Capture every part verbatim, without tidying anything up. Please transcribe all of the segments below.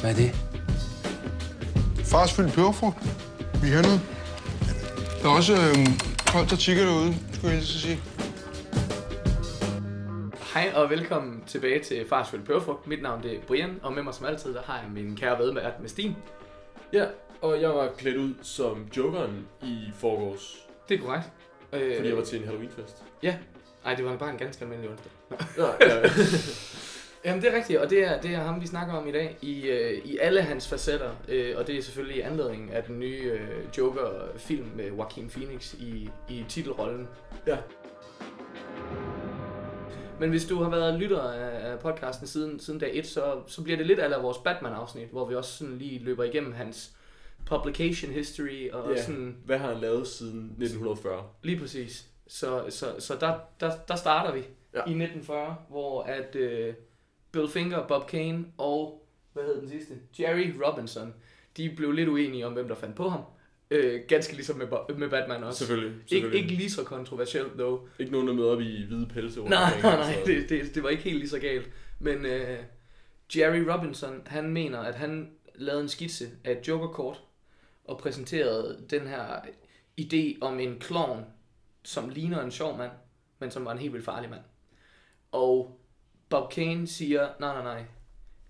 Hvad er det? Fars fyldt peberfrugt. Vi hernede. Der er også øh, koldt og tikker derude, skulle jeg helst sige. Hej og velkommen tilbage til Fars fyldt peberfrugt. Mit navn er Brian, og med mig som altid, der har jeg min kære vedvært med Stine. Ja, og jeg var klædt ud som Jokeren i forgårs. Det er korrekt. Øh, Fordi jeg var til en Halloweenfest. Ja. Nej, det var bare en ganske almindelig onsdag. Ja, ja, ja. Jamen, det er rigtigt, og det er, det er ham, vi snakker om i dag, i, øh, i alle hans facetter. Øh, og det er selvfølgelig i anledning af den nye øh, Joker-film med Joaquin Phoenix i, i titelrollen. Ja. Men hvis du har været lytter af podcasten siden, siden dag et, så, så bliver det lidt af vores Batman-afsnit, hvor vi også sådan lige løber igennem hans publication history. Og yeah. sådan, hvad har han lavet siden nitten fyrre? Lige præcis. Så, så, så der, der, der starter vi ja. i nitten fyrre, hvor at øh, Bill Finger, Bob Kane og, hvad hed den sidste? Jerry Robinson, de blev lidt uenige om, hvem der fandt på ham. Øh, ganske ligesom med, med Batman også. Selvfølgelig. selvfølgelig. Ik- ikke lige så kontroversielt, dog. Ikke nogen, der møder op i hvide pelse. Nej, nej, nej, det, det, det var ikke helt lige så galt. Men øh, Jerry Robinson, han mener, at han lavede en skitse af et Joker-kort og præsenterede den her idé om en klovn, som ligner en sjov mand, men som var en helt vildt farlig mand. Og Bob Kane siger, nej, nej, nej,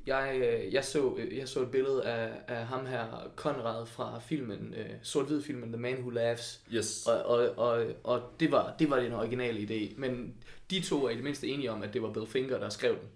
jeg, jeg, så, jeg så et billede af, af ham her, Conrad, fra filmen, øh, sort-hvid-filmen The Man Who Laughs. Yes. Og, og, og, og det var det var den originale idé, men de to er i det mindste enige om, at det var Bill Finger, der skrev den.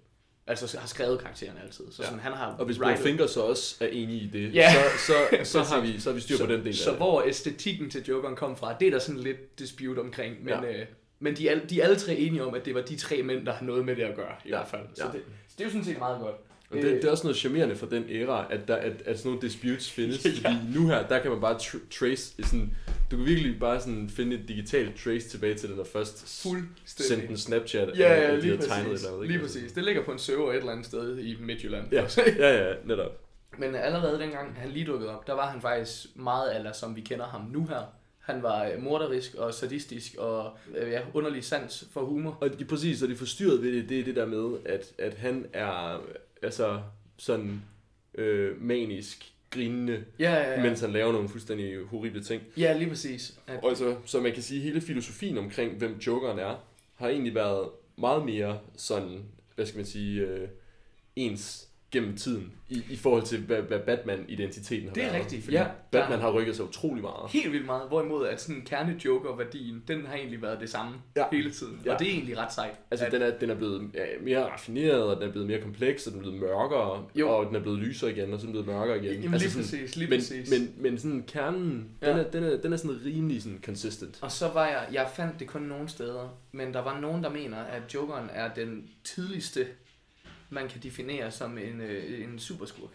Altså har skrevet karakteren altid. Så sådan, ja. han har og hvis Bill Finger så også er enig i det, yeah. så, så, så, har vi, så har vi styr så, på den del. Så af hvor æstetikken til Jokeren kom fra, det er der sådan lidt dispute omkring. Men, ja. øh, men de, er, de er alle tre enige om, at det var de tre mænd, der har noget med det at gøre. I ja. hvert fald. Så, ja. det, så det er jo sådan set meget godt. Og det, det er også noget charmerende for den æra, at, der, at, at sådan nogle disputes findes. Ja. Fordi nu her, der kan man bare tra- trace sådan, du kan virkelig bare sådan finde et digitalt trace tilbage til det, der først sendte en Snapchat. Ja, ja, lige præcis. Tegnet, eller noget, lige præcis. Det ligger på en server et eller andet sted i Midtjylland. Ja, ja, ja, netop. Men allerede dengang han lige dukkede op, der var han faktisk meget aller, som vi kender ham nu her. Han var morderisk og sadistisk og ja, underlig sans for humor. Og de, præcis, og det forstyrrede ved det, det er det der med, at, at han er altså sådan øh, manisk grinende, ja, ja, ja. mens han laver nogle fuldstændig horrible ting. Ja, lige præcis. At og så, så man kan sige, hele filosofien omkring, hvem Jokeren er, har egentlig været meget mere sådan, hvad skal man sige, øh, ens gennem tiden, i, i forhold til, hvad, hvad Batman-identiteten har været. Det er været. rigtigt, fordi ja, Batman har rykket sig utrolig meget. Helt vildt meget, hvorimod at sådan kerne-Joker-værdien, den har egentlig været det samme ja. hele tiden, ja. og det er egentlig ret sejt. Altså, at den, er, den er blevet ja, mere raffineret, og den er blevet mere kompleks, og den er blevet mørkere, jo. og den er blevet lysere igen, og så er den blevet mørkere igen. Jamen, altså, lige sådan, præcis, lige men, præcis. Men, men sådan kernen, ja. den, er, den, er, den er sådan rimelig sådan consistent. Og så var jeg, jeg fandt det kun nogle steder, men der var nogen, der mener, at Jokeren er den tidligste man kan definere som en, øh, en superskurk.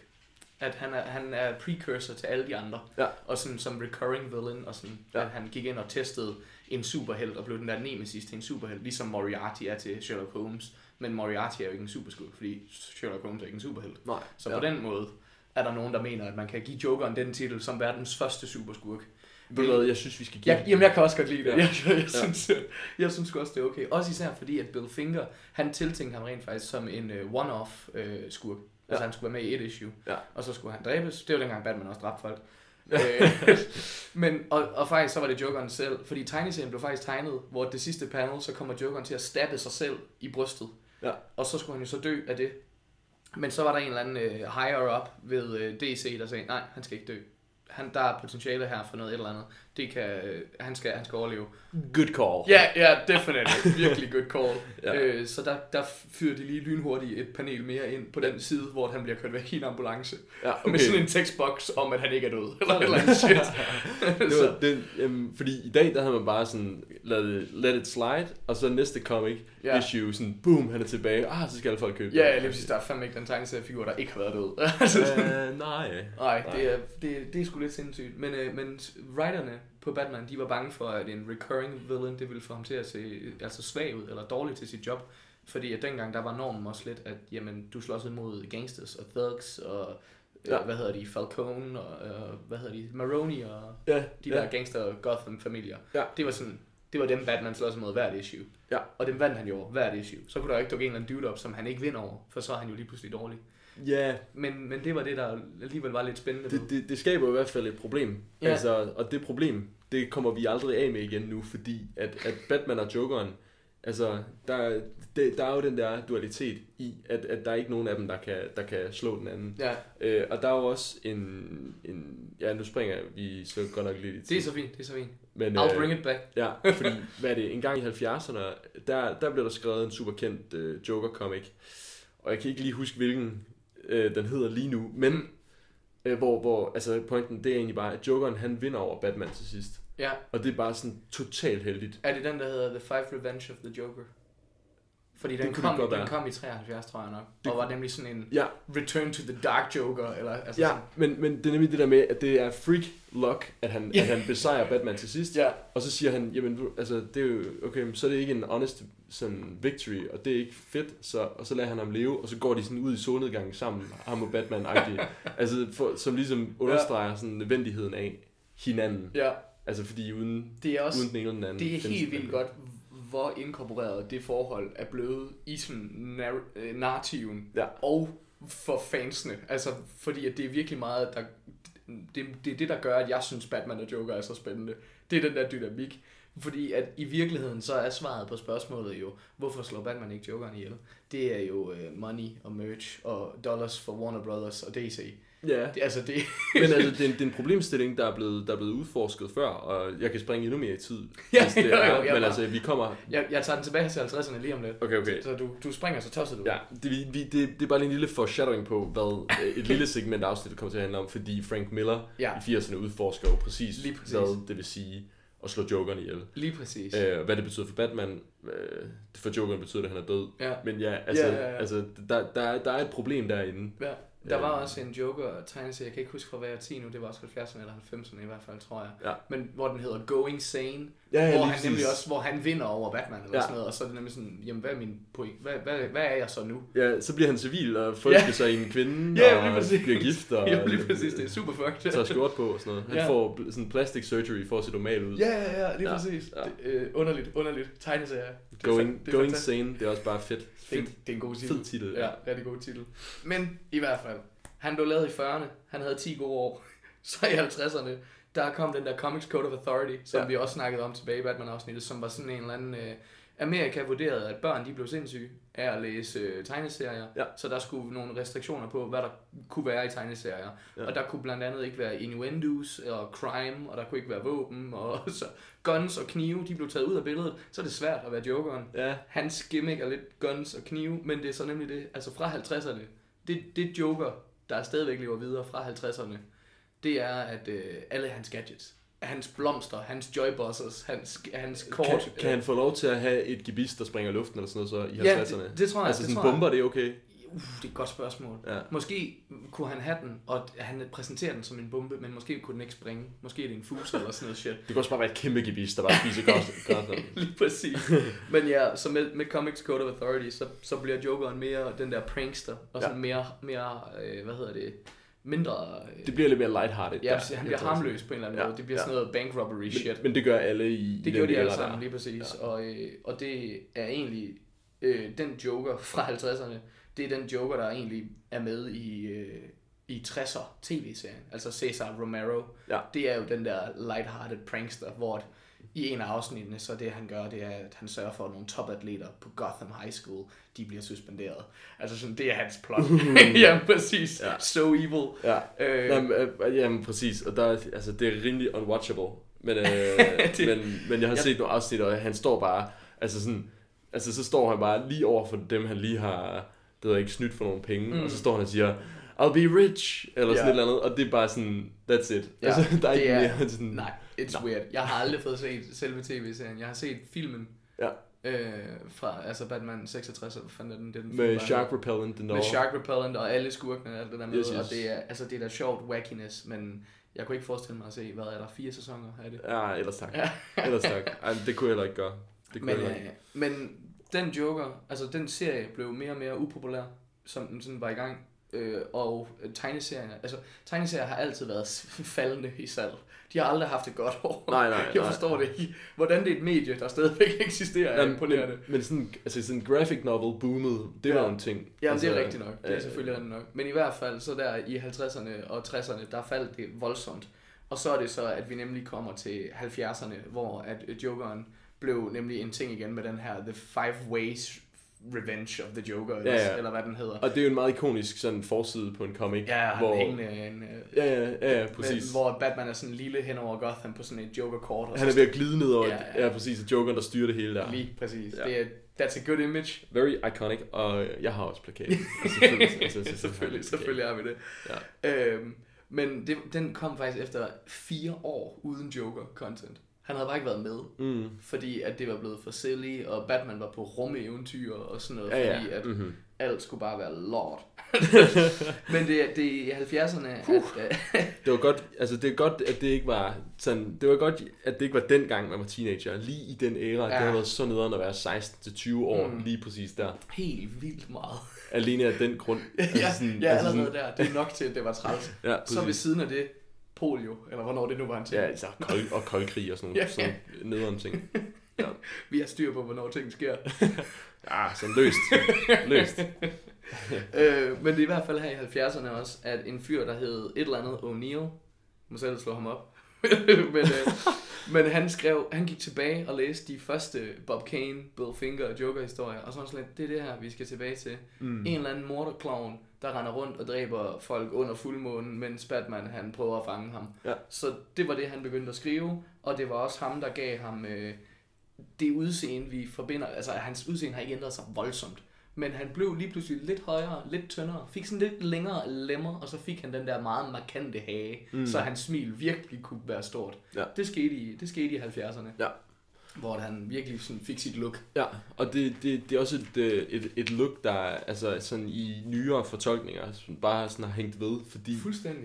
At han er, han er precursor til alle de andre. Ja. Og sådan som recurring villain, og sådan, ja. at han gik ind og testede en superhelt, og blev den der nemesis til en superhelt, ligesom Moriarty er til Sherlock Holmes. Men Moriarty er jo ikke en superskurk, fordi Sherlock Holmes er ikke en superhelt. Nej. Så ja. på den måde er der nogen, der mener, at man kan give Jokeren den titel som verdens første superskurk. Ved du hvad, jeg synes, vi skal give jeg, Jamen, jeg kan også godt lide det. Ja. Jeg, jeg, jeg, synes, ja. jeg, jeg synes også, det er okay. Også især fordi, at Bill Finger, han tiltænkte ham rent faktisk som en uh, one-off-skurk. Uh, ja. Altså, han skulle være med i et issue. Ja. Og så skulle han dræbes. Det var dengang Batman også dræbte folk. øh, men, og, og faktisk, så var det Jokeren selv. Fordi tegneserien blev faktisk tegnet, hvor det sidste panel, så kommer Jokeren til at stabbe sig selv i brystet. Ja. Og så skulle han jo så dø af det. Men så var der en eller anden uh, higher-up ved uh, D C, der sagde, nej, han skal ikke dø. Han, der er potentiale her for noget et eller andet. Det kan, øh, han, skal, han skal overleve. Good call. Ja, yeah, yeah, definitely. Virkelig good call. yeah. øh, så der, der fyrer de lige lynhurtigt et panel mere ind på den side, hvor han bliver kørt væk i en ambulance. Ja, okay. Med sådan en tekstboks om, at han ikke er død. Eller et eller andet shit. det var, det, øhm, fordi i dag, der havde man bare sådan, let, let it slide, og så næste comic yeah. issue, sådan boom, han er tilbage. Ah, så skal alle folk købe yeah, det. Ja, lige præcis. Der er fandme ikke den tegneseriefigur, der ikke har været død. uh, nej. Nej, det er, det, det er sgu lidt sindssygt. Men, øh, men writerne på Batman, de var bange for, at en recurring villain, det ville få ham til at se altså svag ud, eller dårligt til sit job. Fordi at dengang, der var normen også lidt, at jamen, du slås mod gangsters og thugs, og ja. øh, hvad hedder de, Falcone, og øh, hvad hedder de, Maroni, og ja, de ja. der gangster Gotham-familier. Ja. Det var sådan, det var dem, Batman slås mod hvert issue. Ja. Og dem vandt han jo over hvert issue. Så kunne der jo ikke dukke en eller anden dude op, som han ikke vinder over, for så er han jo lige pludselig dårlig. Ja. Men, men det var det, der alligevel var lidt spændende. Det, det, det skaber i hvert fald et problem. Ja. Altså, og det problem, det kommer vi aldrig af med igen nu, fordi at, at Batman og Jokeren, altså, der, det, der er jo den der dualitet i, at, at der er ikke nogen af dem, der kan, der kan slå den anden. Ja. Øh, og der er jo også en, en... Ja, nu springer vi så godt nok lidt i tid. Det er så fint, det er så fint. Men, I'll øh, bring it back. Ja, fordi, hvad er det, en gang i halvfjerdserne, der, der blev der skrevet en superkendt uh, Joker-comic. Og jeg kan ikke lige huske, hvilken øh, den hedder lige nu, men øh, hvor, hvor, altså pointen, det er egentlig bare, at Jokeren, han vinder over Batman til sidst. Ja. Og det er bare sådan totalt heldigt. Er det den, der hedder The Five Revenge of the Joker? Fordi den, kom, den være. kom i treoghalvfjerds, tror jeg nok. Det og var nemlig sådan en ja. Return to the Dark Joker. Eller, altså ja, men, men det er nemlig det der med, at det er freak luck, at han, yeah. at han besejrer Batman til sidst. Yeah. Og så siger han, jamen, altså, det er jo, okay, så er det ikke en honest sådan, victory, og det er ikke fedt. Så, og så lader han ham leve, og så går de sådan ud i solnedgangen sammen, ham og Batman-agtige. altså, for, som ligesom understreger sådan, nødvendigheden af hinanden. Yeah. Altså, fordi uden, det er også, uden den ene eller den anden. Det er helt vildt godt, hvor inkorporeret det forhold er blevet i sådan nar- narrativen ja. Og for fansene. Altså, fordi at det er virkelig meget, der, det, det er det, der gør, at jeg synes, Batman og Joker er så spændende. Det er den der dynamik. Fordi at i virkeligheden, så er svaret på spørgsmålet jo, hvorfor slår Batman ikke Jokeren ihjel? Det er jo uh, money og merch og dollars for Warner Brothers og D C. Ja, det, altså det. Men altså, det er, en, det er en problemstilling, der er, blevet, der er blevet udforsket før, og jeg kan springe endnu mere i tid, ja, hvis det jo, jo, er, men bare, altså, vi kommer... Jeg, jeg tager den tilbage til halvtredserne lige om lidt, okay, okay. så du, du springer, så tosser du. Ja, det, vi, det, det er bare lige en lille foreshadowing på, hvad et lille segment afsnit kommer til at handle om, fordi Frank Miller ja. I firserne udforsker jo præcis, præcis, hvad det vil sige at slå Jokeren ihjel. Lige præcis. Æh, hvad det betyder for Batman, for Jokeren betyder det, at han er død, ja. Men ja, altså, ja, ja, ja. altså der, der, der er et problem derinde. Ja. Der var også en Joker-tegnelse, jeg kan ikke huske fra hvad jeg ti nu, det var også halvfjerdserne eller halvfemserne i hvert fald, tror jeg. Ja. Men hvor den hedder Going Sane, ja, ja, hvor han nemlig også, hvor han vinder over Batman eller ja. Sådan noget, og så er det nemlig sådan, jamen hvad er min point? Hvad, hvad, hvad er jeg så nu? Ja, så bliver han civil og forelsker ja. Sig i en kvinde, ja, og bliver gift og... Ja, lige præcis, det er super fucked. Tager skjort på og sådan noget. Han ja. Får sådan plastic surgery for at se normal ud. Ja, ja, ja, lige ja. Præcis. Ja. Det, øh, underligt, underligt. Tegneserie. Going, det er Going Sane, det er også bare fedt. fedt. Det, det er en god titel. Fed titel. Ja, det er en god titel. Men i hvert fald, han blev lavet i fyrrerne, han havde ti gode år, så i halvtredserne, der kom den der Comics Code of Authority, som ja. Vi også snakkede om tilbage i Batman-afsnittet, som var sådan en eller anden... Øh, Amerika vurderede, at børn de blev sindssyge af at læse øh, tegneserier, ja. Så der skulle nogle restriktioner på, hvad der kunne være i tegneserier. Ja. Og der kunne blandt andet ikke være innuendos og crime, og der kunne ikke være våben, og så guns og knive, de blev taget ud af billedet. Så er det svært at være Jokeren. Ja. Hans gimmick er lidt guns og knive, men det er så nemlig det, altså fra halvtredserne, det, det Joker, der stadigvæk lever videre fra halvtredserne, det er, at øh, alle hans gadgets, hans blomster, hans joybuzzers, hans, hans kort... Kan, kan han få lov til at have et gebis, der springer luften eller sådan noget så i ja, halvtredserne? Ja, det, det tror jeg. Altså det sådan en bomber, det er okay? Uff, det er et godt spørgsmål. Ja. Måske kunne han have den, og han præsenterer den som en bombe, men måske kunne den ikke springe. Måske er det en fuse eller sådan noget shit. Det kunne også bare være et kæmpe gebis, der bare spiser godt. Lige præcis. Men ja, så med, med Comics Code of Authority, så, så bliver Jokeren mere den der prankster, og sådan ja. mere, mere øh, hvad hedder det... mindre... Det bliver lidt mere lighthearted. Ja, han bliver harmløs på en eller anden ja, måde. Det bliver ja. Sådan noget bank robbery men, shit. Men det gør alle i... Det gør de alle sammen, der. Lige præcis. Ja. Og, øh, og det er egentlig øh, den Joker fra halvtredserne. Det er den Joker, der egentlig er med i, øh, i tresser tv-serien. Altså Cesar Romero. Ja. Det er jo den der lighthearted prankster, hvor i en af afsnittene, så det han gør, det er, at han sørger for, at nogle topatleter på Gotham High School, de bliver suspenderet. Altså sådan, det er hans plot. Jamen præcis. Ja. So evil. Ja. Øh. Jamen, øh, jamen præcis, og der, altså, det er rimelig unwatchable. Men, øh, det, men, men jeg har set ja. Nogle afsnit, og han står bare, altså sådan, altså så står han bare lige over for dem, han lige har, det ved ikke, snydt for nogle penge, mm. og så står han og siger, I'll be rich, eller sådan yeah. et eller andet, og det er bare sådan, that's it. Ja, altså, der er ikke er, mere sådan... Nej, it's no. weird. Jeg har aldrig fået set selve tv-serien. Jeg har set filmen ja. øh, fra altså Batman seksogtres, eller hvad fanden er den? Det er den med film, Shark Repellent. Med Shark Repellent og alle skurkene og alt det der med, yes, yes. og det er, altså, det er da sjovt wackiness, men jeg kunne ikke forestille mig at se, hvad er der, fire sæsoner af det? Ja, ellers tak. Ja. ellers tak. Ej, det kunne jeg heller ikke gøre. Det kunne men, jeg ikke. Men den Joker, altså den serie blev mere og mere upopulær, som den sådan var i gang. øh, og tegneserierne, altså tegneserier har altid været faldende i salg. De har aldrig haft et godt år. Nej, nej, nej. Jeg forstår det ikke. Hvordan det er et medie, der stadigvæk eksisterer, er imponerende. Men, men sådan, altså sådan graphic novel boomede, det var ja. en ting. Ja, altså, det er rigtigt nok. Det er øh, selvfølgelig rigtigt nok. Men i hvert fald, så der i halvtredserne og tresserne, der faldt det voldsomt. Og så er det så, at vi nemlig kommer til halvfjerdserne, hvor at Jokeren blev nemlig en ting igen med den her The Five Ways Revenge of the Joker, ja, ja. Eller hvad den hedder. Og det er jo en meget ikonisk sådan forside på en comic, ja, hvor en, en, ja, ja, ja, ja, præcis. Med, hvor Batman er sådan lille hen over Gotham på sådan et Joker-kort. Han er ved at glide ned over, ja, ja. ja præcis, og Jokeren der styrer det hele der. Lige præcis. Ja. Det er, that's a good image. Very iconic, og jeg har også plakaten. selvfølgelig, altså, selvfølgelig, selvfølgelig, selvfølgelig har vi det. Ja. Øhm, men det, den kom faktisk efter fire år uden Joker-content. Han havde bare ikke været med, mm. fordi at det var blevet for silly, og Batman var på rumme-eventyr og sådan noget, ja, fordi ja. at mm-hmm. alt skulle bare være lort. Men det er i halvfjerdserne, uh, at... det var godt, altså det er godt, at det ikke var sådan, det var godt, at det ikke var dengang, man var teenager, lige i den æra, ja. det havde været så nederen at være seksten til tyve år, mm. lige præcis der. Helt vildt meget. Alene af den grund. Altså ja, sådan, ja, altså allerede sådan... der, det er nok til, at det var træls. Ja, så ved siden af det, polio, eller hvornår det nu var en ting. Ja, altså, kold, og koldkrig og sådan nogle ja, ja. nederen ting. Ja. Vi har styr på, hvornår ting sker. Ja, sådan løst. løst. øh, men det er i hvert fald her i halvfjerdserne også, at en fyr, der hed et eller andet O'Neill, må selv slå ham op, men, øh, men han skrev, han gik tilbage og læste de første Bob Kane, Bill Finger og Joker-historier, og sådan sådan lidt, det er det her, vi skal tilbage til. Mm. En eller anden morderklovn, der render rundt og dræber folk under fuldmånen, mens Batman han prøver at fange ham. Ja. Så det var det, han begyndte at skrive, og det var også ham, der gav ham øh, det udseende, vi forbinder. Altså, hans udseende har ikke ændret sig voldsomt, men han blev lige pludselig lidt højere, lidt tyndere, fik sådan lidt længere lemmer, og så fik han den der meget markante hage, mm. så hans smil virkelig kunne være stort. Ja. Det skete i, det skete i halvfjerdserne. Ja. Hvor han virkelig sådan fik sit look. Ja, og det, det, det er også et, et, et look, der altså sådan i nyere fortolkninger sådan bare sådan har hængt ved, fordi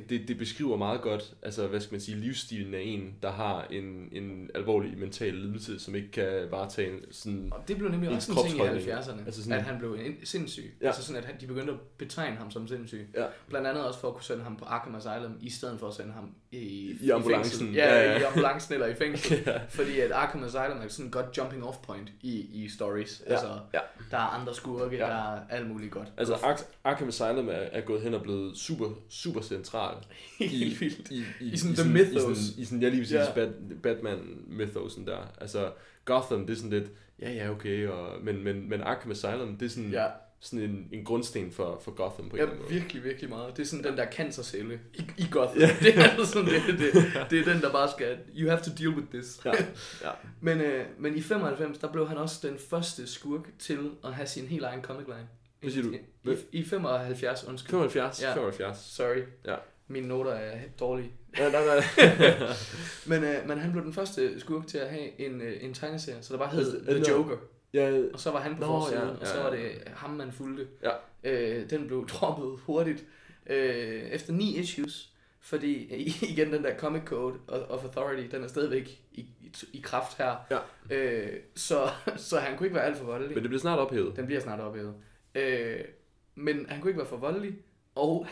det, det beskriver meget godt, altså hvad skal man sige, livsstilen af en, der har en, en alvorlig mental lidelse, som ikke kan varetage en sådan. Og det blev nemlig en også en ting i halvfjerdserne, altså sådan, at han blev sindssyg. Ja. Altså sådan, at de begyndte at betegne ham som sindssyg. Ja. Blandt andet også for at kunne sende ham på Arkham Asylum, i stedet for at sende ham i, I, i ambulancen. Ja, ja, ja, i ambulancen eller i fængsel. Ja. Fordi at Arkham Asylum er sådan et godt jumping off point i, i stories. Ja, altså, ja. Der er andre skurke, ja. der er alt muligt godt. Altså Ar- Arkham Asylum er, er gået hen og blevet super, super central. Helt vildt. I, i, I, I sådan the mythos. I sådan, i sådan, jeg lige vil sige, yeah. Bat- Batman-mythosen der. Altså Gotham, det er sådan lidt, ja ja okay, og, men, men, men Arkham Asylum, det er sådan... Yeah. Sådan en, en grundsten for, for Gotham på en ja, eller anden måde. Ja, virkelig, virkelig meget. Det er sådan den der cancercelle i, i Gotham. Yeah. Det er sådan, det, det, det er den, der bare skal, you have to deal with this. Ja. Ja. men, øh, men i femoghalvfems, der blev han også den første skurk til at have sin helt egen comic line. Hvad siger du? I, i femoghalvfjerds, undskyld. femoghalvfjerds? Ja. femoghalvfjerds. Sorry. Ja. Mine noter er dårlige. Ja, nej, nej. men, øh, men han blev den første skurk til at have en, øh, en tegneserie, så der bare hed The Joker. Ja, og så var han på no, forsiden, ja, ja, ja. og så var det ham, man fulgte. Ja. Øh, den blev droppet hurtigt øh, efter ni issues, fordi igen den der Comic Code of Authority, den er stadigvæk i, i, i kraft her. Ja. Øh, så, så han kunne ikke være alt for voldelig. Men det bliver snart ophævet. Den bliver snart ophævet. Øh, men han kunne ikke være for voldelig, og,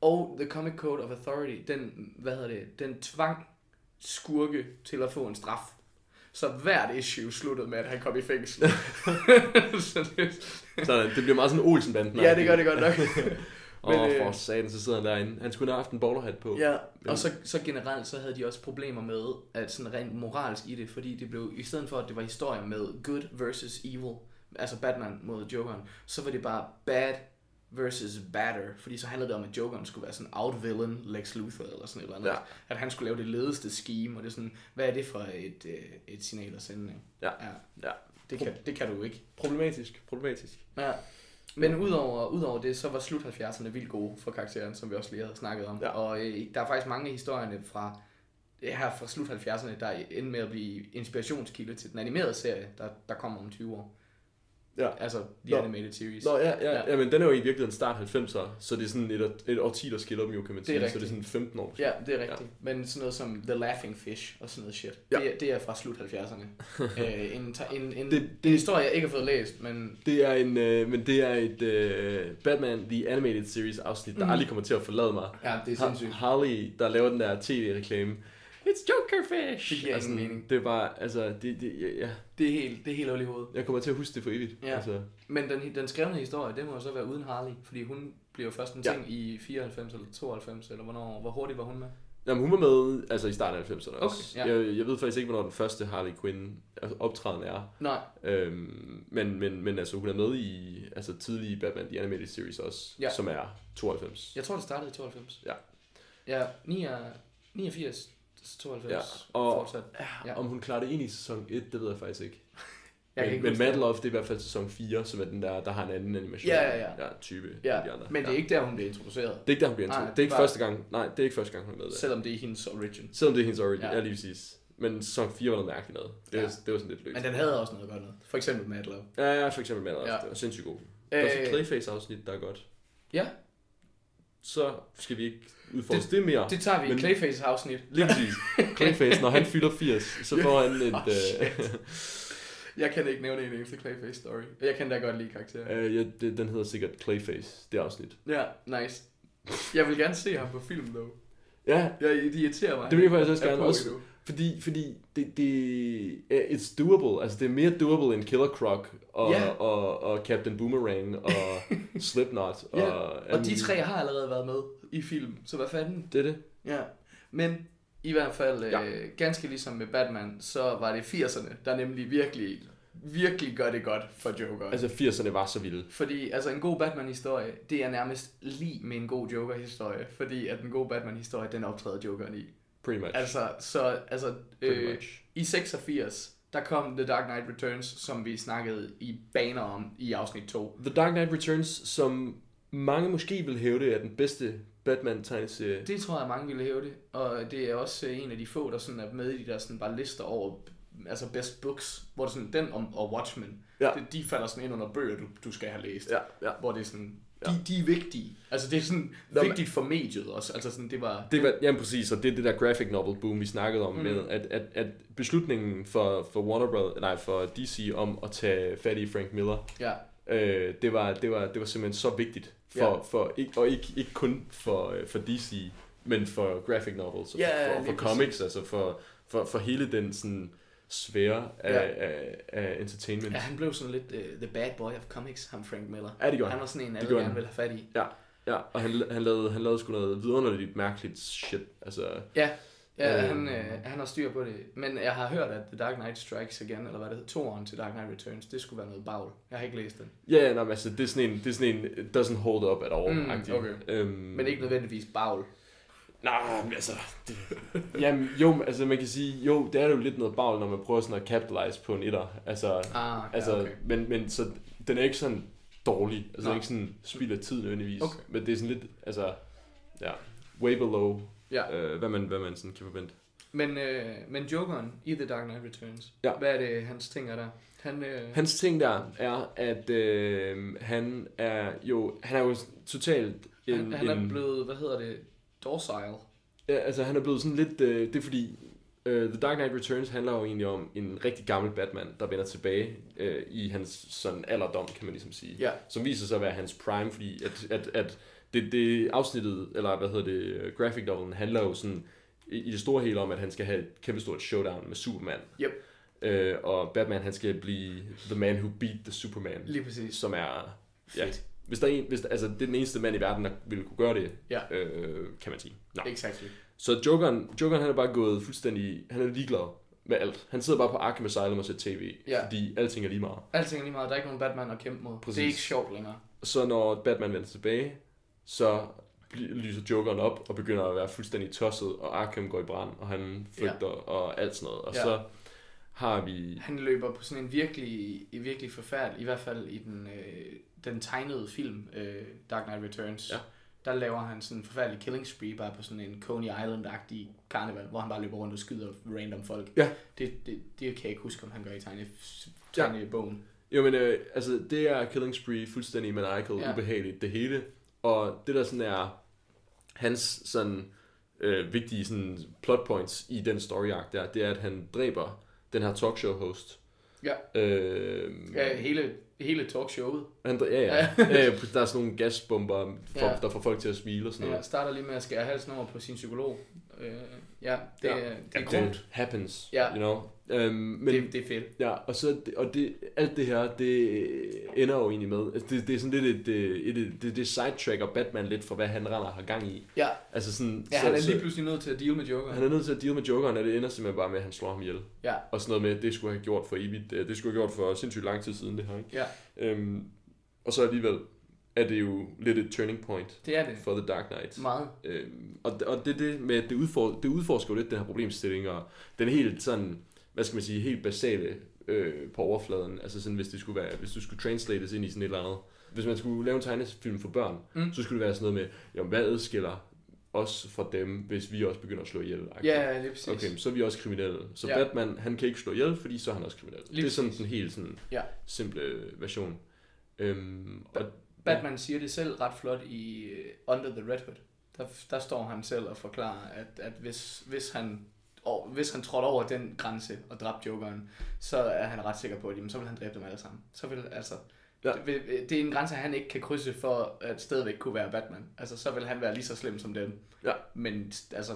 og The Comic Code of Authority, den, hvad hedder det, den tvang skurke til at få en straf. Så hvert issue sluttede med, at han kom i fængsel. så det... Sådan, det bliver meget sådan Olsen-banden. Ja, det gør det godt nok. Åh, oh, for satan, så sidder han derinde. Han skulle have haft en bowlerhat på. Ja, og så, så generelt, så havde de også problemer med, at sådan rent moralsk i det, fordi det blev, i stedet for, at det var historier med good versus evil, altså Batman mod Jokeren, så var det bare bad versus batter, fordi så handlede det om, at Jokeren skulle være sådan out-villain Lex Luthor eller sådan et eller andet. Ja. At han skulle lave det ledeste scheme, og det er sådan, hvad er det for et, et signal at sende? Ja. Ja. Ja. Det, kan, det kan du ikke. Problematisk. Problematisk. Ja. Men udover, udover det, så var slut halvfjerdserne vildt gode for karakteren, som vi også lige havde snakket om. Ja. Og øh, der er faktisk mange af historierne fra, her fra slut halvfjerdserne, der endte med at blive inspirationskilde til den animerede serie, der, der kommer om tyve år. Ja. Altså The Nå. Animated Series. Nå, ja, ja, ja. Ja, men den er jo i virkeligheden start halvfemserne, så det er sådan et, et årti, der skiller dem jo, kan man sige. Det er så det er sådan femten år. Ja, det er rigtigt. Ja. Men sådan noget som The Laughing Fish og sådan noget shit, ja. det, det er fra slut halvfjerdserne. øh, en, en, en, det, det er en historie, jeg ikke har fået læst, men... Det er en, øh, men det er et øh, Batman The Animated Series afsnit, der mm. aldrig kommer til at forlade mig. Ja, det er sindssygt. Har- Harley, der laver den der tv-reklame. It's Joker Fish. Det giver altså, ingen mening. Det er bare, altså, det, det, ja, ja. Det er helt, det er helt øl i hovedet. Jeg kommer til at huske det for evigt. Ja. Altså. Men den, den skrevne historie, det må jo så være uden Harley, fordi hun blev jo først en ting ja. i fireoghalvfems eller tooghalvfems, eller hvornår, hvor hurtigt var hun med? Jamen hun var med, altså i starten af halvfemserne også. Okay, ja. jeg, jeg ved faktisk ikke, hvornår den første Harley Quinn optræden er. Nej. Øhm, men, men, men altså hun er med i, altså tidlige Batman The Animated Series også, ja. som er tooghalvfems. Jeg tror det startede i tooghalvfems. Ja. Ja, niogfirs. tooghalvfems. Ja, og fortsat. Ja. Om hun klarer det ind i sæson et, det ved jeg faktisk ikke. jeg men ikke men Mad Love, det er i hvert fald sæson fire, som er den der, der har en anden animation. Ja, ja, ja. Ja, type ja. De andre. Men det er ikke der, hun bliver introduceret. Det er ikke der, hun bliver introduceret. Nej, det er ikke bare... første gang. Nej, det er ikke første gang, hun er med der. Selvom det er hendes origin. Selvom det er hendes origin, ja, ja lige præcis. Men sæson fire var noget mærkeligt noget. Det, ja. var, det var sådan lidt løst. Men den havde også noget godt noget. For eksempel Mad Love. Ja, ja, for eksempel Mad Love. Ja. Det var sindssygt god. Der er også et Clayface-afsnit, der er godt. Ja. Så skal vi ikke udfordre det, det mere. Det tager vi i Clayface-afsnit. Lige præcis. Clayface, når han fylder firs, så får han et... Oh, jeg kan ikke nævne en eneste Clayface-story. Jeg kan da godt lide karakteren. Uh, ja, det, den hedder sikkert Clayface, det afsnit. Ja, nice. Jeg vil gerne se ham på film, dog. Ja. Jeg, det irriterer mig. Det vil jeg faktisk også gerne. Også, fordi fordi det, det, it's doable. Altså, det er mere doable end Killer Croc og, yeah. og, og, og Captain Boomerang og... Slipknot. Og, ja. Og de tre har allerede været med i film, så hvad fanden? Det er det. Ja. Men i hvert fald, ja. øh, ganske ligesom med Batman, så var det firserne, der nemlig virkelig, virkelig gør det godt for Joker. Altså firserne var så vilde. Fordi altså, en god Batman-historie, det er nærmest lige med en god Joker-historie, fordi at den gode Batman-historie, den optræder Jokeren i. Pretty much. Altså, så, altså øh, much. I seksogfirs... der kom The Dark Knight Returns, som vi snakkede i baner om i afsnit to. The Dark Knight Returns, som mange måske vil hævde, er den bedste Batman-tegneserie. Det tror jeg, mange ville hævde. Og det er også en af de få, der sådan er med i de der sådan bare lister over altså best books, hvor det sådan den om, og Watchmen, ja. det, de falder sådan ind under bøger, du, du skal have læst. Ja, ja. Hvor det er sådan... Ja. De, de er vigtige. Altså det er sådan Nå, vigtigt for mediet også. Altså sådan det var. Det var jamen præcis, og det er det der graphic novel boom vi snakkede om mm. med at at at beslutningen for for Warner Bros. Nej for D C om at tage fat i Frank Miller. Ja. Øh, det var det var det var simpelthen så vigtigt for ja. for ikke og ikke ikke kun for for D C, men for graphic novels og ja, for, for, for comics, altså for for for hele den sådan svære af, ja. af, af entertainment. Ja, han blev sådan lidt uh, the bad boy of comics, ham Frank Miller. Ja, det gjorde han. Han var sådan en, alle gerne ville have fat i. Ja, ja. Og han, han, lavede, han lavede sgu noget vidunderligt mærkeligt shit. Altså, ja, ja øh, han, øh, han har styr på det. Men jeg har hørt, at The Dark Knight Strikes Again, eller hvad det hedder, toeren til Dark Knight Returns, det skulle være noget bagl. Jeg har ikke læst den. Ja, nej, men altså, det er sådan en, det er sådan en doesn't hold up at all. Mm, okay. øhm, men ikke nødvendigvis bagl. Nej, men altså... Det, jamen, jo, altså man kan sige, jo, det er jo lidt noget bagl, når man prøver sådan at capitalize på en etter. Altså, ah, ja, altså okay. men, men så den er ikke sådan dårlig. Altså, den er ikke sådan spild af tid nødvendigvis. Okay. Men det er sådan lidt, altså, ja, way below, ja. øh, hvad, man, hvad man sådan kan forvente. Men, øh, men Jokeren i The Dark Knight Returns, ja. hvad er det, hans ting er der? Han, øh... Hans ting der er, at øh, han er jo, han er jo totalt... En, han, han er blevet, hvad hedder det... Dorsile. Ja, altså han er blevet sådan lidt... Øh, det er fordi... Øh, The Dark Knight Returns handler jo egentlig om en rigtig gammel Batman, der vender tilbage øh, i hans sådan alderdom, kan man ligesom sige. Ja. Som viser sig at være hans prime, fordi at, at, at det, det afsnittet, eller hvad hedder det, graphic novelen, handler jo sådan i det store hele om, at han skal have et kæmpestort showdown med Superman. Yep. Øh, og Batman, han skal blive the man who beat the Superman. Lige præcis. Som er... Ja, fedt. Hvis der er en, hvis der, altså det er den eneste mand i verden, der ville kunne gøre det, ja. øh, kan man sige. No. Exactly. Så Jokeren, Jokeren, han er bare gået fuldstændig, han er ligeglad med alt. Han sidder bare på Arkham Asylum og ser tv, ja. fordi alting er lige meget. Alting er lige meget, der er ikke nogen Batman at kæmpe mod. Præcis. Det er ikke sjovt længere. Så når Batman vender tilbage, så lyser Jokeren op og begynder at være fuldstændig tosset, og Arkham går i brand, og han flygter ja. og alt sådan noget. Og ja. så... har vi... Han løber på sådan en virkelig, virkelig forfærdelig, i hvert fald i den, øh, den tegnede film, øh, Dark Knight Returns, ja. der laver han sådan en forfærdelig killing spree, bare på sådan en Coney Island-agtig karneval, hvor han bare løber rundt og skyder random folk. Ja. Det, det, det kan jeg ikke huske, om han gør i tegne, tegnebogen. Jo, men øh, altså, det er Killing Spree fuldstændig maniacal, ja. Ubehageligt, det hele. Og det der sådan er hans sådan øh, vigtige sådan plot points i den story arc der, det er, at han dræber den her talkshow host. Ja. Øh, ja, hele, hele talkshowet. Han, ja, ja. ja. Der er sådan nogle gasbomber, for, ja. Der får folk til at smile og sådan noget. Ja, starter lige med at skære halsen over på sin psykolog. Øh, ja, det, ja, det, det er grumt. Happens, ja. You know. Øhm, men, det, det er fedt. Ja, og, så, og det, alt det her, det ender jo egentlig med, altså det, det er sådan lidt, det, det, det, det sidetracker Batman lidt for, hvad han render har gang i. Ja, altså sådan, ja så, han er lige pludselig nødt til at deal med Jokeren. Han er nødt til at deal med Jokeren, og det ender simpelthen bare med, at han slår ham ihjel. Ja. Og sådan noget med, det skulle have gjort for evigt, det skulle have gjort for sindssygt lang tid siden, det her, ikke? Ja. Øhm, og så alligevel er det jo lidt et turning point, det er det. For The Dark Knight. Meget. Øhm, og, og det det med, det, udfor, det udforsker lidt den her problemstilling, og den helt sådan... hvad skal man sige, helt basale øh, på overfladen, altså sådan, hvis det skulle være, hvis du skulle translates ind i sådan et eller andet, hvis man skulle lave en tegnefilm for børn, mm. så skulle det være sådan noget med, jamen, hvad adskiller os fra dem, hvis vi også begynder at slå ihjel? Ja, ja, lige præcis. Okay, så er vi også kriminelle. Så ja. Batman, han kan ikke slå ihjel, fordi så er han også kriminel. Lige det er sådan en helt sådan ja. Simple version. Øhm, og, Batman ja. Siger det selv ret flot i Under the Red Hood. Der, der står han selv og forklarer, at, at hvis, hvis han og hvis han trådte over den grænse og dræbte Jokeren, så er han ret sikker på, at jamen, så vil han dræbe dem alle sammen. Så vil, altså, ja. Det, det er en grænse, han ikke kan krydse for at stadigvæk kunne være Batman. Altså, så vil han være lige så slem som dem. Ja. Men altså,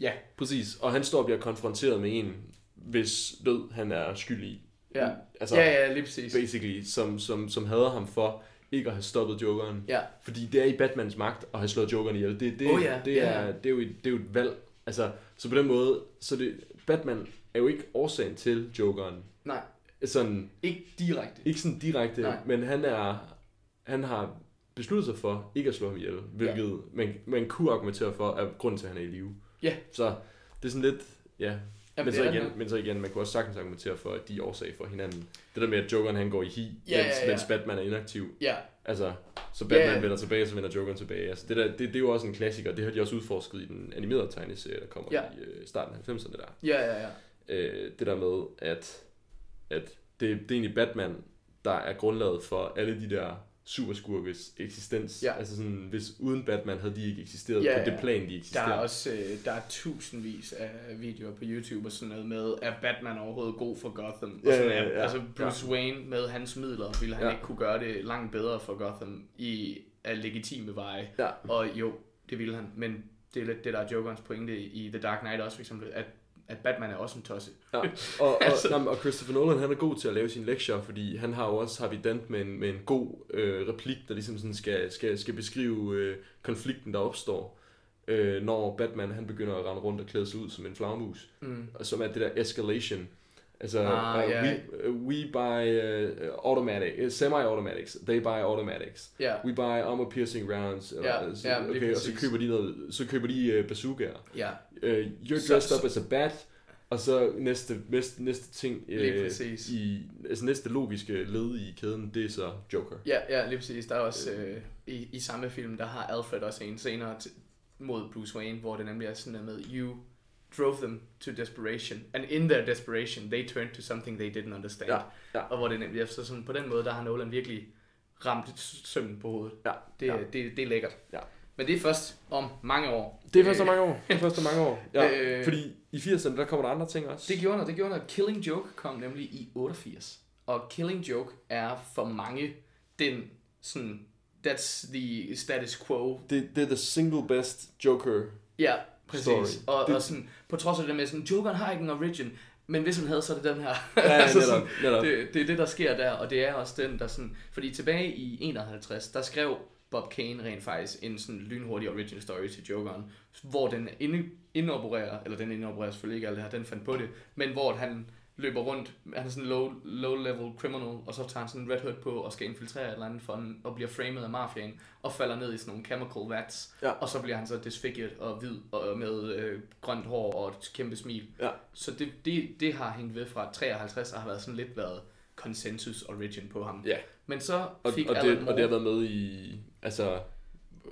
ja. Præcis, og han står og bliver konfronteret med en, hvis død han er skyldig. Ja, altså, ja, ja, lige præcis. Basically, som, som, som hader ham for... ikke at have stoppet Jokeren. Ja. Fordi det er i Batmans magt at have slået Jokeren ihjel. Det, det, oh, ja. det, ja. Er, det, er, jo et, det er jo et valg. Altså, så på den måde, så det, Batman er jo ikke årsagen til Jokeren. Nej. Sådan, ikke direkte. Ikke sådan direkte, nej. Men han, er, han har besluttet sig for ikke at slå ham ihjel, hvilket ja. man, man kunne argumentere for, er grunden til, at han er i live. Ja. Så det er sådan lidt, ja. Jamen, men, så igen, men så igen, man kunne også sagtens argumentere for, at de er årsag for hinanden. Det der med, at Jokeren han går i hi, ja, mens, ja, ja. mens Batman er inaktiv. Ja. Altså, så Batman yeah. vender tilbage, og så vender Jokeren tilbage. Altså, det, der, det, det er jo også en klassiker. Det har de også udforsket i den animerede tegneserie, der kommer yeah. i øh, starten af halvfemserne der. Ja, ja, ja. Øh, det der med, at, at det, det er egentlig Batman, der er grundlaget for alle de der superskurkes eksistens. Yeah. Altså sådan, hvis uden Batman havde de ikke eksisteret yeah, på det plan, de eksisterer. Der er også øh, der er tusindvis af videoer på YouTube og sådan noget med, er Batman overhovedet god for Gotham? Og yeah, sådan, yeah, yeah. Altså Bruce yeah. Wayne med hans midler, ville han yeah. ikke kunne gøre det langt bedre for Gotham i af legitime veje. Yeah. Og jo, det ville han. Men det er lidt det, der er Jokerens pointe i The Dark Knight også, for eksempel, at at Batman er også en tosse. Ja, og, og, altså. Jamen, og Christopher Nolan, han er god til at lave sine lektier, fordi han har jo også Harvey Dent med en, med en god øh, replik, der ligesom sådan skal, skal, skal beskrive øh, konflikten, der opstår, øh, når Batman han begynder at rende rundt og klæde sig ud som en flagermus, mm. og som er det der escalation. Altså, ah, uh, yeah. we, we buy uh, automatic, uh, semi-automatics, they buy automatics. Yeah. We buy armor-piercing rounds. Yeah. Eller, så, yeah, okay, og så køber de, noget, så køber de uh, bazookaer. Yeah. Uh, you're dressed så, up as a bat. Og så næste, næste, næste ting, øh, i, altså næste logiske led i kæden, det er så Joker. Ja, ja, lige præcis. Der er også øh, i, i samme film, der har Alfred også en senere t- mod Bruce Wayne, hvor det nemlig er sådan noget med, you drove them to desperation, and in their desperation, they turned to something they didn't understand. Ja, ja. Og hvor det nemlig er så sådan, på den måde, der har Nolan virkelig ramt sømmen på hovedet. Ja, det, ja. Det, det, det er lækkert. Ja. Men det er først om mange år. Det er først om mange år. Det er først om mange år. Ja, øh, fordi i firserne, der kommer der andre ting også. Det gjorde noget. Det gjorde noget. Killing Joke kom nemlig i otteogfirs. Og Killing Joke er for mange den sådan, that's the status quo. Det, det er the single best Joker. Ja, præcis. Og, og sådan, på trods af det med sådan, Jokeren har ikke en origin, men hvis han havde, så er det den her. Ja, altså netop, sådan, netop. Det, det er det, der sker der, og det er også den, der sådan, fordi tilbage i enoghalvtreds, der skrev Bob Kane rent faktisk en sådan lynhurtig origin story til Jokeren, hvor den indopererer, eller den indopererer selvfølgelig ikke alt det her, den fandt på det, men hvor han løber rundt, han er sådan en low, low-level criminal, og så tager han sådan en Red Hood på og skal infiltrere et eller andet fond, og bliver framed af mafiaen, og falder ned i sådan nogle chemical vats, ja. Og så bliver han så disfigured og hvid, og med øh, grønt hår og et kæmpe smil. Ja. Så det, det, det har hængt ved fra treoghalvtreds, og har været sådan lidt været consensus origin på ham. Ja. Men så fik og, og, det, og det har været med i, altså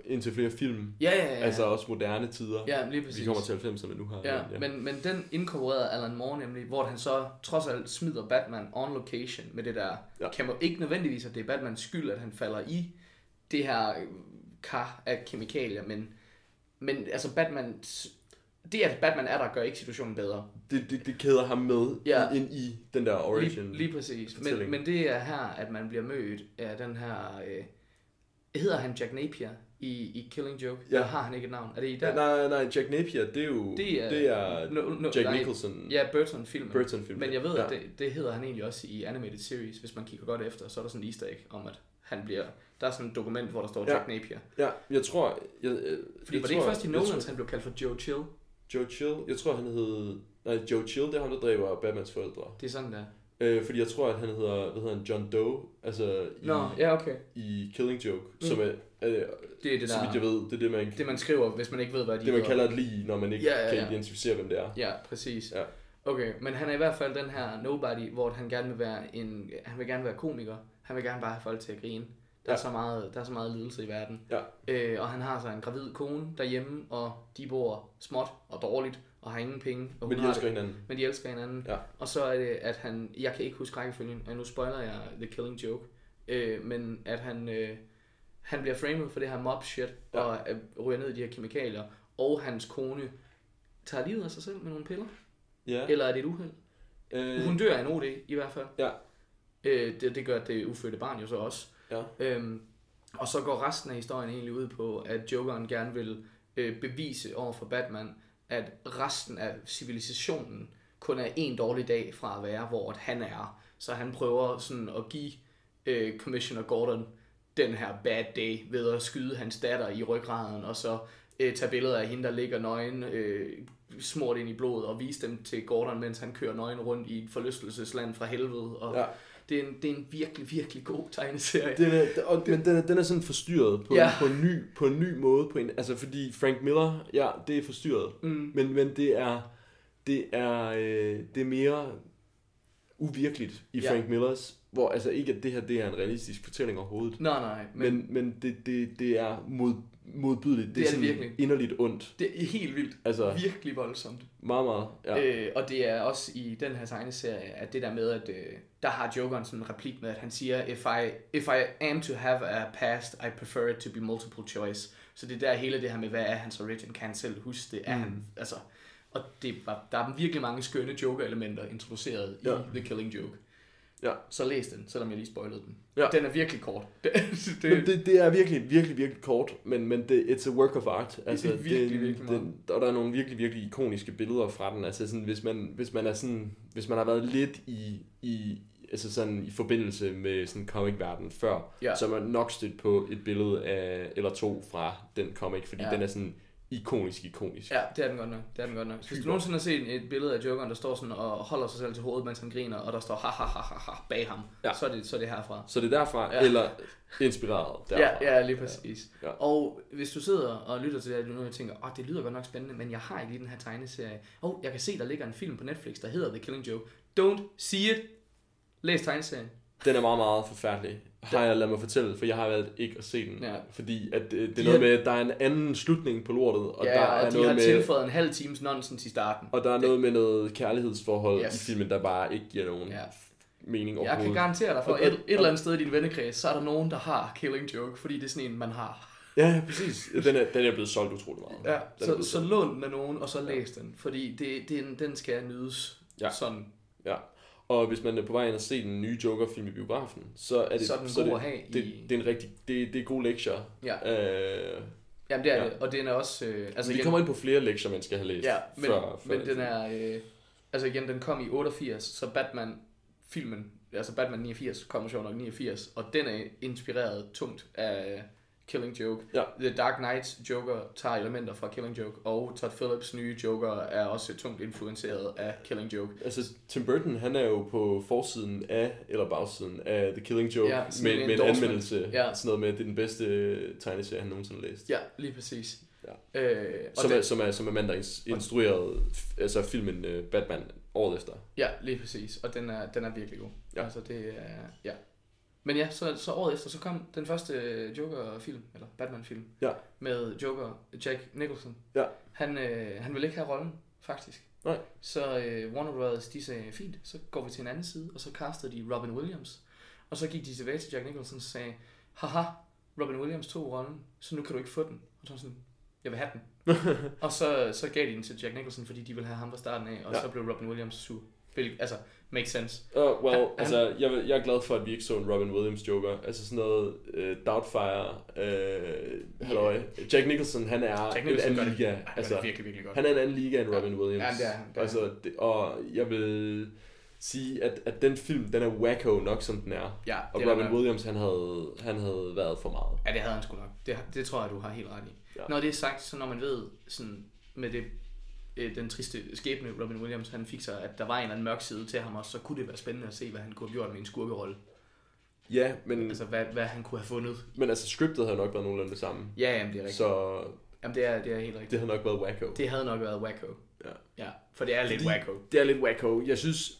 indtil flere film. Ja, ja, ja. Altså også moderne tider. Ja, lige præcis. Vi kommer til halvfemserne nu her. Ja, ja. Men, men den inkorporerede Alan Moore nemlig, hvor han så trods alt smider Batman on location med det der. Ja. Kan man ikke nødvendigvis, at det er Batmans skyld, at han falder i det her kar af kemikalier, men, men altså Batman... Det, at Batman er der, gør ikke situationen bedre. Det, det, det kæder ham med ja. ind i den der origin. Lige, lige præcis. Men, men det er her, at man bliver mødt af den her... Øh, hedder han Jack Napier i, i Killing Joke? Ja. Eller har han ikke et navn? Er det i der? Nej, nej, Jack Napier, det er jo... Det er, det er no, no, Jack Nicholson. Ja, Burton-filmen. Burton-filmen. Men jeg ved, ja. at det, det hedder han egentlig også i Animated Series. Hvis man kigger godt efter, så er der sådan en easter egg om, at han bliver... Der er sådan et dokument, hvor der står ja. Jack Napier. Ja, jeg tror... Jeg, jeg, Fordi jeg var det ikke først i Nolans, han blev kaldt for Joe Chill? Joe Chill, jeg tror han hed... Nej, Joe Chill, det er ham, der dræber Batmans forældre. Det er sådan der. Øh, fordi jeg tror, at han hedder, hvad hedder han, John Doe, altså i, Nå, ja, okay. i Killing Joke, mm. som er, øh, det er det, så vidt jeg ved, det er det, man... Det, man skriver, hvis man ikke ved, hvad de Det, man kalder et lig, når man ikke ja, ja, ja. kan identificere, hvem det er. Ja, præcis. Ja. Okay, men han er i hvert fald den her nobody, hvor han gerne vil være en... Han vil gerne være komiker, han vil gerne bare have folk til at grine. Der er, ja. så meget, der er så meget lidelse i verden. Ja. Øh, og han har så en gravid kone derhjemme, og de bor småt og dårligt, og har ingen penge. Og men de elsker det, hinanden. Men de elsker hinanden. Ja. Og så er det, at han... Jeg kan ikke huske rækkefølgen, og nu spoiler jeg The Killing Joke. Øh, men at han, øh, han bliver framed for det her mob shit, ja. og øh, ryger ned i de her kemikalier. Og hans kone tager livet af sig selv med nogle piller. Ja. Eller er det et uheld? Øh... Hun dør af en O D i hvert fald. Ja. Øh, det, det gør det ufødte barn jo så også. Ja. Øhm, og så går resten af historien egentlig ud på, at Jokeren gerne vil øh, bevise over for Batman, at resten af civilisationen kun er en dårlig dag fra at være, hvor at han er. Så han prøver sådan at give øh, Commissioner Gordon den her bad day ved at skyde hans datter i ryggraden, og så øh, tage billeder af hende, der ligger nøgen, øh, smurt ind i blodet, og vise dem til Gordon, mens han kører nøgen rundt i et forlystelsesland fra helvede. Og ja. Det er, en, det er en virkelig, virkelig god tegneserie. Den er, og den, men den er, den er sådan forstyrret på, ja. på, en ny, på en ny måde. På en, altså fordi Frank Miller, ja, det er forstyrret. Mm. Men, men det er det er, øh, det er mere uvirkeligt i ja. Frank Millers. Hvor altså ikke, at det her det er en realistisk fortælling overhovedet. Nej, nej. Men, men, men det, det, det er mod, modbydeligt. Det, det er, er sådan virkelig inderligt ondt. Det er helt vildt. Altså, virkelig voldsomt. Meget, meget. Ja. Øh, og det er også i den her tegneserie, at det der med, at øh, der har Jokeren sådan en replik med, at han siger, if I, if I am to have a past, I prefer it to be multiple choice. Så det der hele det her med, hvad er hans origin, kan han selv huske det, er mm. han, altså. Og det var, der er virkelig mange skønne Joker-elementer introduceret ja. i The Killing Joke. Ja. Så læs den, selvom jeg lige spoilede den. Ja. Den er virkelig kort. det, det, det er virkelig, virkelig, virkelig kort, men, men det, it's a work of art. Altså, det er virkelig, det, virkelig det, og der er nogle virkelig, virkelig ikoniske billeder fra den. Altså, sådan, hvis, man, hvis, man er sådan, hvis man har været lidt i, i, altså sådan, i forbindelse med sådan comic-verden før, ja. så er man nok stødt på et billede af, eller to fra den comic, fordi ja. den er sådan... ikonisk, ikonisk. Ja, det er den godt nok. Det er den godt nok. Hvis du nogensinde har set et billede af Jokeren, der står sådan og holder sig selv til hovedet, mens han griner, og der står ha ha ha ha bag ham, ja. så er det så er det herfra. Så det er derfra ja. eller inspireret derfra. Ja, ja, lige præcis. Ja. Ja. Og hvis du sidder og lytter til det, du nu og tænker, åh, oh, det lyder godt nok spændende, men jeg har ikke lige den her tegneserie. Åh, oh, jeg kan se der ligger en film på Netflix, der hedder The Killing Joke. Don't see it. Læs tegneserien. Den er meget, meget forfærdelig. Har jeg ladet mig fortælle, for jeg har valgt ikke at se den. Ja. Fordi at, øh, det er de noget med, at der er en anden slutning på lortet. Og ja, der og er de noget har med, tilføjet en halv times nonsens i starten. Og der er det. noget med noget kærlighedsforhold yes. i filmen, der bare ikke giver nogen ja. mening overhovedet. Jeg kan garantere dig for, at et, et eller andet sted i din vennekreds, så er der nogen, der har Killing Joke, fordi det er sådan en, man har. Ja, præcis. Den er, den er blevet solgt utrolig meget. Ja. Så, så lån den af nogen, og så læs ja. den. Fordi det, det, den skal nydes ja. sådan. Ja. Og hvis man er på vej ind og se den nye Joker-film i biografen, så er det så er så det, det, det, det er en rigtig det, det er gode lektier. Ja. Øh, Jamen det er ja. det, og den er også øh, altså vi igen, kommer ind på flere lektier, man skal have læst. Ja, men, før, men den er øh, altså igen den kom i otteogfirs, så Batman filmen, altså Batman niogfirs kom sjovt nok niogfirs, og den er inspireret tungt af Killing Joke. Ja. The Dark Knight Joker tager elementer fra Killing Joke, og Todd Phillips' nye Joker er også tungt influenceret af Killing Joke. Altså Tim Burton, han er jo på forsiden af, eller bagsiden af The Killing Joke, ja, med, en med en anmeldelse, ja. sådan noget med, at det er den bedste tegneserie, han nogensinde har læst. Ja, lige præcis. Ja. Øh, som, det, er, som, er, som er mand, der instruerede altså filmen uh, Batman året efter. Ja, lige præcis, og den er, den er virkelig god. Ja. Altså det er, ja. Men ja, så, så året efter, så kom den første Joker-film, eller Batman-film, ja. Med Joker, Jack Nicholson. Ja. Han, øh, han ville ikke have rollen, faktisk. Nej. Så øh, Warner Brothers, de sagde, fint, så går vi til en anden side, og så castede de Robin Williams. Og så gik de tilbage til Jack Nicholson og sagde, haha, Robin Williams tog rollen, så nu kan du ikke få den. Og så sådan, jeg vil have den. og så, så gav de den til Jack Nicholson, fordi de ville have ham fra starten af, og ja. Så blev Robin Williams sur. Altså, makes sense. Uh, well, han, altså, jeg, jeg er glad for, at vi ikke så en Robin Williams Joker. Altså sådan noget uh, Doubtfire, uh, halløj. Yeah. Jack Nicholson, han er Jack Nicholson en anden liga. Han, altså, virkelig, virkelig godt. Han er en anden liga end Robin ja. Williams. Ja, det er, det er. Altså, det, og jeg vil sige, at, at den film, den er wacko nok, som den er. Ja, og Robin er, Williams, han havde, han havde været for meget. Ja, det havde han sgu nok. Det, det tror jeg, du har helt ret i. Ja. Når det er sagt, så når man ved, sådan, med det den triste skæbne Robin Williams, han fik sig, at der var en eller anden mørk side til ham også, så kunne det være spændende at se, hvad han kunne have gjort med en skurkerolle. Ja, men... Altså, hvad, hvad han kunne have fundet. Men altså, scriptet havde nok været nogenlunde det samme. Ja, jamen, det er rigtigt. Så... Jamen, det er, det er helt rigtigt. Det havde nok været wacko. Det havde nok været wacko. Ja. Ja, for det er lidt wacko. Det er lidt wacko. Jeg synes...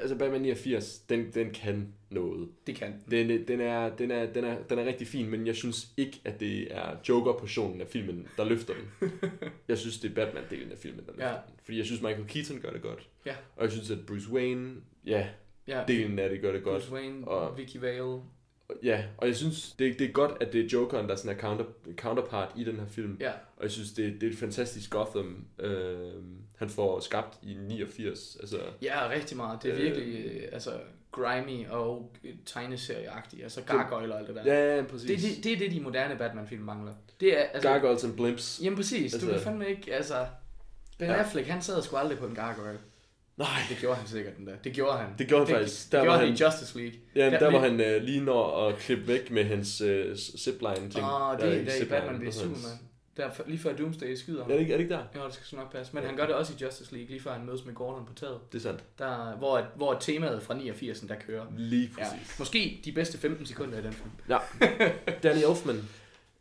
Altså, Batman niogfirs, den, den kan noget. Det kan. Den, den, er, den, er, den, er, den er rigtig fin, men jeg synes ikke, at det er Joker-portionen af filmen, der løfter den. Jeg synes, det er Batman-delen af filmen, der løfter ja. Den. Fordi jeg synes, Michael Keaton gør det godt. Ja. Og jeg synes, at Bruce Wayne, ja, ja. Delen af det gør det godt. Bruce Wayne, og, Vicky Vale. Ja, og jeg synes, det, det er godt, at det er Jokeren, der sådan er counter, counterpart i den her film. Ja. Og jeg synes, det, det er et fantastisk Gotham, øh, han får skabt i niogfirs. Altså, ja, rigtig meget. Det er øh, virkelig altså, grimy og tegneserieagtigt. Altså gargoyle og alt det der. Ja, ja, præcis. Det, det, det er det, de moderne Batman-film mangler. Det er, altså, gargoyles and blimps. Jamen præcis. Altså, du kan fandme ikke, altså... Ben ja. Affleck, han sad sgu aldrig på en gargoyle. Nej. Det gjorde han sikkert den der. Det gjorde han. Det gjorde han faktisk. Det, det gjorde han, han i Justice League. Ja, der, der var han øh, lige når at klippe væk med hans øh, zipline-ting. Åh, oh, det er i dag i Batman, det er Superman. Der, lige før Doomsday skyder ham. Er det ikke, er det ikke der? Ja, det skal så nok passe. Men ja. Han gør det også i Justice League, lige før han mødes med Gordon på taget. Det er sandt. Der, hvor, hvor temaet fra niogfirs'en, der kører. Lige præcis. Ja. Måske de bedste femten sekunder i den film. Ja. Danny Elfman.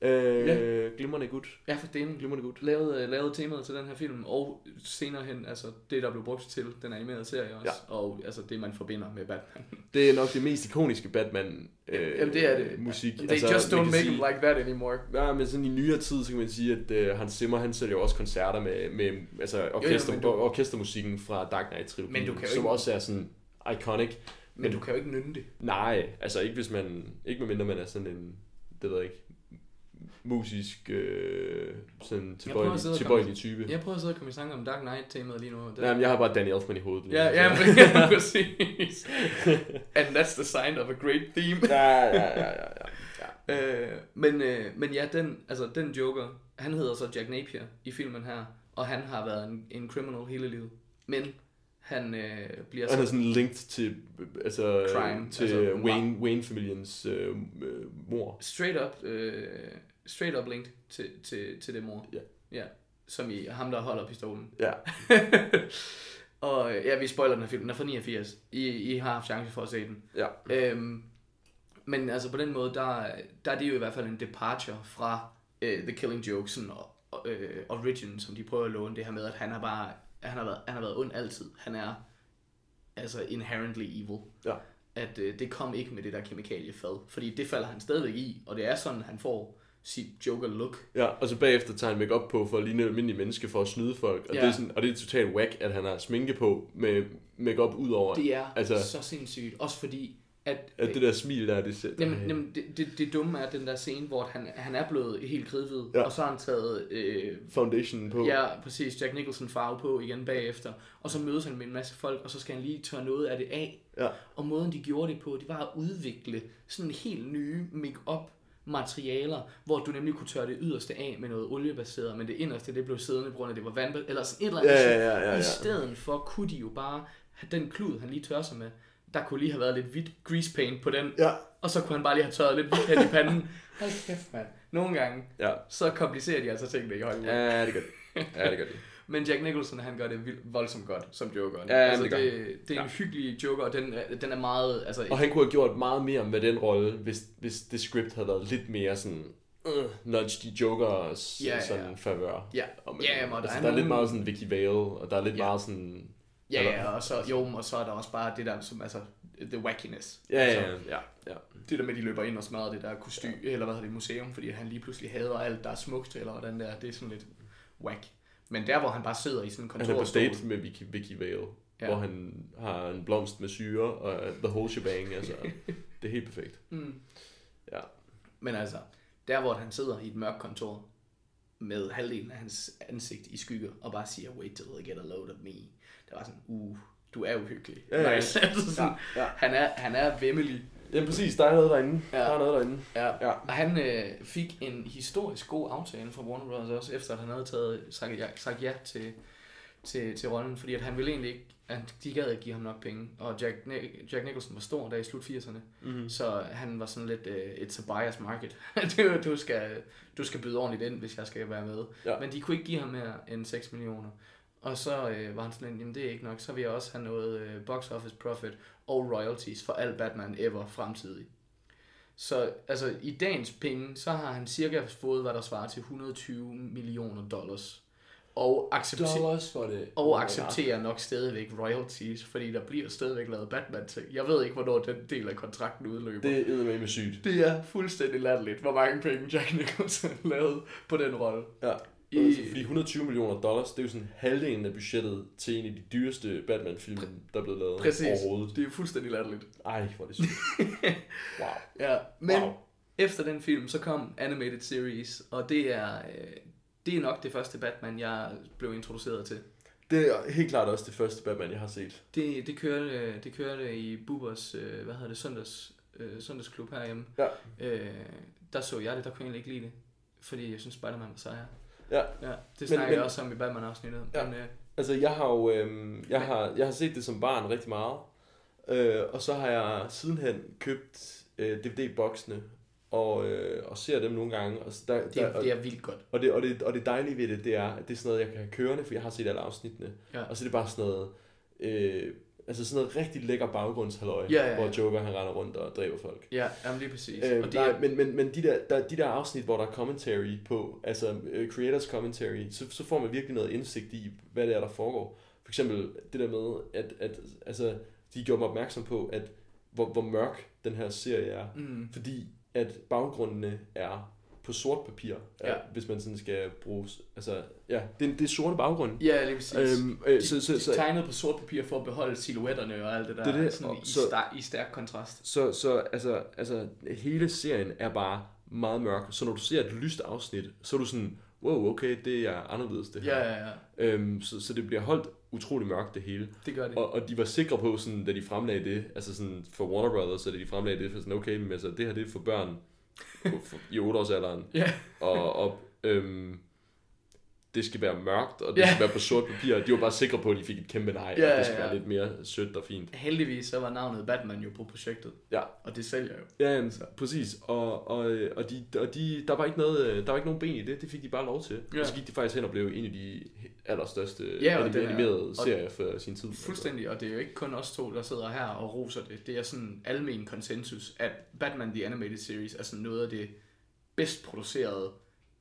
Øh, ja. Glimrende gut. Ja, for den glimrende gut. Lavede, lavede temaet til den her film, og senere hen, altså det, der blev brugt til den animerede serie også, ja. Og altså det, man forbinder med Batman. Det er nok det mest ikoniske Batman øh, Jamen, det er det. Musik. They altså, just don't make it like that anymore. Ja, men sådan i nyere tid, så kan man sige, at øh, Hans Zimmer, han sætter jo også koncerter med, med altså orkester, jo, jo, du, orkestermusikken fra Dark Knight-trilogien, som også er sådan iconic. Men, men du kan jo ikke nynde det. Nej, altså ikke hvis man, ikke medmindre man er sådan en, det ved jeg ikke, musisk øh, sådan tilbøjelig type. Jeg prøver at sidde og komme i tanke om Dark Knight-temaet lige nu. Der... Jamen, jeg har bare Danny Elfman i hovedet. Lige. Ja, ja, ja, præcis. And that's the sign of a great theme. ja, ja, ja, ja, ja. Øh, men, øh, men ja, den, altså, den Joker, han hedder så Jack Napier i filmen her, og han har været en, en criminal hele livet. Men han øh, bliver så... Han er sådan linked til, altså, crime, til altså, Wayne, Wayne-familiens øh, mor. Straight up... Øh, Straight up linked til, til, til det mor. Ja. Yeah. Ja. Som i ham, der holder pistolen. Ja. Yeah. Og ja, vi spoiler den her film. Den er fra niogfirs. I, I har haft chance for at se den. Ja. Yeah. Øhm, men altså på den måde, der, der er det jo i hvert fald en departure fra uh, The Killing Joke, sådan, og, og, uh, origin, som de prøver at låne det her med, at han har bare, han har været, han har været ond altid. Han er altså inherently evil. Ja. Yeah. At uh, det kom ikke med det der kemikaliefad. Fordi det falder han stadigvæk i, og det er sådan, han får... sit Joker-look. Ja, og så bagefter tager han make-up på for at ligne almindelige mennesker for at snyde folk. Og, ja. Det, er sådan, og det er totalt whack, at han har sminke på med make-up ud over. Det er altså, så sindssygt. Også fordi, at... At det der smil der, det sætter jamen, jamen, det, det, det dumme er den der scene, hvor han, han er blevet helt kridhvid, ja. Og så har han taget... Øh, foundation på. Ja, præcis. Jack Nicholson farve på igen bagefter. Og så mødes han med en masse folk, og så skal han lige tørre noget af det af. Ja. Og måden, de gjorde det på, det var at udvikle sådan helt nye make-up materialer, hvor du nemlig kunne tørre det yderste af med noget oliebaseret, men det inderste, det blev siddende, på grund af det var vandbaseret, eller sådan et eller andet. Ja, ja, ja, ja. I stedet for kunne de jo bare, den klud, han lige tørrer sig med, der kunne lige have været lidt hvidt grease paint på den, ja. Og så kunne han bare lige have tørret lidt hvidt hen i panden. Hold kæft, mand. Nogle gange, ja. Så komplicerer de altså tingene i Hollywood. Ja, det gør det. Ja, det gør det. Men Jack Nicholson, han gør det voldsomt godt som Joker. Ja, altså, det, det, det er en ja. Hyggelig Joker, og den, den er meget... Altså, og han kunne have gjort meget mere med den rolle, hvis, hvis det script havde været lidt mere sådan... Uh, nudge de Jokers ja, sådan ja. Favør. Ja, og men, ja men, altså, der, er der er lidt meget sådan Vicky Vale, og der er lidt ja. Meget sådan... Ja, ja, og så, jo, og så er der også bare det der, som altså... the wackiness. Ja, altså, ja, ja, ja. Det der med, de løber ind og smadrer det der kostyme, ja. eller hvad hedder det, museum, fordi han lige pludselig hader alt, der er smukt, eller hvordan der, det er sådan lidt whack. Men der, hvor han bare sidder i sådan en kontorstol. Han er på stage med Vicky, Vicky Vale, ja. hvor han har en blomst med syre, og the whole shebang, altså. Det er helt perfekt. Mm. Ja. Men altså, der hvor han sidder i et mørkt kontor, med halvdelen af hans ansigt i skygge, og bare siger, wait till they get a load of me. Der var sådan, uh, du er uhyggelig. Ja, ja. Nice. Sådan, ja, ja. Han er, han er væmmelig. Ja, præcis. Der er noget derinde. Ja. Der er noget derinde. Ja. Ja. Og han øh, fik en historisk god aftale fra Warner Bros. Også, efter at han havde taget, sagt, ja, sagt ja til, til, til rollen, fordi at han ville egentlig ikke, at de gad ikke give ham nok penge. Og Jack, Jack Nicholson var stor der i slut firserne, mm-hmm. så han var sådan lidt, uh, it's a buyer's market. du, du, skal, du skal byde ordentligt ind, hvis jeg skal være med. Ja. Men de kunne ikke give ham mere end seks millioner. Og så øh, var han sådan, jamen det er ikke nok, så vil jeg også have noget øh, box office profit og royalties for al Batman ever fremtidig. Så altså i dagens penge, så har han cirka fået, hvad der svarer til et hundrede og tyve millioner dollars. Og accepterer, og accepterer nok stadigvæk royalties, fordi der bliver stadigvæk lavet Batman ting. Jeg ved ikke, hvornår den del af kontrakten udløber. Det er eddermame sygt. Det er fuldstændig latterligt, hvor mange penge Jack Nicholson lavede på den rolle. Ja. I... Fordi et hundrede og tyve millioner dollars, det er jo sådan halvdelen af budgettet til en af de dyreste Batman-film, der er blevet lavet. Præcis. Overhovedet. Det er fuldstændig latterligt. Ej, hvor er det sygt. Wow. Ja, men wow. Efter den film, så kom Animated Series, og det er... Øh, Det er nok det første Batman, jeg blev introduceret til. Det er helt klart også det første Batman, jeg har set. Det, det, kørte, det kørte i Bubbers, hvad hedder det, søndags, søndagsklub herhjemme. Ja. Øh, der så jeg det, der kunne jeg ikke lide det. Fordi jeg synes, Spider-Man var sejere. Ja. Ja, det snakker men, jeg også om i Batman-afsnittet. Ja. Men, øh, altså, jeg har jo øh, jeg har, jeg har set det som barn rigtig meget. Øh, og så har jeg sidenhen købt øh, D V D-boksene. Og, øh, og ser dem nogle gange. Og der, der, det, er, det er vildt godt. Og det, og, det, og det dejlige ved det, det er, at det er sådan noget, jeg kan have kørende, for jeg har set alle afsnittene. Ja. Og så er det bare sådan noget, øh, altså sådan noget rigtig lækker baggrundshalløj, ja, ja, ja. Hvor Joker han render rundt og dræber folk. Ja, jamen lige præcis. Øh, og det nej, er... Men, men, men de, der, der, de der afsnit, hvor der er commentary på, altså uh, creators commentary, så, så får man virkelig noget indsigt i, hvad det er, der foregår. For eksempel det der med, at, at altså, de gjorde mig opmærksom på, at hvor, hvor mørk den her serie er. Mm. Fordi at baggrundene er på sort papir, ja. Hvis man sådan skal bruges. Altså, ja, det er, det er sorte baggrunde. Ja, lige præcis. Øhm, øh, de, så, så, så, de tegnede på sort papir for at beholde silhuetterne og alt det der, det, det. Sådan i, så, star, i stærk kontrast. Så, så altså, altså, hele serien er bare meget mørk, så når du ser et lyst afsnit, så er du sådan, wow, okay, det er anderledes det her. Ja, ja, ja. Øhm, så, så det bliver holdt utrolig mørkt det hele. Det gør det. Og, og de var sikre på, sådan, da de fremlagde det, altså sådan for Warner Brothers, så da de fremlagde det, for sådan, okay, men altså, det her det er for børn for, i otteårsalderen. Yeah. Og, og øhm, det skal være mørkt, og det yeah. skal være på sort papir. De var bare sikre på, at de fik et kæmpe nej, yeah, og det skal yeah. være lidt mere sødt og fint. Heldigvis så var navnet Batman jo på projektet, ja. Og det sælger jo. Ja, jamen, præcis. Og, og, og, de, og de, der var ikke noget, der var ikke nogen ben i det, det fik de bare lov til. Yeah. Og så gik de faktisk hen og blev en af de allerstørste yeah, anim- animerede serier for sin tid. Fuldstændig, og det er jo ikke kun os to, der sidder her og roser det. Det er sådan almen konsensus, at Batman The Animated Series er sådan noget af det bedst producerede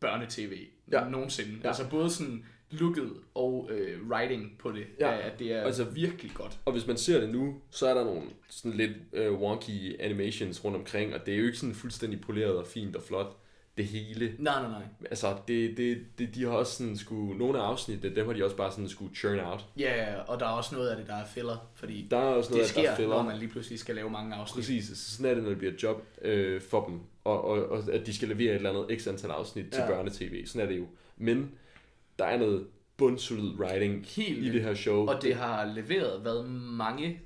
børnetv ja. Nogensinde. Ja. Altså både sådan looket og øh, writing på det, ja. At det er altså virkelig godt. Og hvis man ser det nu, så er der nogle sådan lidt øh, wonky animations rundt omkring, og det er jo ikke sådan fuldstændig poleret og fint og flot, det hele. Nej, nej, nej. Altså, det, det, det, de har også sådan skulle, nogle af afsnittene, dem har de også bare sådan skulle churn out. Ja, og der er også noget af det, der er filler, fordi der er også noget det sker, af det, der når man lige pludselig skal lave mange afsnit. Præcis, så sådan er det, når det bliver et job øh, for dem, og, og, og at de skal levere et eller andet x antal afsnit ja. Til børnetv, sådan er det jo. Men der er noget bundsolid writing helt i det her show. Og det har leveret, hvad mange,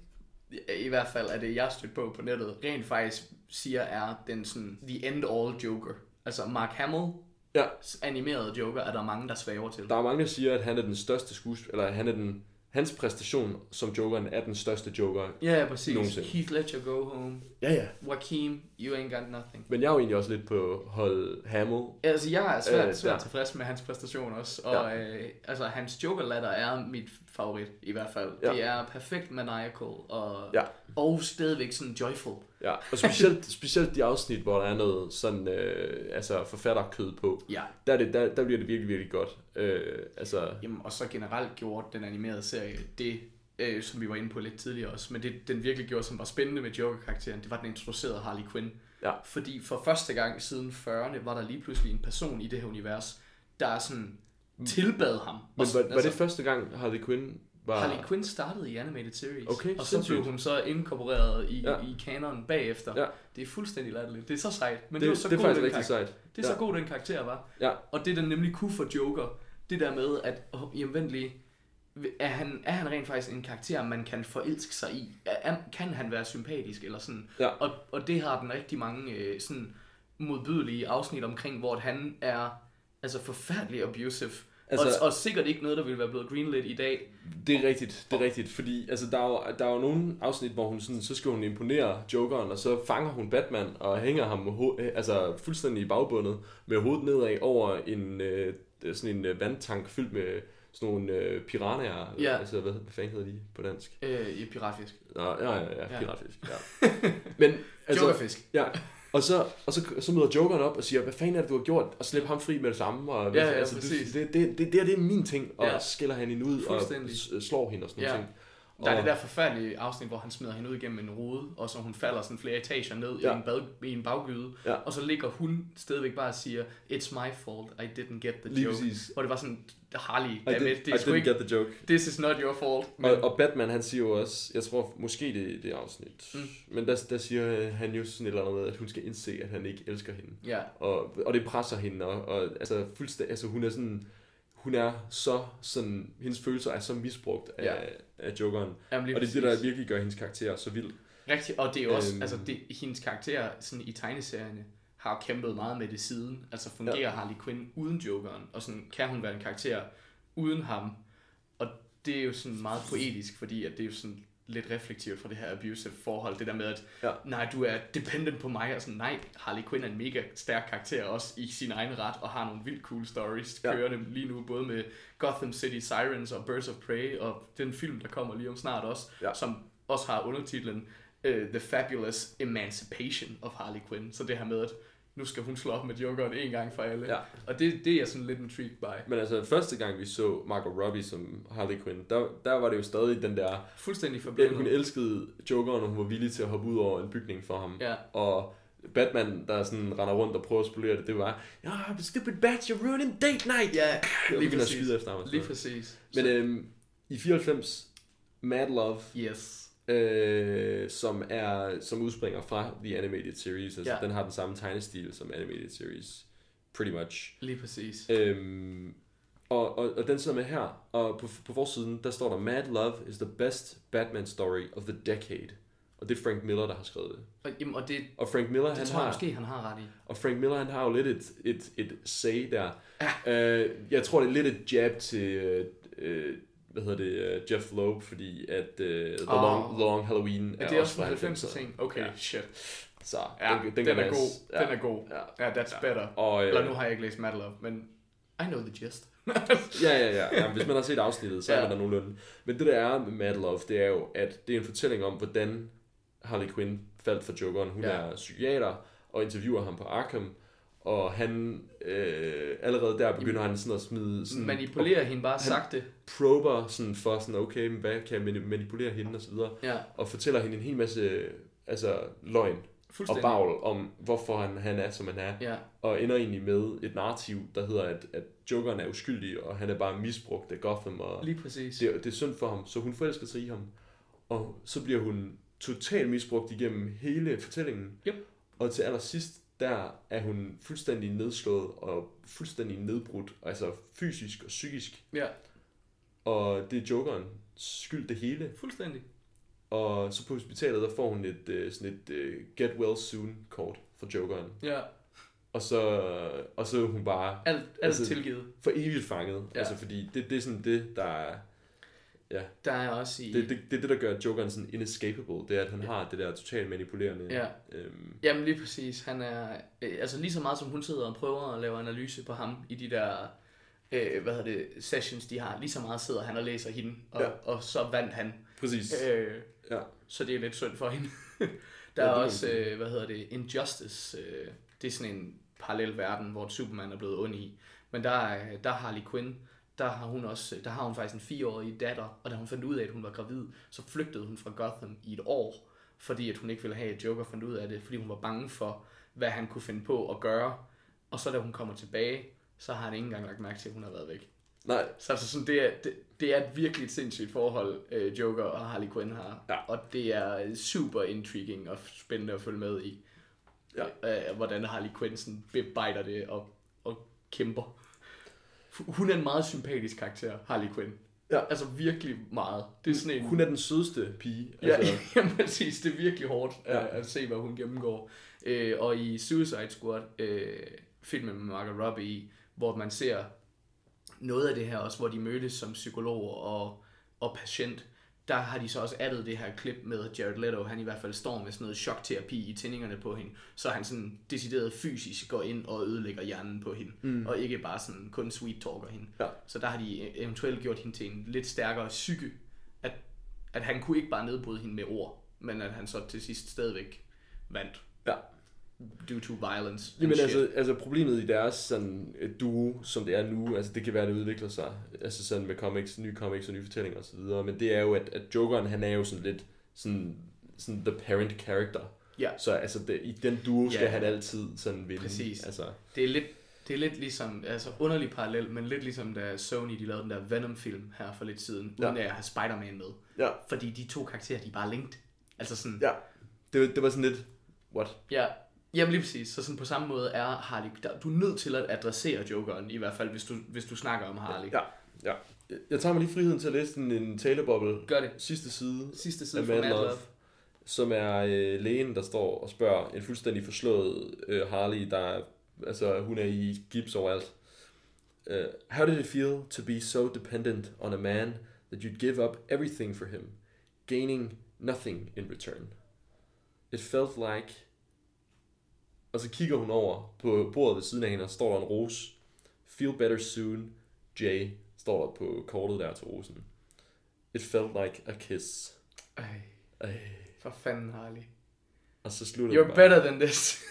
i hvert fald er det, jeg stødt på på nettet, rent faktisk siger er den sådan, the end all Joker. Altså Mark Hamill, ja. Animerede Joker, er der mange, der svæver til. Der er mange, der siger, at han er den største skuespiller, eller at han er den, hans præstation som Jokeren er den største Joker. Ja, ja præcis. Nogensinde. Heath Ledger, go home. Ja, ja. Joaquin, you ain't got nothing. Men jeg er jo egentlig også lidt på hold Hamill. Ja, altså jeg er svært, øh, svært tilfreds med hans præstation også. Og ja. øh, altså hans Joker-latter er mit favorit, i hvert fald. Ja. Det er perfekt maniacal, og, ja. Og stadigvæk sådan joyful. Ja, og specielt, specielt de afsnit, hvor der er noget sådan, øh, altså forfatterkød på, ja. Der, er det, der, der bliver det virkelig, virkelig godt. Øh, altså... Jamen, og så generelt gjort den animerede serie det øh, som vi var inde på lidt tidligere også, men det den virkelig gjorde, som var spændende med Joker-karakteren, det var den introducerede Harley Quinn. Ja. Fordi for første gang siden fyrrerne var der lige pludselig en person i det her univers, der sådan tilbad ham. Men og, var, altså, var det første gang Harley Quinn var... Harley Quinn startede i Animated Series, okay, og så blev hun så inkorporeret i, ja. i kanonen bagefter. Ja. Det er fuldstændig latterligt. Det er så sejt. Men det, det var så det god, den karakter. Sejt. Det er ja. så god, den karakter var. Ja. Og det, den nemlig kunne for Joker, det der med, at oh, jamen, lige, er, han, er han rent faktisk en karakter, man kan forelske sig i? Er, kan han være sympatisk? Eller sådan? Ja. Og, og det har den rigtig mange øh, sådan modbydelige afsnit omkring, hvor han er altså forfærdelig abusive. Altså, og, og sikkert ikke noget, der ville være blevet greenlit i dag. Det er rigtigt, det er rigtigt, fordi altså, der, er jo, der er jo nogle afsnit, hvor hun sådan, så skal hun imponere Jokeren, og så fanger hun Batman og hænger ham ho- altså, fuldstændig bagbundet med hovedet nedad over en, øh, sådan en øh, vandtank fyldt med sådan nogle øh, piranhaer, ja. altså hvad, hvad fanden hedder de på dansk? Øh, ja, piratfisk. Nå, ja, ja, ja, piratfisk, ja. Men, altså, Jokerfisk. Ja. Og, så, og så, så møder Jokeren op og siger, hvad fanden er det, du har gjort? Og slip ham fri med det samme. Og, ja, ja, altså, præcis. Du, det, det, det, det er min ting. Og ja. skiller han hende ud og slår hende og sådan ja. noget. Der er og, det der forfærdelige afsnit, hvor han smider hende ud igennem en rude, og så hun falder sådan flere etager ned ja. i en, bad, i en baggyde. Ja. Og så ligger hun stadigvæk bare og siger, it's my fault, I didn't get the joke. Og det var sådan, Harley, damn it, det er sgu ikke, get the joke. This is not your fault. Og, og Batman, han siger jo også, jeg tror måske det det afsnit, mm. men der, der siger han jo sådan et eller andet, at hun skal indse, at han ikke elsker hende. Ja. Og, og det presser hende, og, og altså fuldstændig, altså hun er sådan... Hun er så sådan, hendes følelser er så misbrugt af, ja. af Jokeren. Jamen, og det er det, der virkelig gør hendes karakter så vild. Rigtigt, og det er også, æm... altså det, hendes karakter sådan, i tegneserierne har kæmpet meget med det siden. Altså fungerer ja. Harley Quinn uden Jokeren, og sådan kan hun være en karakter uden ham. Og det er jo sådan meget poetisk, fordi at det er jo sådan lidt reflektivt fra det her abusive forhold. Det der med, at ja. nej, du er dependent på mig, og sådan, nej, Harley Quinn er en mega stærk karakter også i sin egen ret, og har nogle vildt cool stories, ja. kører dem lige nu, både med Gotham City Sirens og Birds of Prey, og den film, der kommer lige om snart også, ja. som også har undertitlen uh, The Fabulous Emancipation of Harley Quinn. Så det her med, at nu skal hun slå op med Jokeren en gang for alle. Ja. Og det, det er jeg sådan lidt intrigued by. Men altså, første gang vi så Margot Robbie som Harley Quinn, der, der var det jo stadig den der... Fuldstændig forbindet. Hun elskede Jokeren, og hun var villig til at hoppe ud over en bygning for ham. Ja. Og Batman, der sådan render rundt og prøver at spolere det, det var... Ja, oh, stupid bat, you're ruining date night! Ja, lige præcis. Lige præcis. Lige præcis. Men øhm, i fireoghalvfems, Mad Love... Yes. Øh, som er som udspringer fra The Animated Series, altså ja. den har den samme tegnestil som Animated Series, pretty much. Lige præcis. Øhm, og, og, og den sidder med her, og på, på forsiden der står der, Mad Love is the best Batman story of the decade. Og det er Frank Miller, der har skrevet det. Og, jamen, og, det, og Frank Miller, det han tror jeg har, måske, han har ret i. Og Frank Miller, han har jo lidt et, et, et say der. Ah. Øh, jeg tror, det er lidt et jab til... Øh, hvad hedder det, uh, Jeff Loeb, fordi at uh, The oh. long, long Halloween er, er det også fra halvfemserne. Okay, ja. shit. Så, ja, den, den, den, er er god. Ja. den er god. Ja, yeah, that's ja. better. Og, uh, Eller nu har jeg ikke læst Mad Love, men I know the gist. ja, ja, ja, ja. Hvis man har set afsnittet, så ja. er man der nogenlunde. Men det der er med Mad Love, det er jo, at det er en fortælling om, hvordan Harley Quinn faldt for Jokeren. Hun ja. er psykiater og interviewer ham på Arkham. Og han, øh, allerede der begynder Jamen, han sådan at smide... Sådan, manipulerer og, hende bare sagte. Prober sådan for sådan, okay, men hvad kan jeg manipulere hende og så videre. Ja. Og fortæller hende en hel masse altså, løgn og bagl om, hvorfor han, han er, som han er. Ja. Og ender egentlig med et narrativ, der hedder, at, at Jokeren er uskyldig, og han er bare misbrugt af Gotham. Og lige præcis. Det, det er synd for ham, så hun forelsker sig i ham. Og så bliver hun totalt misbrugt igennem hele fortællingen. Yep. Og til allersidst... Der er hun fuldstændig nedslået og fuldstændig nedbrudt, altså fysisk og psykisk. Ja. Og det er Jokeren skyld det hele. Fuldstændig. Og så på hospitalet, der får hun et sådan et uh, get well soon kort fra Jokeren. Ja. Og så og så er hun bare alt, alt altså, tilgivet. For evigt fanget, ja. altså fordi det det er sådan det der er, ja. Der er også i... Det, det, det, det der gør Jokeren sådan inescapable, det er, at han ja. har det der totalt manipulerende... Ja. Øhm... Jamen lige præcis. Han er... Øh, altså lige så meget som hun sidder og prøver at lave analyse på ham i de der... Øh, hvad hedder det? Sessions, de har. Lige så meget sidder han og læser hende, og, ja. og så vandt han. Præcis. Øh, ja. Så det er lidt synd for hende. der ja, er også, øh, hvad hedder det, Injustice. Øh, det er sådan en parallel verden, hvor Superman er blevet ond i. Men der, der er Harley Quinn... der har hun også, der har hun faktisk en fireårig datter, og da hun fandt ud af, at hun var gravid, så flygtede hun fra Gotham i et år, fordi at hun ikke ville have, at Joker fandt ud af det, fordi hun var bange for, hvad han kunne finde på at gøre. Og så da hun kommer tilbage, så har han ikke engang lagt mærke til, at hun har været væk. Nej. Så altså sådan, det, er, det, det er et virkelig sindssygt forhold, Joker og Harley Quinn har. Ja. Og det er super intriguing og spændende at følge med i, ja. Hvordan Harley Quinn sådan bebejder det og, og kæmper. Hun er en meget sympatisk karakter, Harley Quinn. Ja. Altså virkelig meget. Det er sådan en... Hun er den sødeste pige. Altså... Ja, ja, præcis. Det er virkelig hårdt ja. at, at se, hvad hun gennemgår. Øh, og i Suicide Squad, øh, filmen med Margot Robbie, hvor man ser noget af det her også, hvor de mødtes som psykolog og, og patient, der har de så også addet det her klip med Jared Leto. Han i hvert fald står med sådan noget chokterapi i tændingerne på hende, så han sådan decideret fysisk går ind og ødelægger hjernen på hende, mm. og ikke bare sådan kun sweet talker hende. Ja. Så der har de eventuelt gjort hende til en lidt stærkere psyke, at, at han kunne ikke bare nedbryde hende med ord, men at han så til sidst stadigvæk vandt. Ja. Due to violence. Jamen altså, altså problemet i deres sådan duo, som det er nu, altså det kan være, det udvikler sig, altså sådan med comics, nye comics og nye fortællinger og så videre, men det er jo, at, at Jokeren, han er jo sådan lidt sådan, sådan the parent character. Ja. Så altså det, i den duo skal ja. han altid sådan vinde. Præcis. Altså. Det er lidt, det er lidt ligesom, altså underlig parallel, men lidt ligesom da Sony, de lavede den der Venom-film her for lidt siden, ja. uden at have Spider-Man med. Ja. Fordi de to karakterer, de er bare linked. Altså sådan. Ja. Det, det var sådan lidt, what? Ja. Jamen lige præcis, så sådan på samme måde er Harley, der, du er nødt til at adressere Jokeren, i hvert fald, hvis du, hvis du snakker om Harley. Ja, ja. Jeg tager mig lige friheden til at læse en, en taleboble. Gør det. Sidste side, Sidste side af Mad Love, Love, som er øh, lægen, der står og spørger en fuldstændig forslået øh, Harley, der altså hun er i gips overalt. Uh, How did it feel to be so dependent on a man that you'd give up everything for him, gaining nothing in return? It felt like... Og så kigger hun over på bordet ved siden af hende, og står der en rose. Feel better soon, Jay, står der på kortet der til rosen. It felt like a kiss. Ej, Ej. For fanden, Harley. Og så slutter You're better than this.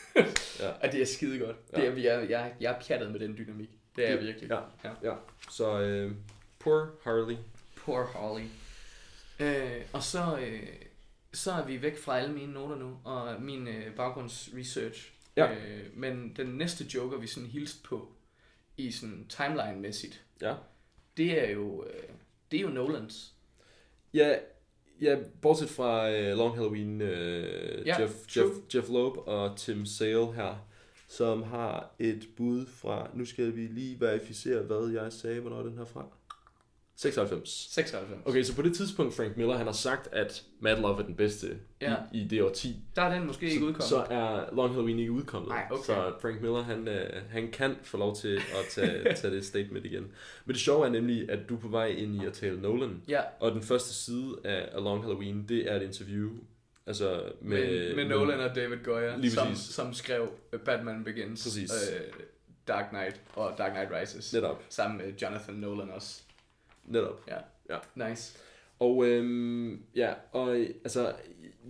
Ja. Og det er skide godt. Ja. Det er, jeg, jeg, jeg er pjattet med den dynamik. Det er jeg virkelig. Ja, ja. ja. Så øh, poor Harley. Poor Harley. Øh, og så, øh, så er vi væk fra alle mine noter nu, og min øh, baggrundsresearch. Ja. Øh, men den næste Joker, vi sådan hilste på i sådan timeline-mæssigt, ja. det er jo øh, det er jo Nolans. Ja, ja, bortset fra øh, Long Halloween, øh, ja, Jeff, Jeff, Jeff Loeb og Tim Sale her, som har et bud fra, nu skal vi lige verificere, hvad jeg sagde, hvornår den her fra. seksoghalvfems Okay, så på det tidspunkt, Frank Miller, han har sagt, at Mad Love er den bedste ja. i, i det årti. Der er den måske så, ikke udkommet. Så er Long Halloween ikke udkommet. Nej, okay. Så Frank Miller, han, han kan få lov til at tage, tage det statement igen. Men det sjove er nemlig, at du er på vej ind i at tale Nolan. Ja. Og den første side af Long Halloween, det er et interview altså med, med, med Nolan med, og David Goyer, som, som skrev Batman Begins, præcis. Øh, Dark Knight og Dark Knight Rises. Netop. Sammen med Jonathan Nolan også. Netop. Ja. Ja. Nice. Og øhm, ja, og altså,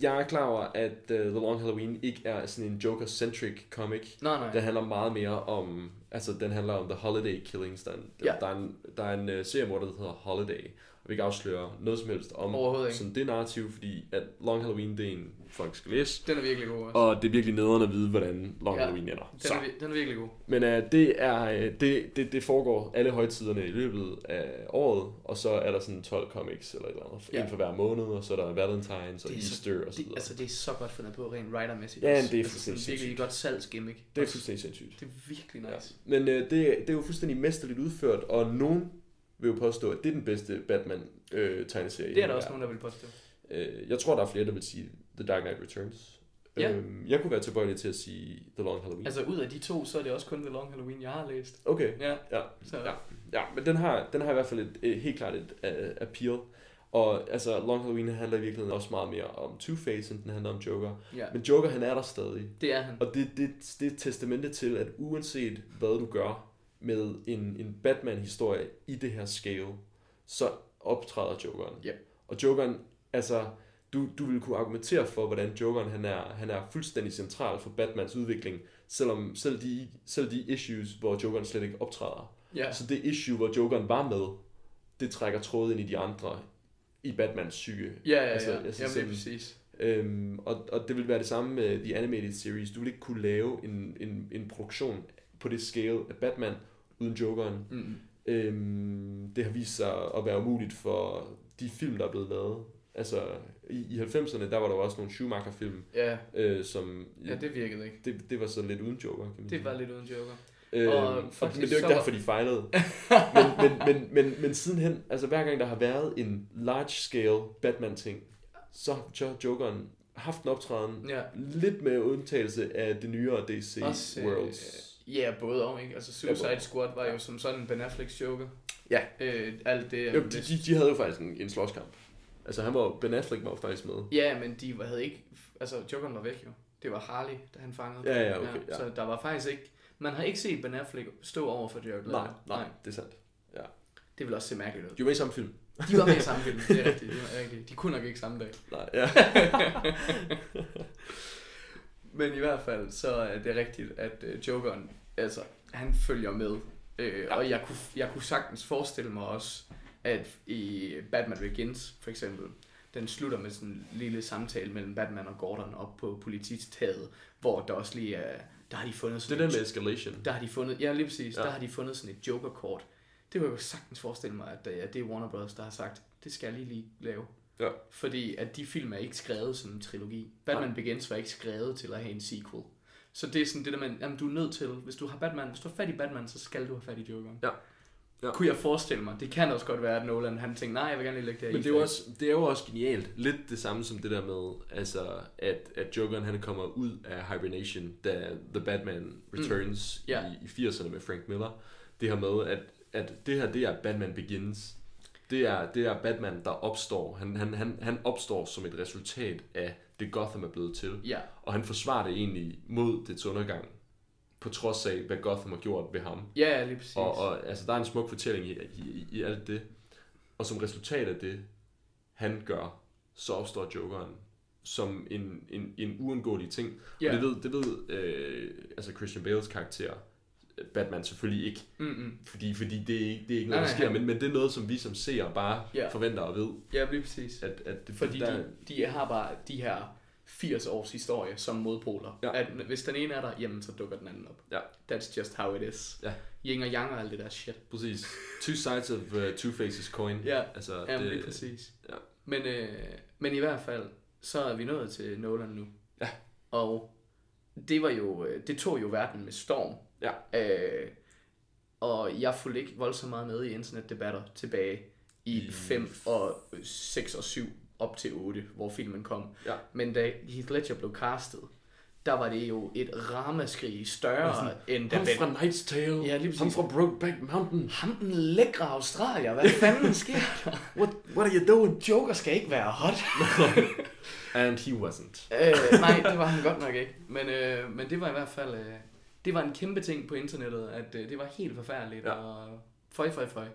jeg er klar over, at uh, The Long Halloween ikke er sådan en Joker-centric comic. Nej, nej. Den handler meget mere om, altså den handler om The Holiday Killings. Der er en, ja. der er en, der er en uh, seriemorder, der hedder Holiday, og vi kan afsløre noget som helst om sådan det narrativ, fordi at Long Halloween, det er en, folk skal læse. Den er virkelig god også. Og det er virkelig nederen at vide, hvordan Long ja, Halloween ender. Den er, den er virkelig god. Men uh, det, er, uh, det, det, det foregår alle højtiderne i løbet af året, og så er der sådan tolv comics, eller et eller andet, ja. en for hver måned, og så er der Valentines og Easter så, og så videre. Det, altså det er så godt fundet på, rent writer-mæssigt. Ja, det er altså, fuldstændig sindssygt. Det er virkelig godt salgsgimmick. Det er fuldstændig sindssygt. Det er virkelig nice. Ja. Men uh, det, det er jo fuldstændig mesterligt udført, og nogen vil jo påstå, at det er den bedste Batman-tegneserie. Øh, det er der også nogen, der vil påstå. Øh, jeg tror, der er flere, der vil sige The Dark Knight Returns. Ja. Øhm, jeg kunne være tilbøjelig til at sige The Long Halloween. Altså ud af de to, så er det også kun The Long Halloween, jeg har læst. Okay, ja, ja. Så. ja. ja. men den har, den har i hvert fald et, et, helt klart et uh, appeal. Og altså, Long Halloween handler i virkeligheden også meget mere om Two-Face, end den handler om Joker. Ja. Men Joker, han er der stadig. Det er han. Og det, det, det er testamentet til, at uanset hvad du gør, med en, en Batman-historie i det her scale, så optræder Jokeren. Yep. Og Jokeren, altså, du, du vil kunne argumentere for, hvordan Jokeren, han er, han er fuldstændig central for Batmans udvikling, selvom selv de, selv de issues, hvor Jokeren slet ikke optræder. Yeah. Så det issue, hvor Jokeren var med, det trækker tråden ind i de andre i Batmans syge. Ja, ja, ja. Altså, jeg synes, Jamen, det er præcis. Øhm, og, og det vil være det samme med The Animated Series. Du vil ikke kunne lave en, en, en produktion på det scale af Batman uden Jokeren. Mm. Øhm, det har vist sig at være umuligt for de film, der er blevet lavet. Altså, i, i halvfemserne, der var der også nogle Schumacher-film, yeah. øh, som... Ja, det virkede ikke. Det, det var så lidt uden Joker. Kan man det sige. Var lidt uden Joker. Øh, og og, men det er jo ikke derfor, de fejlede. men, men, men, men, men sidenhen, altså hver gang der har været en large-scale Batman-ting, så har Jokeren haft en optræden, yeah. lidt med undtagelse af det nyere D C også, Worlds. Ja, yeah, både og, ikke? Altså Suicide ja, Squad var jo som sådan en Ben Afflecks Joker. Ja. Øh, alt det, jo, de, de, de havde jo faktisk en, en slåskamp. Altså han var Ben Affleck var faktisk med. Ja, men de havde ikke altså Jokeren var væk jo. Det var Harley, der han fangede. Ja, ja, okay. Ja. Ja. Så der var faktisk ikke man har ikke set Ben Affleck stå over for Jared Leto. Nej, nej, nej, det er sandt. Ja. Det vil også se mærkeligt ud. De var med i samme film. De var med i samme film. Det er rigtigt. Det er rigtigt. De kunne nok ikke samme dag. Nej, ja. Men i hvert fald så er det rigtigt at Jokeren altså han følger med. Øh, ja. Og jeg kunne jeg kunne sagtens forestille mig også at i Batman Begins, for eksempel, den slutter med sådan en lille samtale mellem Batman og Gordon op på politistaget, hvor der også lige er, der har de fundet sådan det er den med escalation. Der har de fundet, ja, lige præcis, ja. Der har de fundet sådan et Joker-kort. Det vil jeg jo sagtens forestille mig, at ja, det er Warner Bros., der har sagt, det skal jeg lige, lige lave. Ja. Fordi at de film er ikke skrevet som en trilogi. Batman Nej. Begins var ikke skrevet til at have en sequel. Så det er sådan det der, man, jamen, du er nødt til, hvis du har Batman, hvis du har fat i Batman, så skal du have fat i Jokeren. Ja. Ja. Kunne jeg forestille mig. Det kan også godt være, at Nolan han tænkte, nej, jeg vil gerne lige lægge det her. Men det er, også, det er jo også genialt. Lidt det samme som det der med, altså, at, at Jokeren han kommer ud af hibernation, da The Batman Returns mm. yeah. i, i firserne med Frank Miller. Det her med, at, at det her, det er Batman Begins. Det er, det er Batman, der opstår. Han, han, han, han opstår som et resultat af det Gotham er blevet til. Yeah. Og han forsvarer det egentlig mod dets undergang. På trods af, hvad Gotham har gjort ved ham. Ja, lige præcis. Og, og altså, der er en smuk fortælling i, i, i alt det. Og som resultat af det, han gør, så opstår Jokeren som en, en, en uundgåelig ting. Ja. Og det ved, det ved øh, altså Christian Bales karakter, Batman selvfølgelig ikke. Mm-mm. Fordi, fordi det, er ikke, det er ikke noget, nej, der sker. Han... Men, men det er noget, som vi som seere bare ja. forventer og ved. Ja, lige præcis. At, at det, fordi der... de, de har bare de her... firs års historie som modpoler. Ja. At hvis den ene er der, jamen så dukker den anden op. Ja. That's just how it is. Ja. Yin og yang og alt det der shit. Præcis. Two sides of uh, Two-Faces coin. Ja, altså, jamen, det, det er præcis. Ja. Men, øh, men i hvert fald, så er vi nået til Nolan nu. Ja. Og det var jo, det tog jo verden med storm. Ja. Øh, og jeg fulgte ikke voldsomt meget med i internetdebatter tilbage i fem og seks og syv. Op til otte, hvor filmen kom. Ja. Men da Heath Ledger blev castet, der var det jo et ramaskrig større sådan, end da... Ham fra Knight's Tale, ja, ham fra Brokeback Mountain. Ham den lækre australier, hvad fanden sker der? What, what are you doing? Joker skal ikke være hot. And he wasn't. øh, nej, det var han godt nok ikke. Men, øh, men det var i hvert fald... Øh, det var en kæmpe ting på internettet, at øh, det var helt forfærdeligt. Ja. Og føj, føj, føj.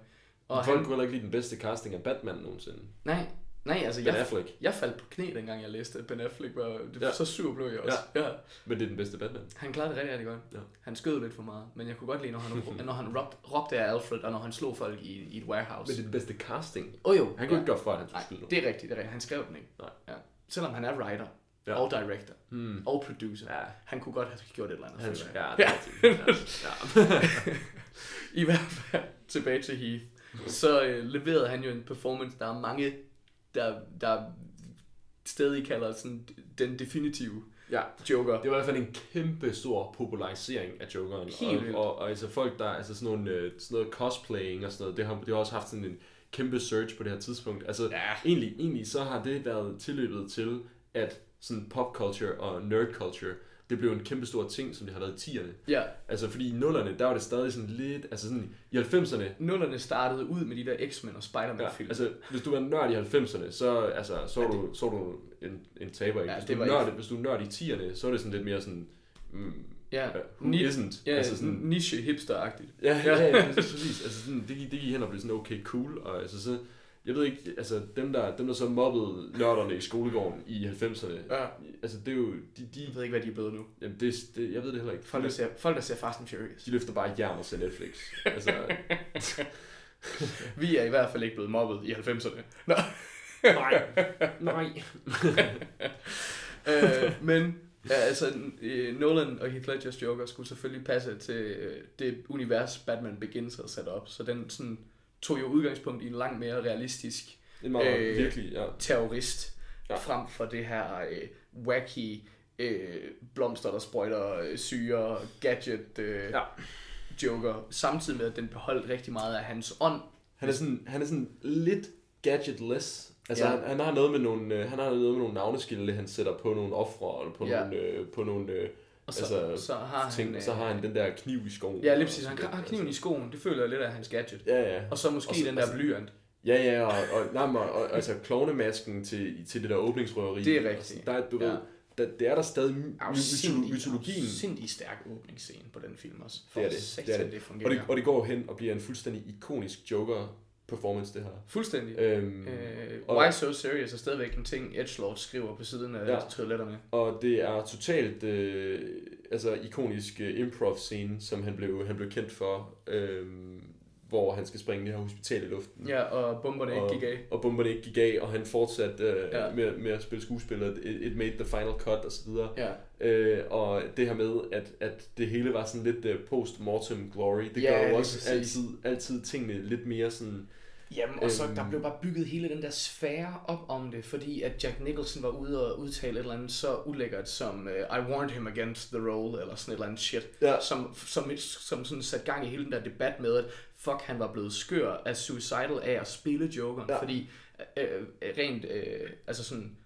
Og folk han... kunne ikke lide den bedste casting af Batman nogensinde. Nej. Nej, altså Ben Affleck. Jeg, jeg faldt på knæ, dengang jeg læste, at Ben Affleck var, det var ja. så sur blev jeg også. Ja. Ja. Men det er den bedste Batman. Han klarede det rigtig, rigtig godt. Ja. Han skød lidt for meget, men jeg kunne godt lide, når han, når han råbte, råbte af Alfred, og når han slog folk i, i et warehouse. Men det er den bedste casting. Åh oh, jo. Han kunne ja. ikke gøre for, at han skulle skyde. Nej, det er rigtigt, det er rigtigt. Han skrev den ikke. Nej. Ja. Selvom han er writer, ja. og director, mm. og producer, ja. han kunne godt have gjort et eller andet. Han, ja, det er rigtigt. Ja. Ja. I hvert fald tilbage til Heath, så øh, leverede han jo en performance, der er mange... Der, der stadig kalder sådan den definitive ja. Joker. Det var i hvert fald en kæmpe stor popularisering af Jokeren. Helt og, og, og altså folk, der altså sådan, nogle, sådan noget cosplaying og sådan noget, det har, det har også haft sådan en kæmpe surge på det her tidspunkt. Altså ja. egentlig, egentlig så har det været tilløbet til, at sådan popculture og nerdculture, det blev en kæmpe stor ting, som det har været i tierne. Ja. Altså, fordi i nullerne, der var det stadig sådan lidt... Altså, sådan i halvfemserne... Nullerne startede ud med de der X-Men og Spider-Man-film. Ja, altså, hvis du var nørd i halvfemserne, så, altså, så, ja, det... du, så du en, en taber, ikke? Ja, hvis, du nørd, ikke? Hvis du er nørd i tierne, så er det sådan lidt mere sådan... Mm, ja. Who Ni- isn't? Ja, altså, sådan... niche-hipster-agtigt. Ja, ja, ja, ja, ja, præcis. Altså, sådan, det, gik, det gik hen og blev sådan okay cool, og altså så... jeg ved ikke, altså dem der, dem der så mobbede nørderne i skolegården i halvfemserne, ja. Altså det er jo, de, de... Jeg ved ikke, hvad de er blevet nu. Jamen det, det, jeg ved det heller ikke. Folk, der ser, folk, der ser Fast and Furious. De løfter bare jern og ser Netflix. Altså... Vi er i hvert fald ikke blevet mobbet i halvfemserne. Nå. Nej, nej. øh, men ja, altså, Nolan og Heath Ledgers Joker skulle selvfølgelig passe til det univers, Batman Begins havde sat op. Så den sådan, tog jo udgangspunkt i en langt mere realistisk en meget, øh, virkelig, ja. terrorist, ja. Frem for det her øh, wacky øh, blomster, der sprøjter, syre, gadget øh, ja. Joker. Samtidig med, at den beholdt rigtig meget af hans ånd. Han er sådan, han er sådan lidt gadgetless. Altså, ja. han, han har noget med nogle, øh, han har noget med nogle navneskilde, han sætter på nogle ofre eller på ja. nogle, øh, på nogle, øh, og så, altså, så har ting, han, øh, så har han den der kniv i skoen. Ja, lige præcis. Han har kniven i skoen. Det føler jeg lidt af hans gadget. Ja, ja. Og så måske og så, den der blyant. Ja, ja, og og, nej, og, og altså klovnemasken til til det der åbningsrøveri. Det er rigtigt. Der, du ja. ved, der, det er der stadig mytologien. Mytologien. Sindssygt stærk åbningsscene på den film også. For det er det. Det, er det. det og det og det går hen og bliver en fuldstændig ikonisk Joker performance, det her. Fuldstændig. Øhm, øh, og Why So Serious er stadigvæk en ting, Edgelord skriver på siden af ja. toiletterne. Og det er totalt øh, altså ikonisk improv-scene, som han blev, han blev kendt for, øh, hvor han skal springe det her hospital i luften. Ja, og bomberne og, ikke gik af. Og bomberne ikke gik af, og han fortsatte øh, ja. med, med at spille skuespillet. It, it made the final cut, og så videre. Ja. Øh, og det her med, at, at det hele var sådan lidt uh, post-mortem glory, det ja, gør jo også altid, altid tingene lidt mere sådan... Jamen, og så der blev bare bygget hele den der sfære op om det, fordi at Jack Nicholson var ude og udtale et eller andet så ulækkert som I warned him against the role, eller sådan et eller andet shit, ja. som, som, som sådan satte gang i hele den der debat med, at fuck, han var blevet skør af suicidal af at spille Jokeren, ja. fordi øh, rent, øh, altså sådan...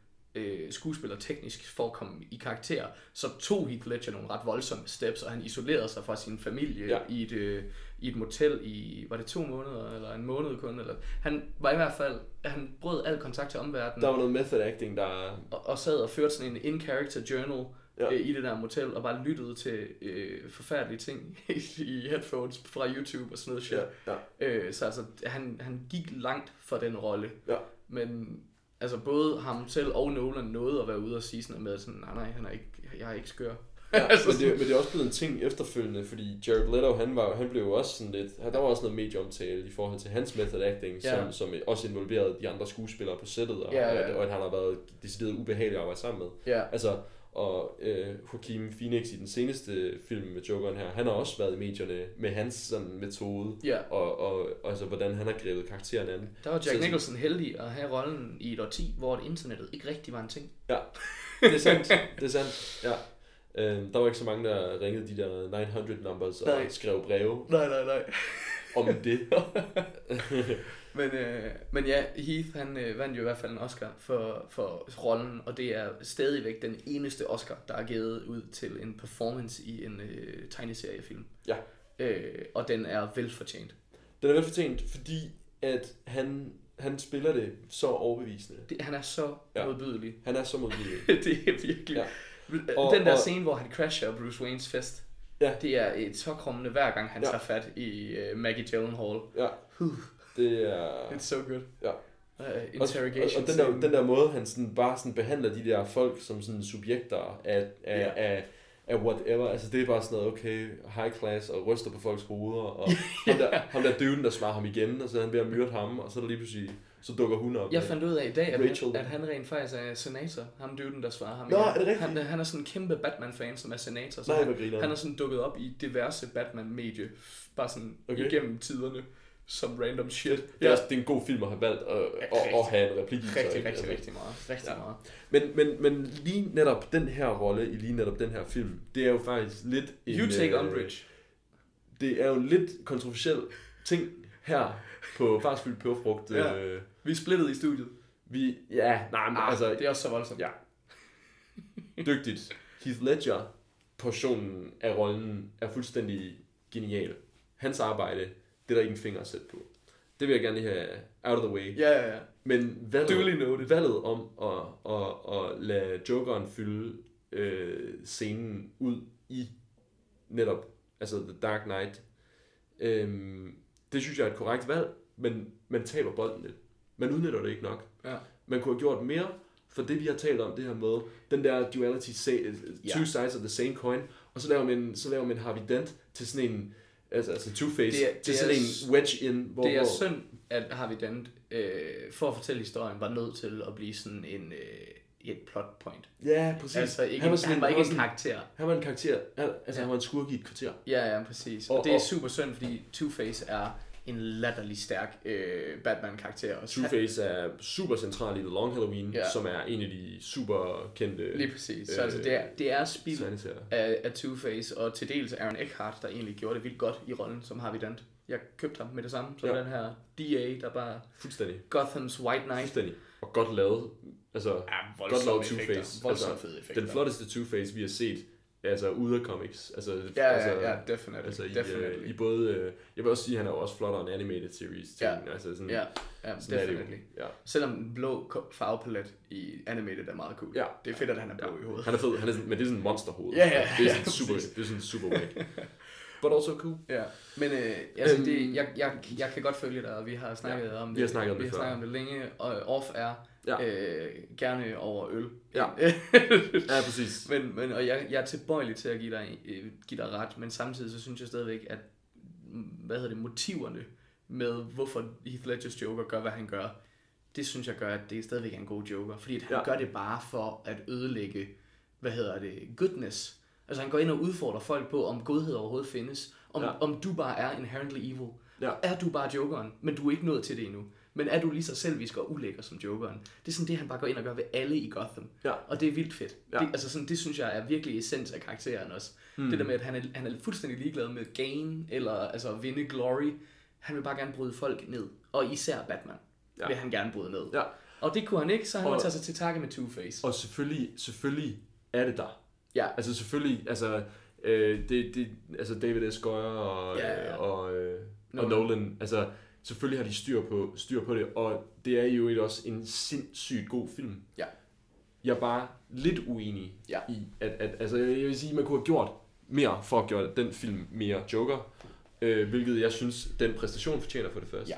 skuespiller teknisk for at komme i karakter, så tog Heath Ledger nogle ret voldsomme steps, og han isolerede sig fra sin familie ja. i, et, i et motel i, var det to måneder, eller en måned kun, eller, han var i hvert fald, han brød al kontakt til omverdenen. Der var noget method acting, der... Og, og sad og førte sådan en in-character journal ja. øh, i det der motel, og bare lyttede til øh, forfærdelige ting i headphones fra YouTube og sådan noget shit. Ja. Ja. Øh, så altså, han, han gik langt for den rolle, ja. men... Altså både ham selv og Nolan nåede at være ude og sige sådan noget med, sådan, nej nej, han er ikke, jeg er ikke skør. Ja, men, det, men det er også blevet en ting efterfølgende, fordi Jared Leto, han, var, han blev jo også sådan lidt, der var også noget medieomtale i forhold til hans method acting, ja. som, som også involverede de andre skuespillere på sættet, og, ja, ja, ja. og at han har været decideret ubehagelig at arbejde sammen med. Ja. Altså, og øh, Joaquin Phoenix i den seneste film med Jokeren her, han har også været i medierne med hans sådan, metode, ja. og, og, og altså, hvordan han har grebet karakteren an. Der var Jack Nicholson heldig at have rollen i et årti, hvor internettet ikke rigtig var en ting. Ja, det er sandt. det er sandt. Ja. Øhm, der var ikke så mange, der ringede de der ni hundrede numbers og nej. skrev breve. Nej, nej, nej. Om det. Men, øh, men ja, Heath, han øh, vandt jo i hvert fald en Oscar for, for rollen, og det er stadigvæk den eneste Oscar, der er givet ud til en performance i en øh, tegneseriefilm. Ja. Øh, og den er velfortjent. Den er velfortjent, fordi at han, han spiller det så overbevisende. Det, han er så ja. modbydelig. Han er så modbydelig. Det er virkelig. Ja. Og, den der og... scene, hvor han crasher Bruce Waynes fest. Ja. Det er et tokrummende hver gang han ja. tager fat i uh, Maggie Gyllenhaal. Ja. Huh. Det er it's so good. Ja. Uh, interrogation. Og, og, og den der den der måde han sådan bare sådan behandler de der folk som sådan subjekter af af ja. af, af whatever. Altså det er bare sådan noget okay, high class og ryster på folks hoveder og ja. ham der ham der døden der svarer ham igen, og så han bliver myrdet ham, og så er der lige pludselig så dukker hun op. Jeg fandt ud af i dag, at, han, at han rent faktisk er senator. Ham døden, der svarer ham. Nå, er det han, han er sådan en kæmpe Batman-fan, som er senator. Så nej, han, han er sådan dukket op i diverse Batman-medie. Bare sådan okay. igennem tiderne. Som random shit. Ja. Det, er, det er en god film at have valgt at, ja, at, at have en replik i. Rigtig, rigtig, altså. rigtig meget. Rigtig ja. meget. Men, men, men lige netop den her rolle i lige netop den her film, det er jo faktisk lidt... En, you take umbrage. Øh, det er jo lidt kontroversiel ting her på Farsfyldt Peberfrugt. Ja. Øh, Vi er splittet i studiet. Vi, ja, nej, men ah, altså... Det er også så voldsomt. Ja. Dygtigt. Heath Ledger, portionen af rollen, er fuldstændig genial. Hans arbejde, det er der ikke en finger at sætte på. Det vil jeg gerne lige have out of the way. Ja, ja, ja. Men valget, valget om at, at, at lade Jokeren fylde øh, scenen ud i netop, altså The Dark Knight, øh, det synes jeg er et korrekt valg, men man taber bolden lidt. Man udnytter det ikke nok. Ja. Man kunne have gjort mere for det, vi har talt om, det her med den der duality, two sides of the same coin, og så laver man, så laver man Harvey Dent til sådan en, altså, altså Two-Face, det er, det til sådan er, en wedge-in. Hvor, det er hvor... synd, at Harvey Dent, øh, for at fortælle historien, var nødt til at blive sådan en... Øh, et plot point. Ja, præcis. Altså, ikke, han var, sådan, han var ikke han var en karakter. Han var en karakter. Altså, ja. Han var en skurk i et kvarter. Ja, ja, præcis. Og, og det er og... super synd, fordi Two-Face er en latterlig stærk øh, Batman-karakter. Også. Two-Face er super central i The Long Halloween, ja. Som er en af de super kendte... Lige præcis. Så øh, altså, det er, det er spild af, af Two-Face, og til dels Aaron Eckhart, der egentlig gjorde det vildt godt i rollen, som Harvey Dent. Jeg købte ham med det samme. Så ja. Den her D A, der bare... Fuldstændig. Gothams White Knight. Fuldstændig. Og godt lavet... Altså, ja, godt lavet Two-Face. Altså, den flotteste Two-Face, vi har set, altså ude af comics. Altså, ja, altså, ja, ja, definitely. Altså, i, definitely. Uh, i både, uh, jeg vil også sige, at han er jo også flottere end animated series. Ja, altså, sådan, ja, ja sådan definitely. Ja. Selvom den blå farvepalet i animated er meget cool. Ja. Det er fedt, at han er blå ja. I hovedet. Han er fed, han er sådan, men det er sådan en monsterhoved. Ja, ja, ja, det er sådan super, det er sådan super wack. But also cool. Ja, men øh, altså, um, det, jeg, jeg, jeg kan godt følge dig, og vi har snakket ja, om det. Vi har snakket om det, vi har snakket om det længe, og off er ja. øh, gerne over øl. Ja, ja præcis. men, men, og jeg, jeg er tilbøjelig til at give dig, øh, give dig ret, men samtidig så synes jeg stadigvæk, at hvad hedder det, motiverne med, hvorfor Heath Ledger's Joker gør, hvad han gør, det synes jeg gør, at det stadigvæk er en god Joker. Fordi han ja. Gør det bare for at ødelægge, hvad hedder det, goodness. Altså han går ind og udfordrer folk på, om godhed overhovedet findes. Om, ja. Om du bare er inherently evil. Ja. Er du bare jokeren, men du er ikke nået til det endnu. Men er du lige så selvisk og ulækker som jokeren. Det er sådan det, han bare går ind og gør ved alle i Gotham. Ja. Og det er vildt fedt. Ja. Det, altså sådan, det synes jeg er virkelig essens af karakteren også. Mm. Det der med, at han er, han er fuldstændig ligeglad med gain, eller altså at vinde glory. Han vil bare gerne bryde folk ned. Og især Batman ja. Vil han gerne bryde ned. Ja. Og det kunne han ikke, så han og, må tage sig til takke med Two-Face. Og selvfølgelig, selvfølgelig er det der. Ja, altså selvfølgelig, altså øh, det, det, altså David S. Goyer og ja, ja. Og, øh, Nolan. og Nolan, altså selvfølgelig har de styr på styr på det, og det er jo også en sindssygt god film. Ja. Jeg er bare lidt uenig ja. I at at altså jeg vil sige, man kunne have gjort mere for at gøre den film mere Joker, øh, hvilket jeg synes den præstation fortjener for det første. Ja.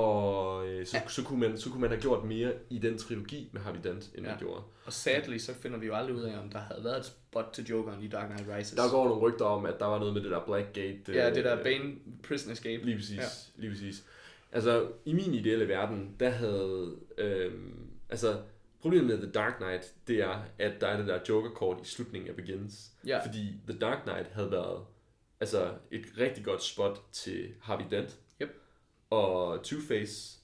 Og øh, så, ja. så, kunne man, så kunne man have gjort mere i den trilogi med Harvey Dent, end ja. Man gjorde. Og sadly, så finder vi jo aldrig ud af, om der havde været et spot til Jokeren i Dark Knight Rises. Der går nogle rygter om, at der var noget med det der Blackgate. Øh, ja, det der Bane Prison Escape. Lige præcis, ja. Lige præcis. Altså, i min ideelle verden, der havde... Øh, altså, problemet med The Dark Knight, det er, at der er det der Joker-kort i slutningen af Begins. Ja. Fordi The Dark Knight havde været altså, et rigtig godt spot til Harvey Dent. Og Two-Face,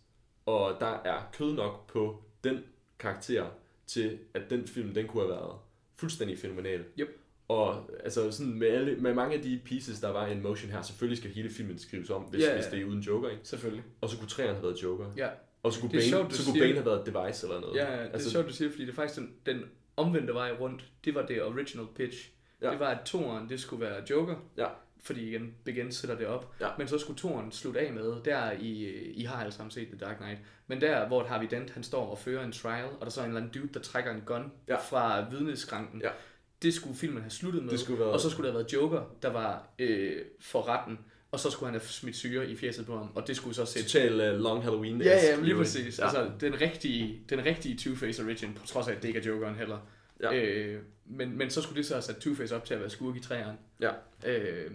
og der er kød nok på den karakter til, at den film, den kunne have været fuldstændig fænomenal. Yep. Og altså sådan med, alle, med mange af de pieces, der var i motion her, selvfølgelig skal hele filmen skrives om, hvis, yeah, hvis det er uden Joker, ikke? Selvfølgelig. Og så kunne træerne have været Joker. Ja. Og så kunne Bane, sjovt, så kunne Bane have været Device eller noget. Ja, ja det altså, er sjovt, du siger, fordi det er faktisk den, den omvendte vej rundt, det var det original pitch. Ja. Det var, at toeren, det skulle være Joker. Ja. Fordi igen, Begins sætter det op. Ja. Men så skulle toren slutte af med, der I, I har alle sammen set The Dark Knight, men der, hvor Harvey Dent, han står og fører en trial, og der så er en eller anden dude, der trækker en gun ja. Fra vidneskranken. Ja. Det skulle filmen have sluttet med, være... og så skulle der have været Joker, der var øh, for retten, og så skulle han have smidt syre i fjeset på ham, og det skulle så sætte... Total uh, Long Halloween. Ja, ja, lige præcis. Ja. Altså, den rigtige, den rigtige Two-Face origin, på trods af, at det ikke er Jokeren heller. Ja. Øh, men, men så skulle det så have sat Two-Face op til at være skurk i træerne. Ja. Øh,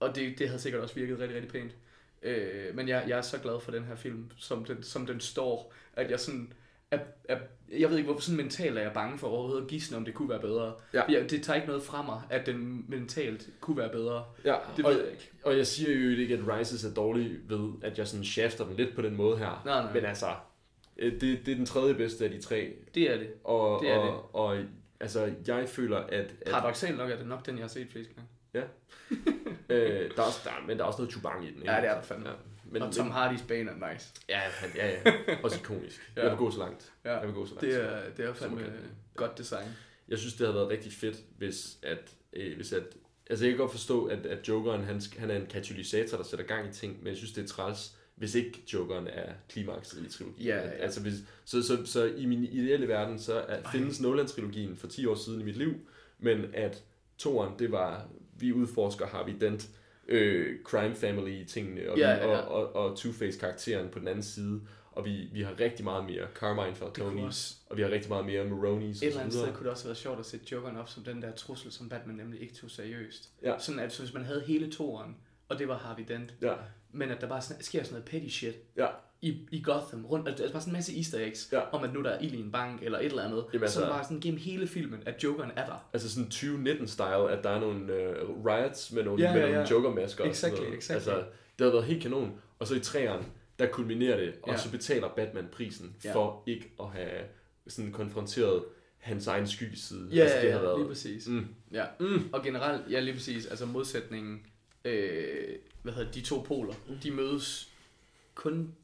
Og det, det havde sikkert også virket rigtig, rigtig pænt. Øh, men jeg, jeg er så glad for den her film, som den, som den står. At jeg sådan... Er, er, jeg ved ikke, hvorfor sådan mentalt er jeg bange for overhovedet at gisne, om det kunne være bedre. Ja. Jeg, det tager ikke noget fra mig, at den mentalt kunne være bedre. Ja, det ved og, jeg ikke. Og jeg siger jo ikke, at Rises er dårlig ved, at jeg sådan shafter den lidt på den måde her. Nej, nej. Men altså, det, det er den tredje bedste af de tre. Det er det. Og, det, er og, det. Og, og altså, jeg føler, at... at paradoksalt nok er det nok den, jeg har set flest gange. Ja, øh, der er også, der, men der er også noget tubang i den, ikke? Ja, det er der fandme. Ja. Men, og Tom Hardys Bane er nice. Ja, han, ja, ja. Også ikonisk. ja. Jeg vil gå så langt. Ja. Jeg vil gå så langt. Det er, det er fandme godt design. Jeg synes, det havde været rigtig fedt, hvis at... Øh, hvis at altså, jeg kan godt forstå, at, at Jokeren, han, han er en katalysator, der sætter gang i ting, men jeg synes, det er træls, hvis ikke Jokeren er klimakset i trilogien. Ja, ja. Altså, hvis, så, så, så, så i min ideelle verden, så er, findes Nolan-trilogien for ti år siden i mit liv, men at toeren, det var... vi udforsker Harvey Dent, øh, crime family-tingene og, ja, ja, ja. og, og, og Two-Face-karakteren på den anden side. Og vi, vi har rigtig meget mere Carmine Falcone's, og vi har rigtig meget mere Maroney's. Et eller andet sted kunne det også have været sjovt at sætte Jokeren op som den der trussel, som Batman nemlig ikke tog seriøst. Ja. Sådan at så hvis man havde hele toeren, og det var Harvey Dent, ja. Men at der bare sådan, sker sådan noget petty shit ja. i, i Gotham, rundt, altså bare sådan en masse easter eggs, ja. Om at nu der er ild i en bank eller et eller andet. Jamen, så altså, bare sådan gennem hele filmen, at Jokeren er der. Altså sådan tyve nitten-style, at der er nogle uh, riots med nogle, ja, ja, ja. nogle Joker-masker. Exactly, exactly. Altså, det har været helt kanon. Og så i treeren, der kulminerer det, og ja. Så betaler Batman prisen ja. For ikke at have sådan konfronteret hans egen skyggeside. Ja, altså, det ja, har været... lige præcis. Mm. Ja. Mm. Og generelt, ja lige præcis, altså modsætningen, øh, hvad hedder de to poler, mm. de mødes kun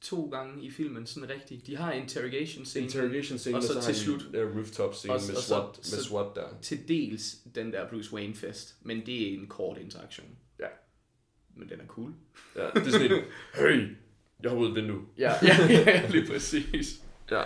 to gange i filmen, sådan rigtigt. De har interrogation scene, interrogation scene og så, og så til slut uh, rooftop scene og, med, og så, SWAT, med SWAT der. Til dels den der Bruce Wayne fest, men det er en kort interaktion. Ja. Men den er cool. Ja, det er sådan en, hey, jeg har ude vindue. Ja, ja, ja, lige præcis. Ja.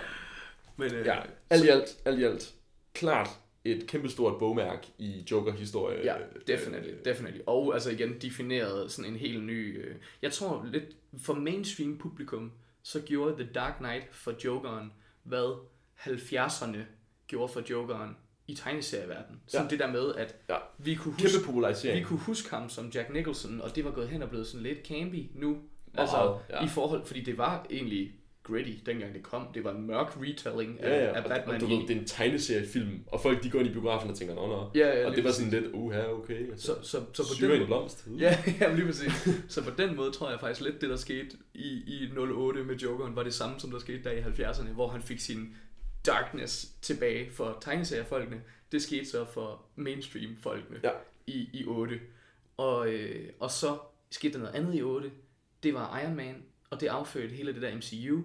Men, øh, ja, alt i alt, alt i alt. Klart et kæmpestort bogmærk i Joker-historie. Ja, definitely, definitely. Og altså igen, definerede sådan en helt ny... Øh, jeg tror lidt, for mainstream publikum, så gjorde The Dark Knight for Jokeren, hvad halvfjerdserne gjorde for Jokeren i tegneserieverdenen. Sådan ja. Det der med, at ja. vi, kunne huske, vi kunne huske ham som Jack Nicholson, og det var gået hen og blevet sådan lidt campy nu. Altså oh, ja. i forhold, fordi det var egentlig gritty, dengang det kom. Det var en mørk retelling af, ja, ja. af Batman. Og du ved, det er en tegneseriefilm, og folk de går ind i biografen og tænker, nå, nå. Ja, ja, og det var sådan lidt, uha, okay. Altså, så, så, så på syre den måde, en blomst. Ja, ja, lige præcis. Så på den måde tror jeg faktisk lidt, det der skete i, i nul otte med Jokeren, var det samme, som der skete der i halvfjerdserne, hvor han fik sin darkness tilbage for tegneseriefolkene. Det skete så for mainstream-folkene ja. i, i otte. Og, øh, og så skete der noget andet i otte. Det var Iron Man, og det affødte hele det der M C U,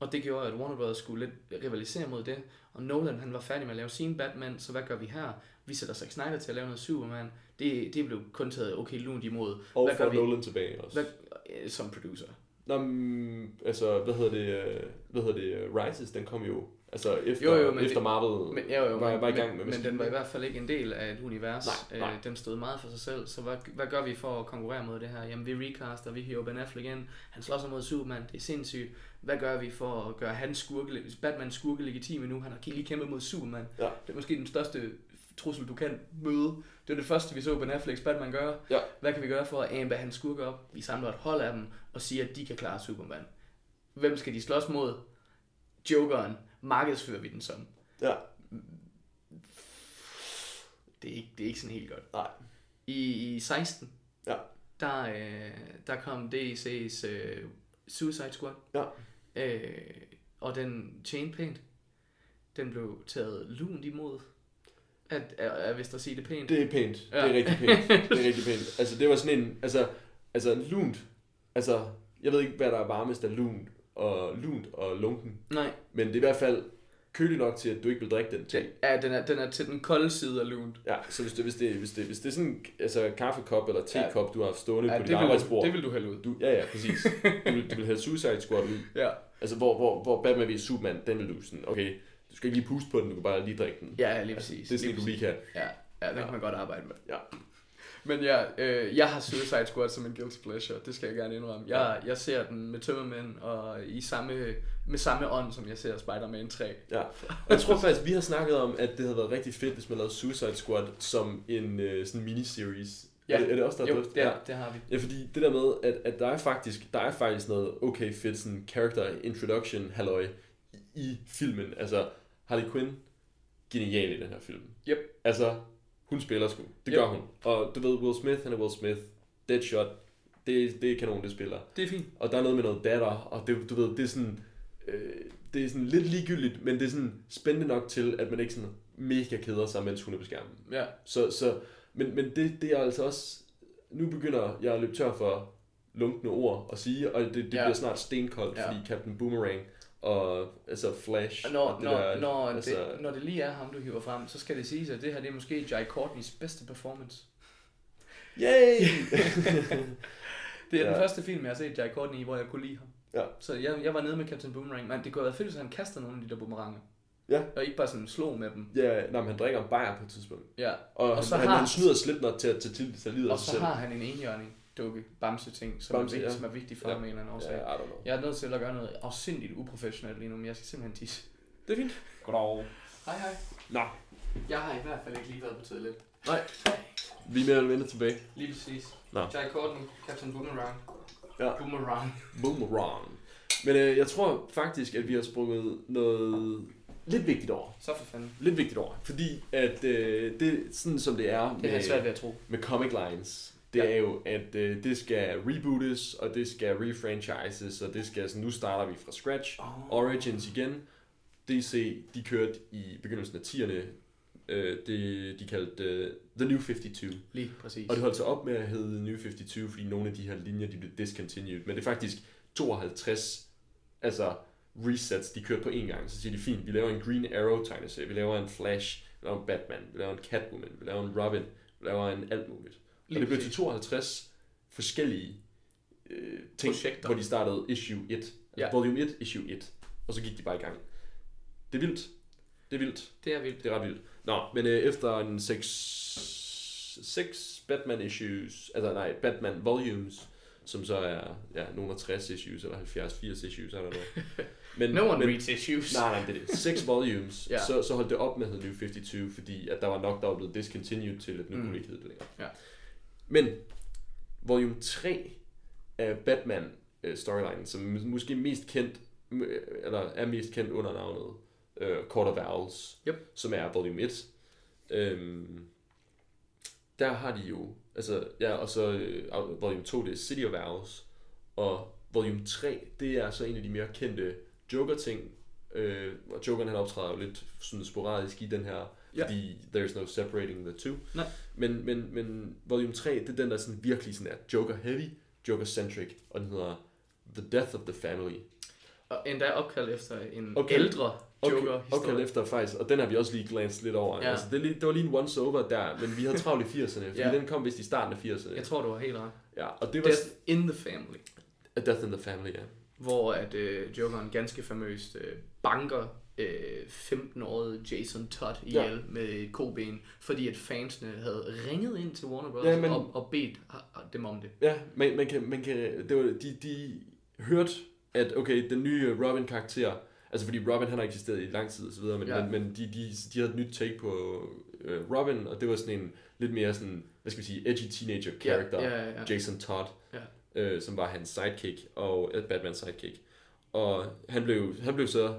og det gjorde, at Warner Bros. Skulle lidt rivalisere mod det, og Nolan han var færdig med at lave sin Batman, så hvad gør vi her? Vi sætter Zack Snyder til at lave noget Superman, det, det blev kun taget okay lunt imod. Og hvad får vi? Nolan tilbage også. Hvad, som producer. Nå, men, altså, hvad hedder det, hvad hedder det, Rises, den kom jo, altså efter, jo, jo, men efter Marvel men, jo, jo, var, men, var i gang med. Men den var i hvert fald ikke en del af et univers, nej, nej. den stod meget for sig selv, så hvad, hvad gør vi for at konkurrere mod det her? Jamen vi recaster, vi hiver Ben Affleck ind, han slår sig mod Superman, det er sindssygt. Hvad gør vi for at gøre hans skurke, Batmans skurke legitime nu? Han har lige kæmpet mod Superman, ja. Det er måske den største trussel du kan møde. Det var det første vi så Ben Affleck's Batman gøre. Ja. Hvad kan vi gøre for at ambe hans skurke op? Vi samler et hold af dem og siger at de kan klare Superman. Hvem skal de slås mod? Jokeren. Markedsfører vi den som. Ja. Det er ikke, det er ikke sådan helt godt. Nej. I, i seksten, ja. der, øh, der kom D C C's øh, Suicide Squad. Ja. Øh, og den tjente pænt. Den blev taget lunt imod. At, at, at, hvis der siger det pænt. Det er pænt. Ja. Det er rigtig pænt. Det er rigtig pænt. Altså det var sådan en, altså, altså lunt. Altså, jeg ved ikke hvad der er varmest af lunt. og lunt og lunken. Nej. Men det er i hvert fald køligt nok til, at du ikke vil drikke den te. Ja, den er, den er til den kolde side af lunt. Ja, så hvis det, hvis det, hvis det, hvis det er sådan en altså, kaffekop eller tekop, ja. du har haft stående ja, på dit vil, arbejdsbord. Det vil du hælde ud. Du, ja, ja, præcis. Du vil, du vil have Suicide Squad ud. Ja. Altså, hvor, hvor, hvor Batman vs Superman, den vil du sådan, okay, du skal ikke lige puste på den, du kan bare lige drikke den. Ja, ja lige præcis. Altså, det er sådan, lige du lige kan. Ja, ja den ja. kan man godt arbejde med. Ja. Men ja, øh, jeg har Suicide Squad som en guilty pleasure, det skal jeg gerne indrømme. Jeg, jeg ser den med tømmermænd og i samme, med samme ånd, som jeg ser Spider-Man tre. Ja, og jeg tror faktisk, vi har snakket om, at det havde været rigtig fedt, hvis man lavede Suicide Squad som en øh, sådan miniseries. Ja. Er, det, er det også, der er jo, det, er, ja. det har vi. Ja, fordi det der med, at, at der, er faktisk, der er faktisk noget okay fedt, sådan character introduction halløj i filmen. Altså, Harley Quinn, genial i den her film. Yep. Altså... Hun spiller sgu. Det gør yep. hun. Og du ved, Will Smith, han er Will Smith. Deadshot. Det, det er kanon, det spiller. Det er fint. Og der er noget med noget datter, og det, du ved, det er sådan... Øh, det er sådan lidt ligegyldigt, men det er sådan spændende nok til, at man ikke sådan mega keder sig, mens hun er på skærmen. Ja. Så, så, men men det, det er altså også... Nu begynder jeg at løbe tør for lunkne ord at sige, og det, det ja. bliver snart stenkoldt, ja. fordi Captain Boomerang... og altså Flash når, og det når, der, når, altså... det, når det lige er ham du hiver frem, så skal det siges at det her det er måske Jai Courtneys bedste performance. Yay! Det er ja. den første film jeg har set Jai Courtney i, hvor jeg kunne lide ham. Ja. Så jeg, jeg var nede med Captain Boomerang. Man, det kunne have været fedt hvis han kastede nogle af de der boomeranger. Ja. Og ikke bare sådan slå med dem. Ja, nej, men han drikker en bajer på et tidspunkt. Ja. Og, og han, så han, har... han snyder Slipknot til at tage til sig lider af sig selv. Og så har han en enhjørning dukke bamse-ting, som, bamse, er, vigtigt, ja. som er vigtig for ja. mig en eller anden årsag. Ja, jeg er nødt til at gøre noget afsindigt uprofessionelt lige nu, men jeg skal simpelthen tisse. Det er fint. Goddag. Hej hej. Nå. Jeg har i hvert fald ikke lige været på toilet. Nej. Vi er mere eller mindre tilbage. Lige præcis. Nå. Jack Corden, Captain Boomerang. Ja. Boomerang. Boomerang. Men øh, jeg tror faktisk, at vi har sprunget noget... Lidt vigtigt over. Så for fanden. Lidt vigtigt over. Fordi at øh, det sådan som det er med, det er svært ved at tro. Med comic lines, det ja. er jo at øh, det skal rebootes, og det skal refranchises, og det skal, så nu starter vi fra scratch. Oh. Origins igen. D C, de kørte i begyndelsen af tierne, øh, det de kaldte øh, The New femoghalvtreds. Lige præcis. Og det holdt sig op med at hedde The New femoghalvtreds, fordi nogle af de her linjer, de blev discontinued, men det er faktisk tooghalvtreds altså resets, de kørte på én gang, så siger de, fint, vi laver en Green Arrow-tegneserie, vi laver en Flash, vi laver en Batman, vi laver en Catwoman, vi laver en Robin, vi laver en alt muligt. Og det blev til tooghalvtreds forskellige øh, ting, projekter, hvor de startede issue et, altså ja. volume et, issue et, og så gik de bare i gang. Det er vildt. Det er vildt. Det er vildt. Det er ret vildt. Nå, men øh, efter en seks Batman issues, altså nej, Batman volumes, som så er ja, nogle af tres issues, eller halvfjerds firs issues, eller noget. Men, no one men, reads issues. Nej, nej, det er det. Seks volumes, yeah. så, så holdt det op med at hedde New femoghalvtreds, fordi at der var nok, der var blevet discontinued til, at nu mm. kunne det ikke hedde det længere. Yeah. Men volume tre af Batman uh, storylinen, som måske mest kendt, eller er mest kendt under navnet uh, Court of Owls, yep. som er volume et, um, der har de jo, altså, ja, og så uh, volume to, det er City of Owls, og volume tre, det er så en af de mere kendte Joker-ting, øh, og Jokeren han optræder jo lidt sådan sporadisk i den her, ja. fordi there's no separating the two. Nej. Men, men, men volume tre, det er den, der sådan virkelig sådan er Joker-heavy, Joker-centric, og den hedder The Death of the Family. Og endda opkaldt efter en okay. ældre Joker-historie. Opkaldt efter faktisk, og den har vi også lige glanced lidt over. Ja. Altså, det, det var lige en once-over der, men vi havde travlt i firserne, fordi ja. den kom vist i starten af firserne. Jeg tror, du var helt ret. Ja, og det var Death st- in the Family. A Death in the Family, ja. Hvor at øh, Jokeren ganske famøst øh, banker øh, femten-årige Jason Todd ihjel ja. med et koben, fordi at fansene havde ringet ind til Warner Bros. Ja, men, og, og bedt dem om det. Ja, man, man kan, man kan, det var, de, de hørte, at okay, den nye Robin-karakter, altså fordi Robin han har eksisteret i lang tid og så videre, men, ja. men de, de, de havde et nyt take på øh, Robin, og det var sådan en lidt mere sådan, hvad skal vi sige, edgy teenager character, ja, ja, ja, ja. Jason Todd. Ja. Øh, som var hans sidekick, og uh, Batmans sidekick. Og han blev, han blev så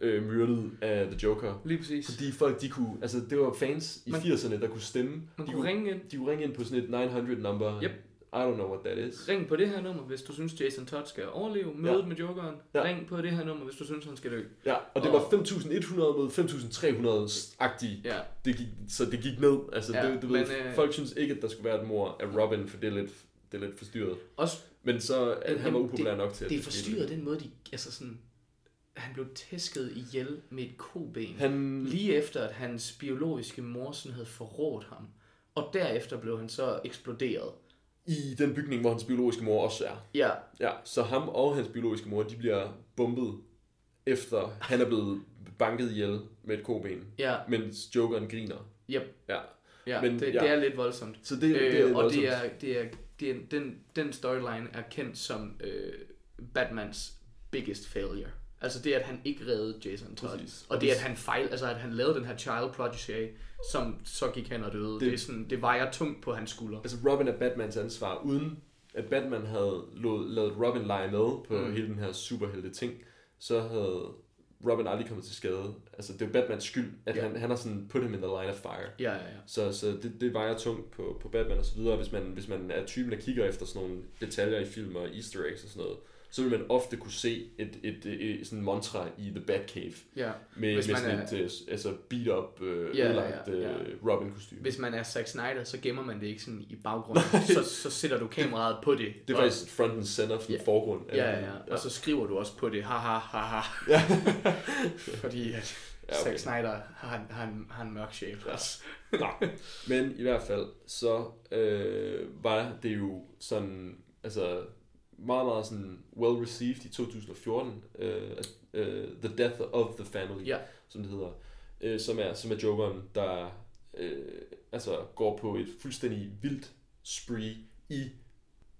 øh, myrdet af The Joker. Lige præcis. Fordi folk, de kunne, altså det var fans i man, firserne, der kunne stemme. Man de kunne ringe ind. De kunne ringe ind på sådan et ni hundrede nummer. Yep. I don't know what that is. Ring på det her nummer, hvis du synes, Jason Todd skal overleve mødet ja. med Jokeren. Ja. Ring på det her nummer, hvis du synes, han skal dø. Ja, og det og... var fem tusind et hundrede mod fem tusind tre hundrede-agtigt. Ja. Det gik, så det gik ned. Altså, ja, det, det men, ved, øh... folk synes ikke, at der skulle være et mord af Robin, for det er lidt... Det er lidt forstyrret. Også, men så han men var upopulær det, nok til at det er forstyrret den måde de altså sådan han blev tæsket ihjel med et koben. Han... lige efter at hans biologiske mor sådan havde forrådt ham. Og derefter blev han så eksploderet i den bygning hvor hans biologiske mor også er. Ja. Ja, så ham og hans biologiske mor, de bliver bombet efter han er blevet banket ihjel med et koben. Ja. Mens Jokeren griner. Yep. Ja. Ja, men, det, ja, det er lidt voldsomt. Så det, det er lidt øh, og voldsomt. det er det er Den, den, den storyline er kendt som øh, Batmans biggest failure. Altså det, at han ikke reddede Jason Todd. Præcis. Og det, at han fejl, altså at han lavede den her child prodigy, som så gik hen og døde. Det, det, sådan, det vejer tungt på hans skulder. Altså Robin er Batmans ansvar. Uden at Batman havde lavet Robin lege med på mm. hele den her superhelte ting, så havde Robin aldrig kommet til skade. Altså det er Batmans skyld, at ja. han, han har sådan put him in the line of fire. Ja, ja, ja. Så, så det, det vejer tungt på, på Batman og så videre. Hvis man, hvis man er typen, der kigger efter sådan nogle detaljer i film og easter eggs og sådan noget, så vil man ofte kunne se et, et, et, et sådan mantra i The Batcave. Ja. Med, med sådan er, et altså beat up, øh, ja, udlagt ja, ja, ja. Robin-kostyme. Hvis man er Zack Snyder, så gemmer man det ikke sådan i baggrunden. så, så sætter du kameraet på det. Det er og... faktisk front and center for ja. forgrund. Ja, ja, ja. Og ja. så skriver du også på det. Ha, ha, ha, ha. Ja. Fordi at ja, okay. Zack Snyder har, har, en, har en mørk sjæl. Ja. Nå. Men i hvert fald, så øh, var det jo sådan... altså meget, meget sådan well-received i to tusind og fjorten, uh, uh, The Death of the Family, yeah. som det hedder, uh, som er, som er Jokeren, der uh, altså går på et fuldstændig vildt spree i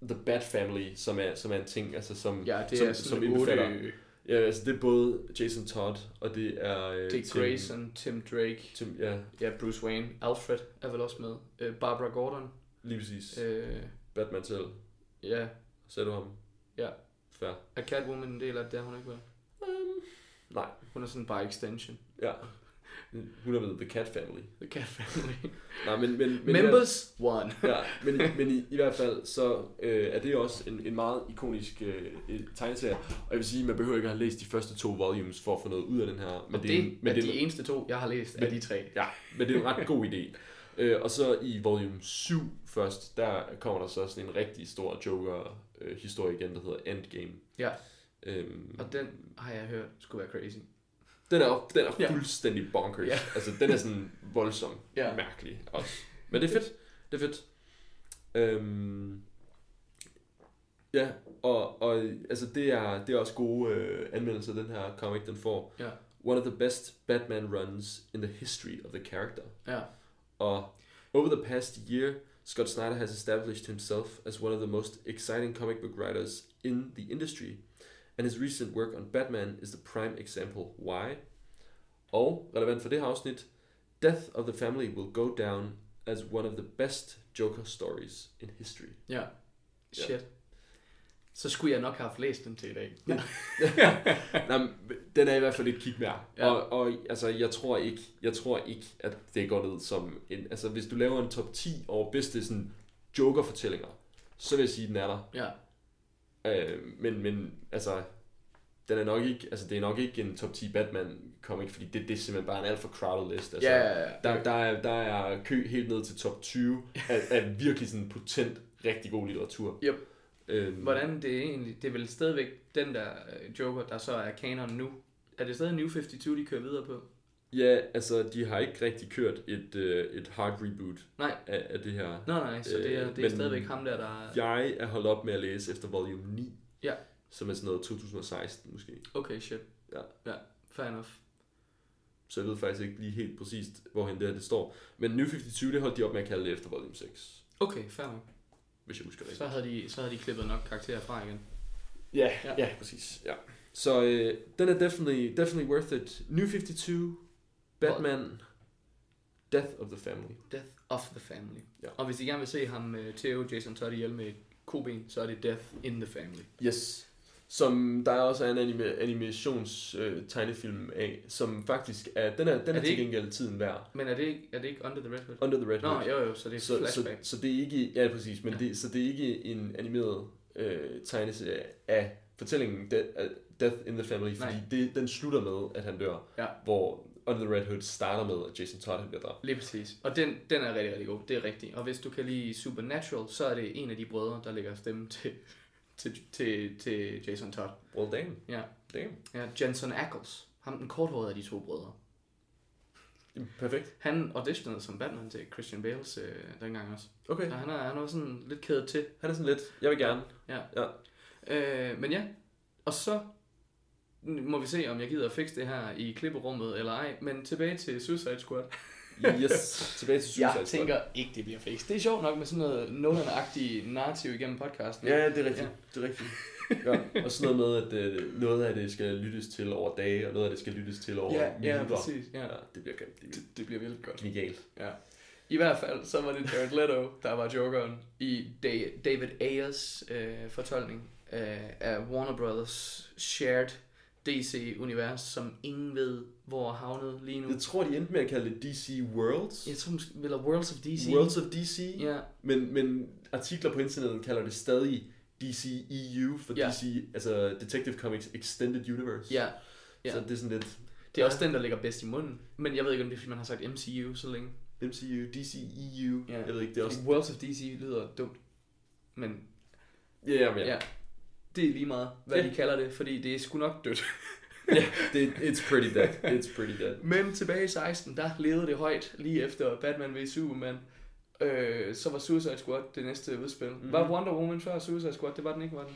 The Bat Family, som er, som er en ting, altså som, ja, det som, er som indbefatter. otte... Ja, altså det er både Jason Todd, og det er... Uh, Dick Tim, Grayson, Tim Drake, Tim, ja. ja, Bruce Wayne, Alfred er vel også med, uh, Barbara Gordon. Lige præcis. Uh, Batman selv. Ja. Så du ham? Ja. Fair. Er Catwoman en del af det, det hun ikke været? Um, nej. Hun er sådan by extension. Ja. Hun er ved The Cat Family. The Cat Family. Nej, men, men, men Members i, one. ja, men, men i, i hvert fald, så øh, er det også en, en meget ikonisk øh, tegneserie. Og jeg vil sige, man behøver ikke at have læst de første to volumes for at få noget ud af den her. Men det, det er, men er det de en, eneste to, jeg har læst men, af de tre. Ja, men det er en ret god idé. Øh, og så i volume syv først, der kommer der så sådan en rigtig stor Joker-historie øh, igen, der hedder Endgame. Ja, øhm, og den har jeg hørt skulle være crazy. Den er, den er fuldstændig yeah. bonkers. Yeah. Altså, den er sådan voldsom, yeah. mærkelig også. Men det er fedt. Det er fedt. Øhm, ja, og, og altså, det, er, det er også gode øh, anmeldelser, den her comic, den får. Yeah. One of the best Batman runs in the history of the character. Yeah. Og over the past year, Scott Snyder has established himself as one of the most exciting comic book writers in the industry. And his recent work on Batman is the prime example why. Og relevant for det her afsnit, Death of the Family will go down as one of the best Joker stories in history. Ja, shit. Ja. Så skulle jeg nok have læst den til i dag. Ja. Nej, den er i hvert fald et kig værd. Ja. Og, og altså, jeg tror ikke, jeg tror ikke, at det går ned som en. Altså, hvis du laver en top ti over bedste sådan Joker-fortællinger, så vil jeg sige, den er der. Ja. Men, men altså, den er nok ikke, altså, det er nok ikke en top ti Batman-comic, fordi det, det er simpelthen bare en alt for crowded list. Altså, yeah, yeah, yeah. Der, der, er, der er kø helt ned til top tyve af, af virkelig sådan potent, rigtig god litteratur. Yep. Øhm. Hvordan det er egentlig, det er vel stadigvæk den der Joker, der så er kanon nu. Er det stadig New femoghalvtreds, de kører videre på? Ja, altså, de har ikke rigtig kørt et, øh, et hard reboot nej. Af, af det her. Nej, nej, så det er, det er men stadigvæk ham der, der... Jeg er holdt op med at læse efter volume ni, ja. Som er sådan noget to tusind og seksten måske. Okay, shit. Ja. Ja, fair enough. Så jeg ved faktisk ikke lige helt præcist, hvorhen det her det står. Men New femoghalvtreds, det holdt de op med at kalde det efter volume seks. Okay, fair enough. Hvis jeg husker det. Så havde de, så havde de klippet nok karakterer fra igen. Ja, ja, ja præcis. Ja. Så øh, den er definitely, definitely worth it. New femoghalvtreds... Batman, Death of the Family. Death of the Family. Ja. Og hvis I gerne vil se ham, Theo, Jason Todd ihjel med koben, så er det Death in the Family. Yes. Som der også er en anime, animations øh, tegnefilm af, som faktisk er, den er, den er, er til gengæld tiden værd. Men er det ikke, er det ikke Under the Red Hood? Under the Red Hood. Nå, jo, jo, så det er så, flashback. Så, så det er ikke, ja præcis, men ja. Det, så det er ikke en animeret øh, tegneserie af fortællingen de, uh, Death in the Family, fordi det, den slutter med, at han dør, ja. Hvor... Under the Red Hood starter med, at Jason Todd bliver dræbt. Lige præcis. Og den, den er rigtig, rigtig god. Det er rigtigt. Og hvis du kan lide Supernatural, så er det en af de brødre, der lægger stemme til, til, til, til Jason Todd. Well, damn. Ja. Damn. Ja, Jensen Ackles. Ham den korthårede af de to brødre. Perfekt. Han auditionede som Batman til Christian Bales øh, dengang også. Okay. Og han er, han er sådan lidt kædet til. Han er sådan lidt, jeg vil gerne. Ja. Ja. Øh, men ja. Og så... må vi se, om jeg gider at fikse det her i klipperummet eller ej. Men tilbage til Suicide Squad. Yes, tilbage til Suicide Squad. Jeg tænker ikke, det bliver fikset. Det er sjovt nok med sådan noget Nolan-agtigt narrativ igennem podcasten. Ja, det er rigtigt. Ja. Det er rigtigt. Ja. Og sådan noget med, at uh, noget af det skal lyttes til over dage, og noget af det skal lyttes til over ja, minutter. Ja, præcis. Ja. Ja, det bliver godt. Det, det bliver vildt godt. Genialt. Ja. I hvert fald, så var det Jared Leto, der var jokeren i David Ayers øh, fortolkning øh, af Warner Brothers Shared D C-univers, som ingen ved, hvor havnet lige nu. Jeg tror, de endte med at kalde det D C Worlds. Jeg tror, de kalder Worlds of D C. Worlds of D C, ja. Men, men artikler på internettet kalder det stadig D C E U for ja. D C, altså Detective Comics Extended Universe. Ja. Ja. Så det er sådan lidt... Det er ja. Også den, der ligger bedst i munden. Men jeg ved ikke, om det er, fordi man har sagt M C U så længe. M C U, D C E U, ja. Jeg ved ikke, det er også... Worlds of D C lyder dumt, men... Ja, ja, ja. ja. Det er lige meget, hvad yeah. de kalder det, fordi det er sgu nok dødt. Ja, yeah, it's pretty dead. It's pretty dead. Men tilbage i seksten, der levede det højt, lige efter Batman v Superman. Øh, så var Suicide Squad det næste udspil. Mm-hmm. Var Wonder Woman før Suicide Squad? Det var den ikke, var den?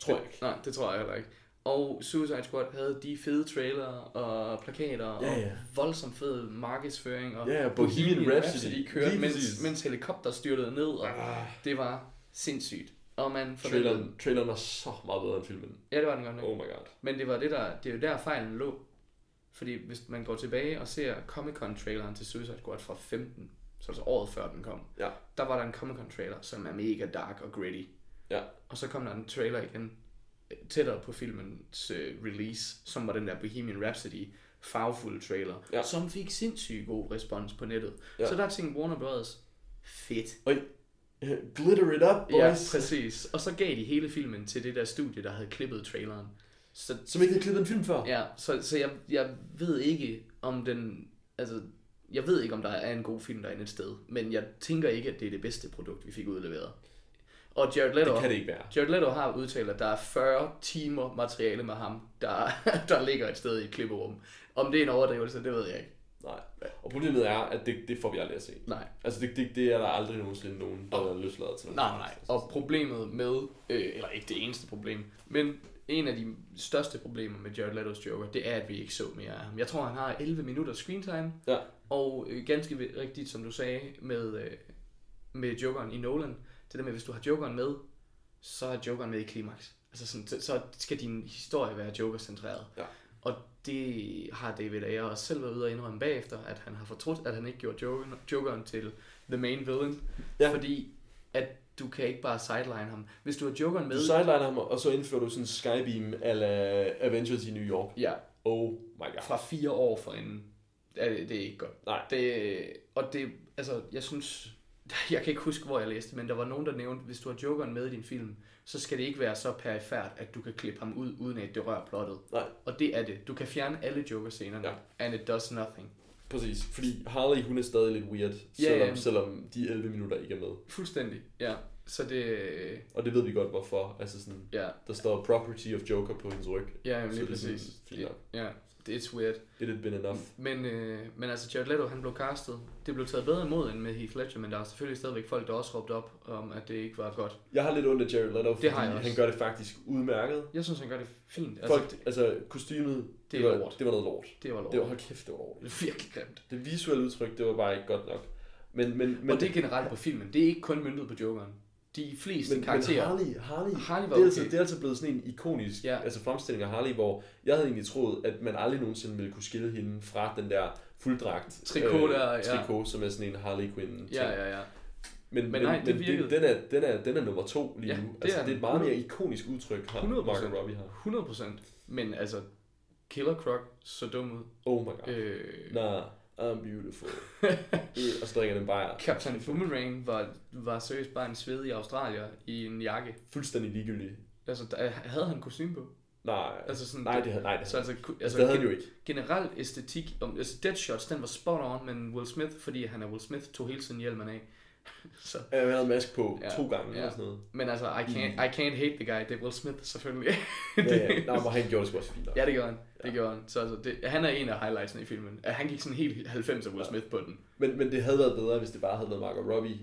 Tror jeg ikke. Nej, det tror jeg heller ikke. Og Suicide Squad havde de fede trailere og plakater og ja, ja. voldsomt fed markedsføring og ja, ja, Bohemian Rhapsody kørte, mens, mens helikopter styrtede ned, og ah. det var sindssygt. Og man forventede... Traileren, traileren var så meget bedre end filmen. Ja, det var den godt nok. Oh my god. Men det var det, der, det er jo der fejlen lå. Fordi hvis man går tilbage og ser Comic-Con-traileren til Suicide Squad fra femten, så altså året før den kom, ja. der var der en Comic-Con-trailer, som er mega dark og gritty. Ja. Og så kom der en trailer igen, tættere på filmens uh, release, som var den der Bohemian Rhapsody farvefulde trailer, ja. som fik sindssygt god respons på nettet. Ja. Så der tænkte Warner Bros. Fedt. Oi. Glitter it up, boys. Ja, præcis. Og så gav de hele filmen til det der studie, der havde klippet traileren. Så, som ikke havde klippet en film før? Ja, så, så jeg, jeg ved ikke, om den... Altså, jeg ved ikke, om der er en god film derinde et sted, men jeg tænker ikke, at det er det bedste produkt, vi fik udleveret. Og Jared Leto, det kan det ikke være. Jared Leto har udtalt, at der er fyrre timer materiale med ham, der, der ligger et sted i et klipperum. Om det er en overdrivelse, det ved jeg ikke. Nej. Og problemet er, at det, det får vi aldrig at se. Nej. Altså det, det, det er der aldrig nogensinde nogen, der er løsladet til. Nej, nej. Og problemet med, øh, eller ikke det eneste problem, men en af de største problemer med Jared Leto's Joker, det er, at vi ikke så mere af ham. Jeg tror, han har elleve minutter screentime. Ja. Og øh, ganske rigtigt, som du sagde, med, øh, med Jokeren i Nolan, det der med, at hvis du har Jokeren med, så er Jokeren med i klimaks. Altså sådan, så skal din historie være Joker-centreret. Ja. Og det har David Ayer også selv været ude at indrømme bagefter, at han har fortrudt, at han ikke gjorde Jokeren, Jokeren til the main villain. Ja. Fordi at du kan ikke bare sideline ham. Hvis du har Jokeren med... Du sideliner ham, og så indfører du sådan en skybeam a la Avengers i New York. Ja. Oh my god. Fra fire år forinden. Det er ikke godt. Nej. Det, og det... Altså, jeg synes... Jeg kan ikke huske, hvor jeg læste, men der var nogen, der nævnte, hvis du har Jokeren med i din film, så skal det ikke være så perifært, at du kan klippe ham ud, uden at det rører plottet. Nej. Og det er det. Du kan fjerne alle Joker-scenerne, ja. and it does nothing. Præcis, fordi Harley, hun er stadig lidt weird, selvom, ja, ja. selvom de elleve minutter ikke er med. Fuldstændig, ja. Så det... Og det ved vi godt, hvorfor. Altså sådan, ja. der står property of Joker på hendes ryg. Ja, jamen, lige præcis. Det, ja, it's weird. It had been enough. Men, øh, men altså, Jared Leto, han blev castet. Det blev taget bedre imod end med Heath Ledger, men der er selvfølgelig stadigvæk folk, der også råbte op om, at det ikke var godt. Jeg har lidt ondt af Jared Leto, fordi han gør det faktisk udmærket. Jeg synes, han gør det fint. Altså, folk, det, altså kostymet, det, det, var, det var noget lort. Det var lort. Det var, hold kæft, det var lort. Det var virkelig grimt. Det visuelle udtryk, det var bare ikke godt nok. Men, men, men, og det er generelt på filmen. Det er ikke kun møntet på Jokeren. De fleste men, karakterer. Men Harley, Harley, Harley var det, er okay. altså, det er altså blevet sådan en ikonisk ja. altså fremstilling af Harley, hvor jeg havde egentlig troet, at man aldrig nogensinde ville kunne skille hende fra den der fulddragt trikot, øh, trikot ja. som er sådan en Harley Quinn. Ja, ja, ja. Men, men, men, nej, men det, den, er, den, er, den er nummer to lige ja, nu. Altså, det, er det er et meget mere ikonisk udtryk, har Margot Robbie har. hundrede procent. Men altså, Killer Croc, så dum ud. Oh my god. Øh, nah. I'm beautiful. Og så drikker den bare. Captain Boomerang var, var seriøst bare en svedig australier i en jakke. Fuldstændig ligegyldig. Altså, der, havde han kostume på? Nej, altså sådan, nej, det havde, nej, det havde. Så altså, altså, det havde gen, jo ikke. Generelt æstetik, altså Deadshots, den var spot on, men Will Smith, fordi han er Will Smith, tog hele tiden hjelmen af. Så. Jeg havde en mask på ja, to gange ja. eller sådan noget. Men altså, I can't, I can't hate the guy. Det er Will Smith, selvfølgelig. det, ja, ja. Nej, men han gjorde det sgu også fint. Ja, det gjorde han. Det ja. gjorde han. Så altså, det, han er en af highlightsene i filmen. Han gik sådan helt halvfemser Will ja. Smith på den. Men, men det havde været bedre, hvis det bare havde været Margot Robbie,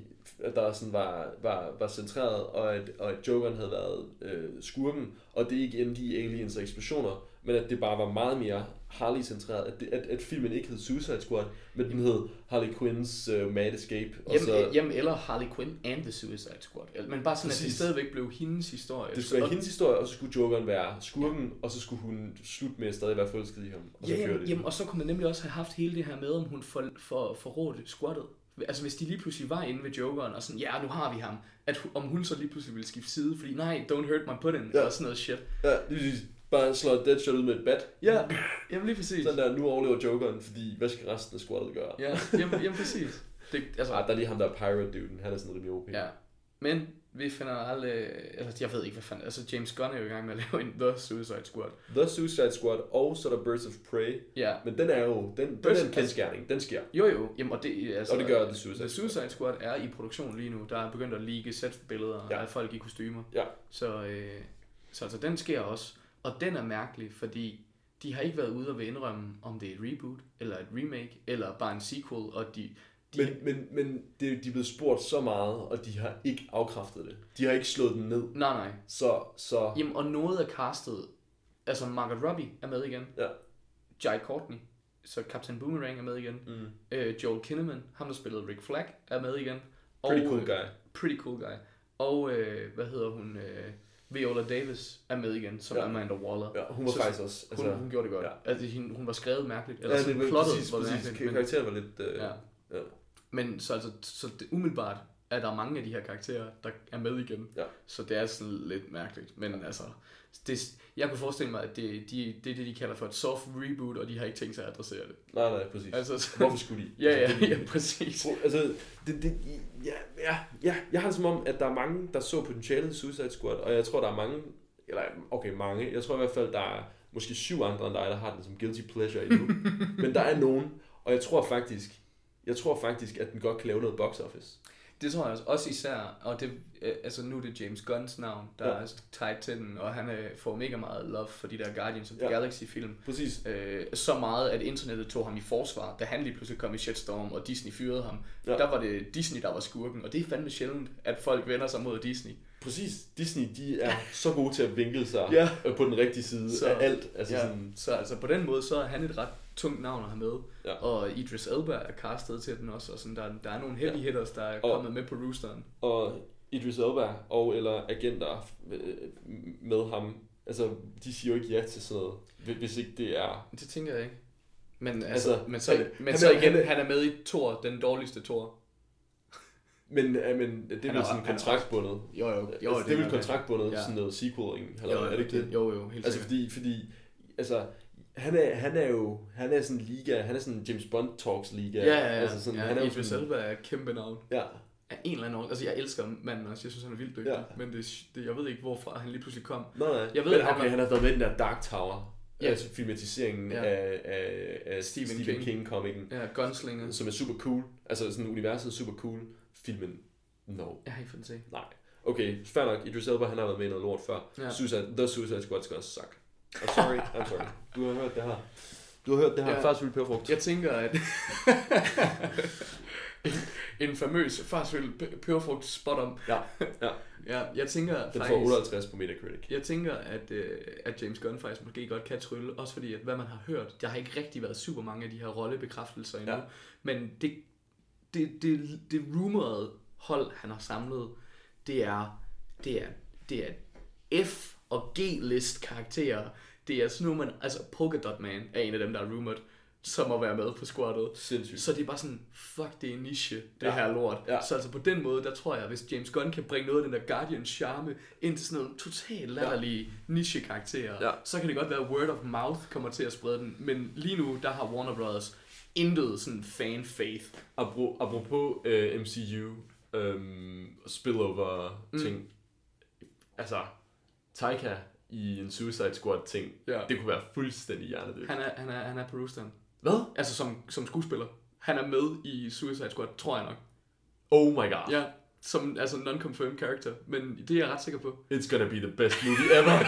der sådan var, var, var centreret, og at, og at Jokeren havde været øh, skurken, og det ikke endte i aliens og eksplosioner, men at det bare var meget mere Harley-centreret, at, at, at filmen ikke hed Suicide Squad, men den hed Harley Quinns uh, Mad Escape. Og jamen, så... jamen, eller Harley Quinn and the Suicide Squad. Men bare sådan, præcis. At det stadigvæk blev hendes historie. Det skulle være og... hendes historie, og så skulle Jokeren være skurken, ja. og så skulle hun slutte med at stadig være forelsket i ham. Og så ja, jamen, jamen, og så kunne man nemlig også have haft hele det her med, om hun for, for, forrådte squattet. Altså hvis de lige pludselig var inde ved Jokeren og sådan, ja, nu har vi ham, at om hun så lige pludselig ville skifte side, fordi nej, don't hurt my pudding, ja. eller sådan noget shit. Ja, bare slår Deadshot ud med et bat. Ja, jamen lige præcis. Sådan der, nu overlever Jokeren, fordi hvad skal resten af squadet gøre? Ja, jamen, jamen præcis. Det, altså, Ej, der er lige ham, der er pirate-duden, han er sådan rimelig O P. Ja, men vi finder alle, altså jeg ved ikke hvad fanden, altså James Gunn er jo i gang med at lave en The Suicide Squad. The Suicide Squad, og så der Birds of Prey. Ja. Men den er jo, den, den er en kendskærning, den sker. Jo jo, jamen og det, altså, og det gør The Suicide, The Suicide Squad er i produktion lige nu, der er begyndt at leake setbilleder ja. af folk i kostymer. Ja. Så, øh, så altså den sker også. Og den er mærkelig, fordi de har ikke været ude og vil indrømme, om det er et reboot, eller et remake, eller bare en sequel, og de, Men, men, men det, de er blevet spurgt så meget, og de har ikke afkræftet det. De har ikke slået den ned. Nej, nej. Så, så... Jamen, og noget er castet. Altså, Margot Robbie er med igen. Ja. Jai Courtney, så Captain Boomerang er med igen. Mm. Øh, Joel Kinnaman, ham der spillede Rick Flag, er med igen. Og, pretty cool guy. Pretty cool guy. Og, øh, hvad hedder hun... Øh, Viola Davis er med igen, som ja. Amanda Waller. Ja, hun var så, faktisk også. Altså, hun, hun gjorde det godt. Ja. Altså, hun, hun var skrevet mærkeligt. Eller ja, sådan plottet var mærkeligt. Men, karakteren var lidt... Øh, ja. Ja. Men så, altså, så det, umiddelbart er der mange af de her karakterer, der er med igen. Ja. Så det er sådan lidt mærkeligt. Men ja. altså, det, jeg kunne forestille mig, at det, de, det er det, de kalder for et soft reboot, og de har ikke tænkt sig at adressere det. Nej, nej, præcis. Altså, så, hvorfor skulle de? Ja, ja, ja, præcis. Altså, det, det, ja, ja, ja. Jeg har det som om, at der er mange, der så potentialet i Suicide Squad, og jeg tror, der er mange, eller okay, mange, jeg tror i hvert fald, der er måske syv andre end dig, der har den som guilty pleasure endnu. Men der er nogen, og jeg tror faktisk... Jeg tror faktisk, at den godt kan lave noget box office. Det tror jeg også, også især, og det, altså nu er det James Gunns navn, der ja. er tight til den, og han får mega meget love for de der Guardians of the ja. Galaxy-film. Præcis. Øh, så meget, at internettet tog ham i forsvar, da han lige pludselig kom i shitstorm, og Disney fyrede ham. Ja. Der var det Disney, der var skurken, og det er fandme sjældent, at folk vender sig mod Disney. Præcis. Disney, de er så gode til at vinkle sig ja. på den rigtige side så, af alt. Altså, ja. sådan... så altså, på den måde, så er han et ret tungt navn at have med, ja. og Idris Elba er castet til den også, og sådan, der, der er nogle heavy hitters, der er kommet og, med på roosteren. Og Idris Elba og eller agenter med ham, altså de siger jo ikke ja til sådan noget, hvis ikke det er... Det tænker jeg ikke. Men, altså, altså, men så, han, men han, så igen, han, han er med i Thor, den dårligste Thor. Men, men det er vel sådan kontraktbundet. Jo, jo. jo altså, det, det er vel kontraktbundet, ja. sådan noget sequeling, eller er det ikke det? Jo, jo, helt altså, fordi, fordi, altså... Han er, han er jo, han er sådan en liga, han er sådan en James Bond Talks liga. Ja, ja, ja. Altså sådan, ja, han er jo sådan... Elba er kæmpe navn. Ja. Af en eller anden år. Altså jeg elsker manden også, jeg synes han er vildt dygtig, ja. men det, det, jeg ved ikke hvorfra han lige pludselig kom. Nej, nej. Jeg ved, men okay, man... han har været med den der Dark Tower, ja. altså filmatiseringen ja. af, af, af Stephen, Stephen King komikeren. Ja, Gunslinger. Som er super cool, altså sådan universet er super cool, filmen, no. Jeg har ikke fundet se. Nej. Okay, fair nok, Idris Elba han har været med i noget lort før. Ja. Suicide, The Suicide Squad skal også suck. I'm sorry, I'm sorry. Du har hørt det her. Du har hørt det her. Ja. Fars vilde peberfrugt. Jeg tænker, at en, en famøs fars vilde peberfrugt spot om. Ja, ja. ja jeg tænker den faktisk... Den får otteoghalvtreds på Metacritic. Jeg tænker, at, øh, at James Gunn faktisk måske godt kan trylle. Også fordi, at hvad man har hørt, der har ikke rigtig været super mange af de her rollebekræftelser endnu. Ja. Men det, det, det, det rumorede hold, han har samlet, det er, det er, det er F- og G-list karakterer. Det er sådan nogle, man, altså Polkadot Man er en af dem, der er rumored, som må være med på squadet. Sindssygt. Så det er bare sådan, fuck, det er niche, det ja. her lort. Ja. Så altså på den måde, der tror jeg, hvis James Gunn kan bringe noget af den der Guardian charme ind til sådan nogle totalt latterlige ja. niche-karakterer, ja. så kan det godt være, at word of mouth kommer til at sprede den. Men lige nu, der har Warner Brothers intet sådan fan-faith. Apropos uh, M C U, um, spillover-ting. Mm. Altså... Taika i en Suicide Squad-ting, ja. det kunne være fuldstændig hjernedødt. Han er, han er, han er på roosteren. Hvad? Altså som, som skuespiller. Han er med i Suicide Squad, tror jeg nok. Oh my god. Ja, som altså non-confirmed character, men det er jeg ret sikker på. It's gonna be the best movie ever.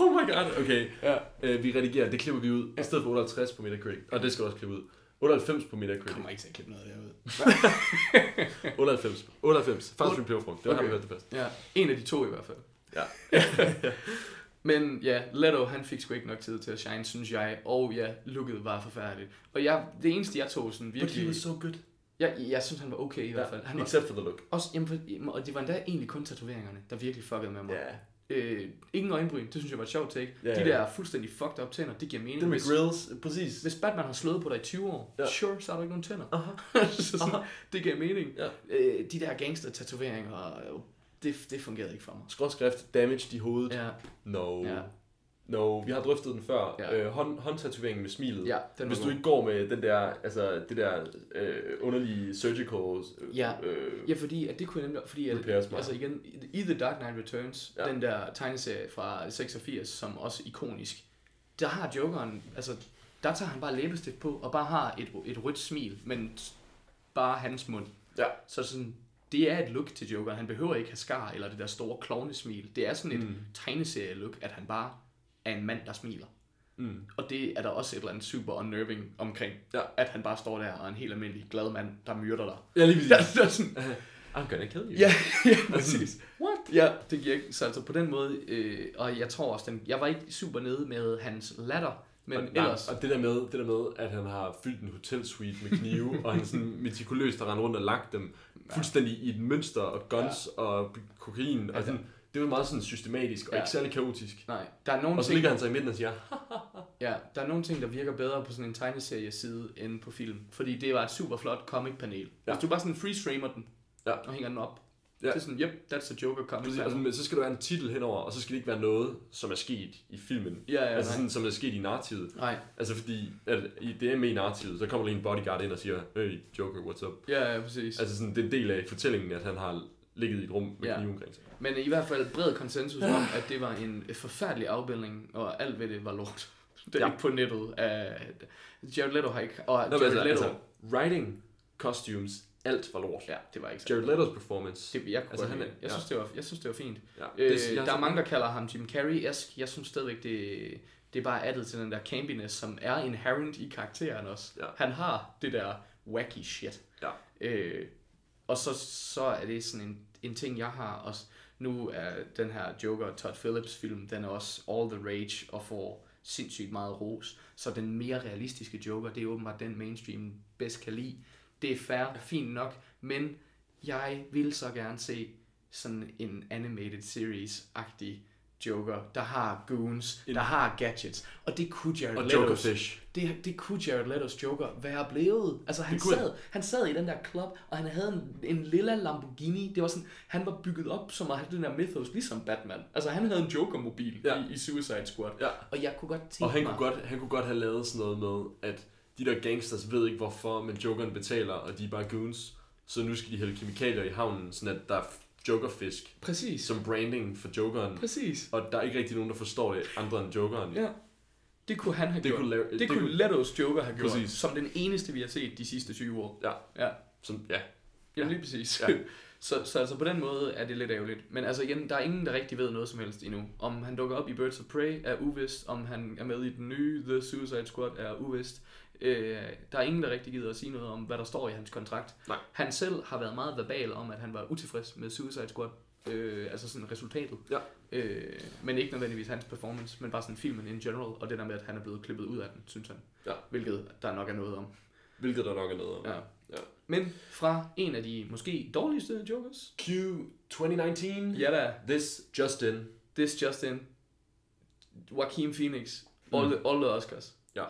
Oh my god. Okay, ja. uh, vi redigerer, det klipper vi ud. I stedet for otteoghalvtreds på Metacritic, og det skal også klippe ud. otteoghalvfems på Metacritic. Jeg kommer ikke til at klippe noget derude. otteoghalvfems. otteoghalvfems. Fast Stream Peberfrugt. Det var okay. Her, vi hørte det først. Ja, en af de to i hvert fald. Ja. Men ja, Leto han fik sgu ikke nok tid til at shine, synes jeg. Og ja, looket var forfærdeligt. Og jeg, det eneste jeg tog sådan virkelig. But he was so good. Jeg, jeg synes han var okay i ja, hvert fald. Han except var, for the look. Også, jamen, og det var endda egentlig kun tatoveringerne, der virkelig fuckede med mig. Yeah. Øh, ingen øjenbryn, det synes jeg var et sjovt take. Yeah, de der yeah. fuldstændig fucked up tænder, det giver mening. Det med grills, præcis. Hvis Batman har slået på dig i tyve år, yeah. sure, så har du ikke nogen tænder. Uh-huh. Så sådan, uh-huh. det giver mening. Yeah. Øh, de der gangster tatoveringer og Det, det fungerede ikke for mig. Skråskrift, damage i hovedet. Ja. No. Ja. No, vi har drøftet den før. Ja. Øh, hånd, håndtatoveringen med smilet. Ja, hvis du ikke går med den der, altså det der øh, underlige surgical. Øh, ja. ja, fordi at det kunne nemlig, fordi at, altså igen i The Dark Knight Returns, ja. den der tegneserie fra seksogfirs, som også ikonisk. Der har Jokeren, altså der tager han bare læbestift på og bare har et et rødt smil, men bare hans mund. Ja. Så sådan. Det er et look til Joker. Han behøver ikke have skar eller det der store klovnesmil. Det er sådan et mm. tegneserie-look, at han bare er en mand, der smiler. Mm. Og det er der også et eller andet super unnerving omkring, ja. At han bare står der og er en helt almindelig glad mand, der myrder dig. Ja, lige præcis. Ja, sådan, I'm gonna kill you. Ja, ja, præcis. What? Ja, det giver ikke. Så altså på den måde, øh, og jeg tror også, den, jeg var ikke super nede med hans latter, men og, ellers... Nej, og det der, med, det der med, at han har fyldt en hotelsuite med knive, og han sådan metikuløst har rendt rundt og lagt dem fuldstændig i et mønster, og guns ja. Og kokain, ja, og sådan... Det var meget sådan systematisk og ja. Ikke særlig kaotisk. Nej, der er nogle og så ting, ligger han sig i midten og siger, ja, der er nogle ting, der virker bedre på sådan en tegneserieside end på film. Fordi det var et super flot comic-panel. Ja. Hvis du bare sådan freeze-framer den ja. Og hænger den op, ja. Det er sådan, yep, that's a Joker comic. Altså, men så skal du have en titel henover, og så skal det ikke være noget, som er sket i filmen. Ja, ja, altså sådan, som er sket i narrativet. Nej. Altså fordi, at i det er med i narrativet, så kommer der en bodyguard ind og siger, hey, Joker, what's up? Ja, ja, præcis. Altså sådan, det er en del af fortællingen, at han har... ligget i et rum med ja. Knive omkring sig. Men i hvert fald bred konsensus om, at det var en forfærdelig afbildning, og alt ved det var lort. Det er ja. Ikke på nettet. Uh, Jared Leto har ikke... Og Nå, Jared altså, Leto... Altså, writing, costumes, alt var lort. Ja, det var ikke Jared Letos performance. Det, jeg, altså, han, jeg, ja. synes, det var, jeg synes, det var fint. Ja. Det, øh, der er mange, der kalder ham Jim Carrey-esk. Jeg synes stadigvæk, det, det er bare addet til den der campiness, som er inherent i karakteren også. Ja. Han har det der wacky shit. Ja. Øh, Og så, så er det sådan en, en ting, jeg har også. Nu er den her Joker Todd Phillips film, den er også all the rage og får sindssygt meget ros. Så den mere realistiske Joker, det er åbenbart den mainstream bedst kan lide. Det er fair, fint nok, men jeg vil så gerne se sådan en animated series-agtig Joker, der har goons, der har gadgets, og det kunne Jared og Letos Joker-fish. Det, det kunne Jared Letos Joker være blevet. Altså han sad, han sad i den der klub, og han havde en, en lilla Lamborghini. Det var sådan, han var bygget op som at have den der mythos, ligesom Batman. Altså han havde en Joker-mobil ja. i, i Suicide Squad. Ja. Og jeg kunne godt tænke og han mig... Kunne godt, han kunne godt have lavet sådan noget med, at de der gangsters ved ikke hvorfor, men Jokeren betaler, og de er bare goons. Så nu skal de hælde kemikalier i havnen, sådan at der er Jokerfisk. Præcis. Som branding for Jokeren. Præcis. Og der er ikke rigtig nogen, der forstår det andre end Jokeren. Ja. Det kunne han have det gjort. Kunne la- det, det kunne Letos Joker have præcis. Gjort. Som den eneste, vi har set de sidste tyve år. Ja. Ja. Som, ja. Jamen lige præcis. Ja. så, så altså på den måde er det lidt ærgerligt. Men altså igen, der er ingen, der rigtig ved noget som helst endnu. Om han dukker op i Birds of Prey er uvist. Om han er med i den nye The Suicide Squad er uvist. Øh, der er ingen, der rigtig gider at sige noget om, hvad der står i hans kontrakt. Nej. Han selv har været meget verbal om, at han var utilfreds med Suicide Squad. Øh, altså sådan resultatet. Ja. Øh, men ikke nødvendigvis hans performance, men bare sådan filmen in general, og det der med, at han er blevet klippet ud af den, synes han. Ja. Hvilket der nok er noget om. Hvilket der nok er noget om. Ja. Ja. Men fra en af de måske dårligste Jokers. Q tyve nitten. Ja da. This just in. This just in. Joaquin Phoenix. All, mm. the, all the Oscars. Ja.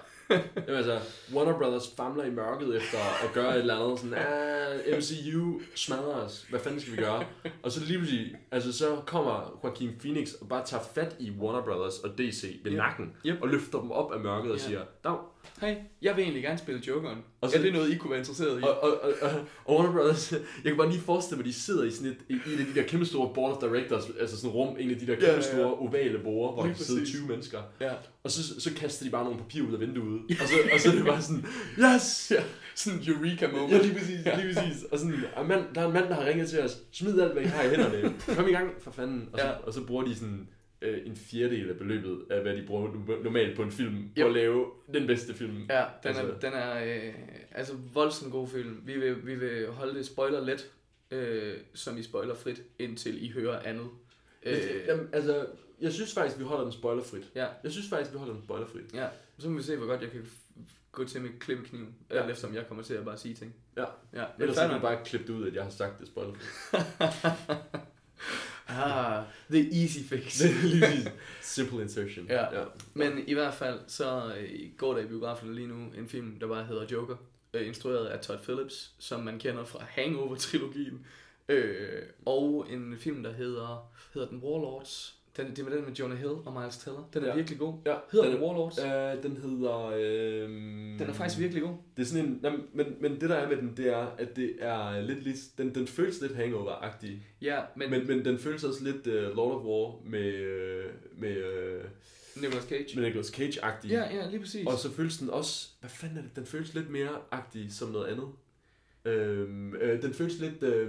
Jamen altså, Warner Brothers famler i mørket efter at gøre et eller andet sådan, ah, M C U smadrer os, hvad fanden skal vi gøre? Og så lige pludselig, altså så kommer Joaquin Phoenix og bare tager fat i Warner Brothers og D C ved yep. nakken, yep. og løfter dem op af mørket og yeah. siger, dag, hey, jeg vil egentlig gerne spille Jokeren. Og så, er det noget, I kunne være interesseret i? Og, og, og, og, og Warner Brothers, jeg kan bare lige forestille mig, at de sidder i sådan et, i, i de der kæmpe store board of directors, altså sådan et rum, en af de der kæmpe ja, ja. Store ovale borde, hvor der sidder tyve mennesker. Ja. Og så, så kaster de bare nogle papir ud af vinduet, og så, og så er det bare sådan, yes! Ja. Sådan en eureka moment. Ja, lige præcis, lige præcis. Og sådan, der er en mand, der har ringet til os, smid alt, hvad I har i hænderne, kom i gang, for fanden. Og så, ja. Og så bruger de sådan... en fjerdedel af beløbet af, hvad de bruger normalt på en film, for yep. at lave den bedste film. Ja, den altså. er, den er øh, altså voldsomt god film. Vi vil, vi vil holde det spoiler let, øh, som I spoiler frit, indtil I hører andet. Øh, Jamen, altså, jeg synes faktisk, vi holder den spoilerfrit. Ja. Jeg synes faktisk, vi holder den spoilerfrit. Ja, så må vi se, hvor godt jeg kan gå til med klippekniven, ja. Eller som jeg kommer til at bare sige ting. Ja, ja. Ellers så kan du bare klippe det ud, at jeg har sagt det spoilerfrit. Ah, the easy fix. Simple insertion. Ja. Ja. Men i hvert fald, så går der i biografen lige nu en film, der bare hedder Joker, øh, instrueret af Todd Phillips, som man kender fra Hangover-trilogien, øh, og en film, der hedder, hedder den Warlords. Den, det er med den med Jonah Hill og Miles Teller. Den er ja. virkelig god. Ja. Hedder den, den Warlords? Øh, den hedder... Øh, den er faktisk virkelig god. Det er sådan en... Nej, men, men det der er med den, det er, at det er lidt... lidt den, den føles lidt hangover-agtig. Ja, men... Men, men den føles også lidt uh, Lord of War med... med uh, Nicolas Cage. Med Nicolas Cage-agtig. Ja, ja, lige præcis. Og så føles den også... Hvad fanden er det? Den føles lidt mere agtig som noget andet. Øhm, øh, den føles lidt... Øh,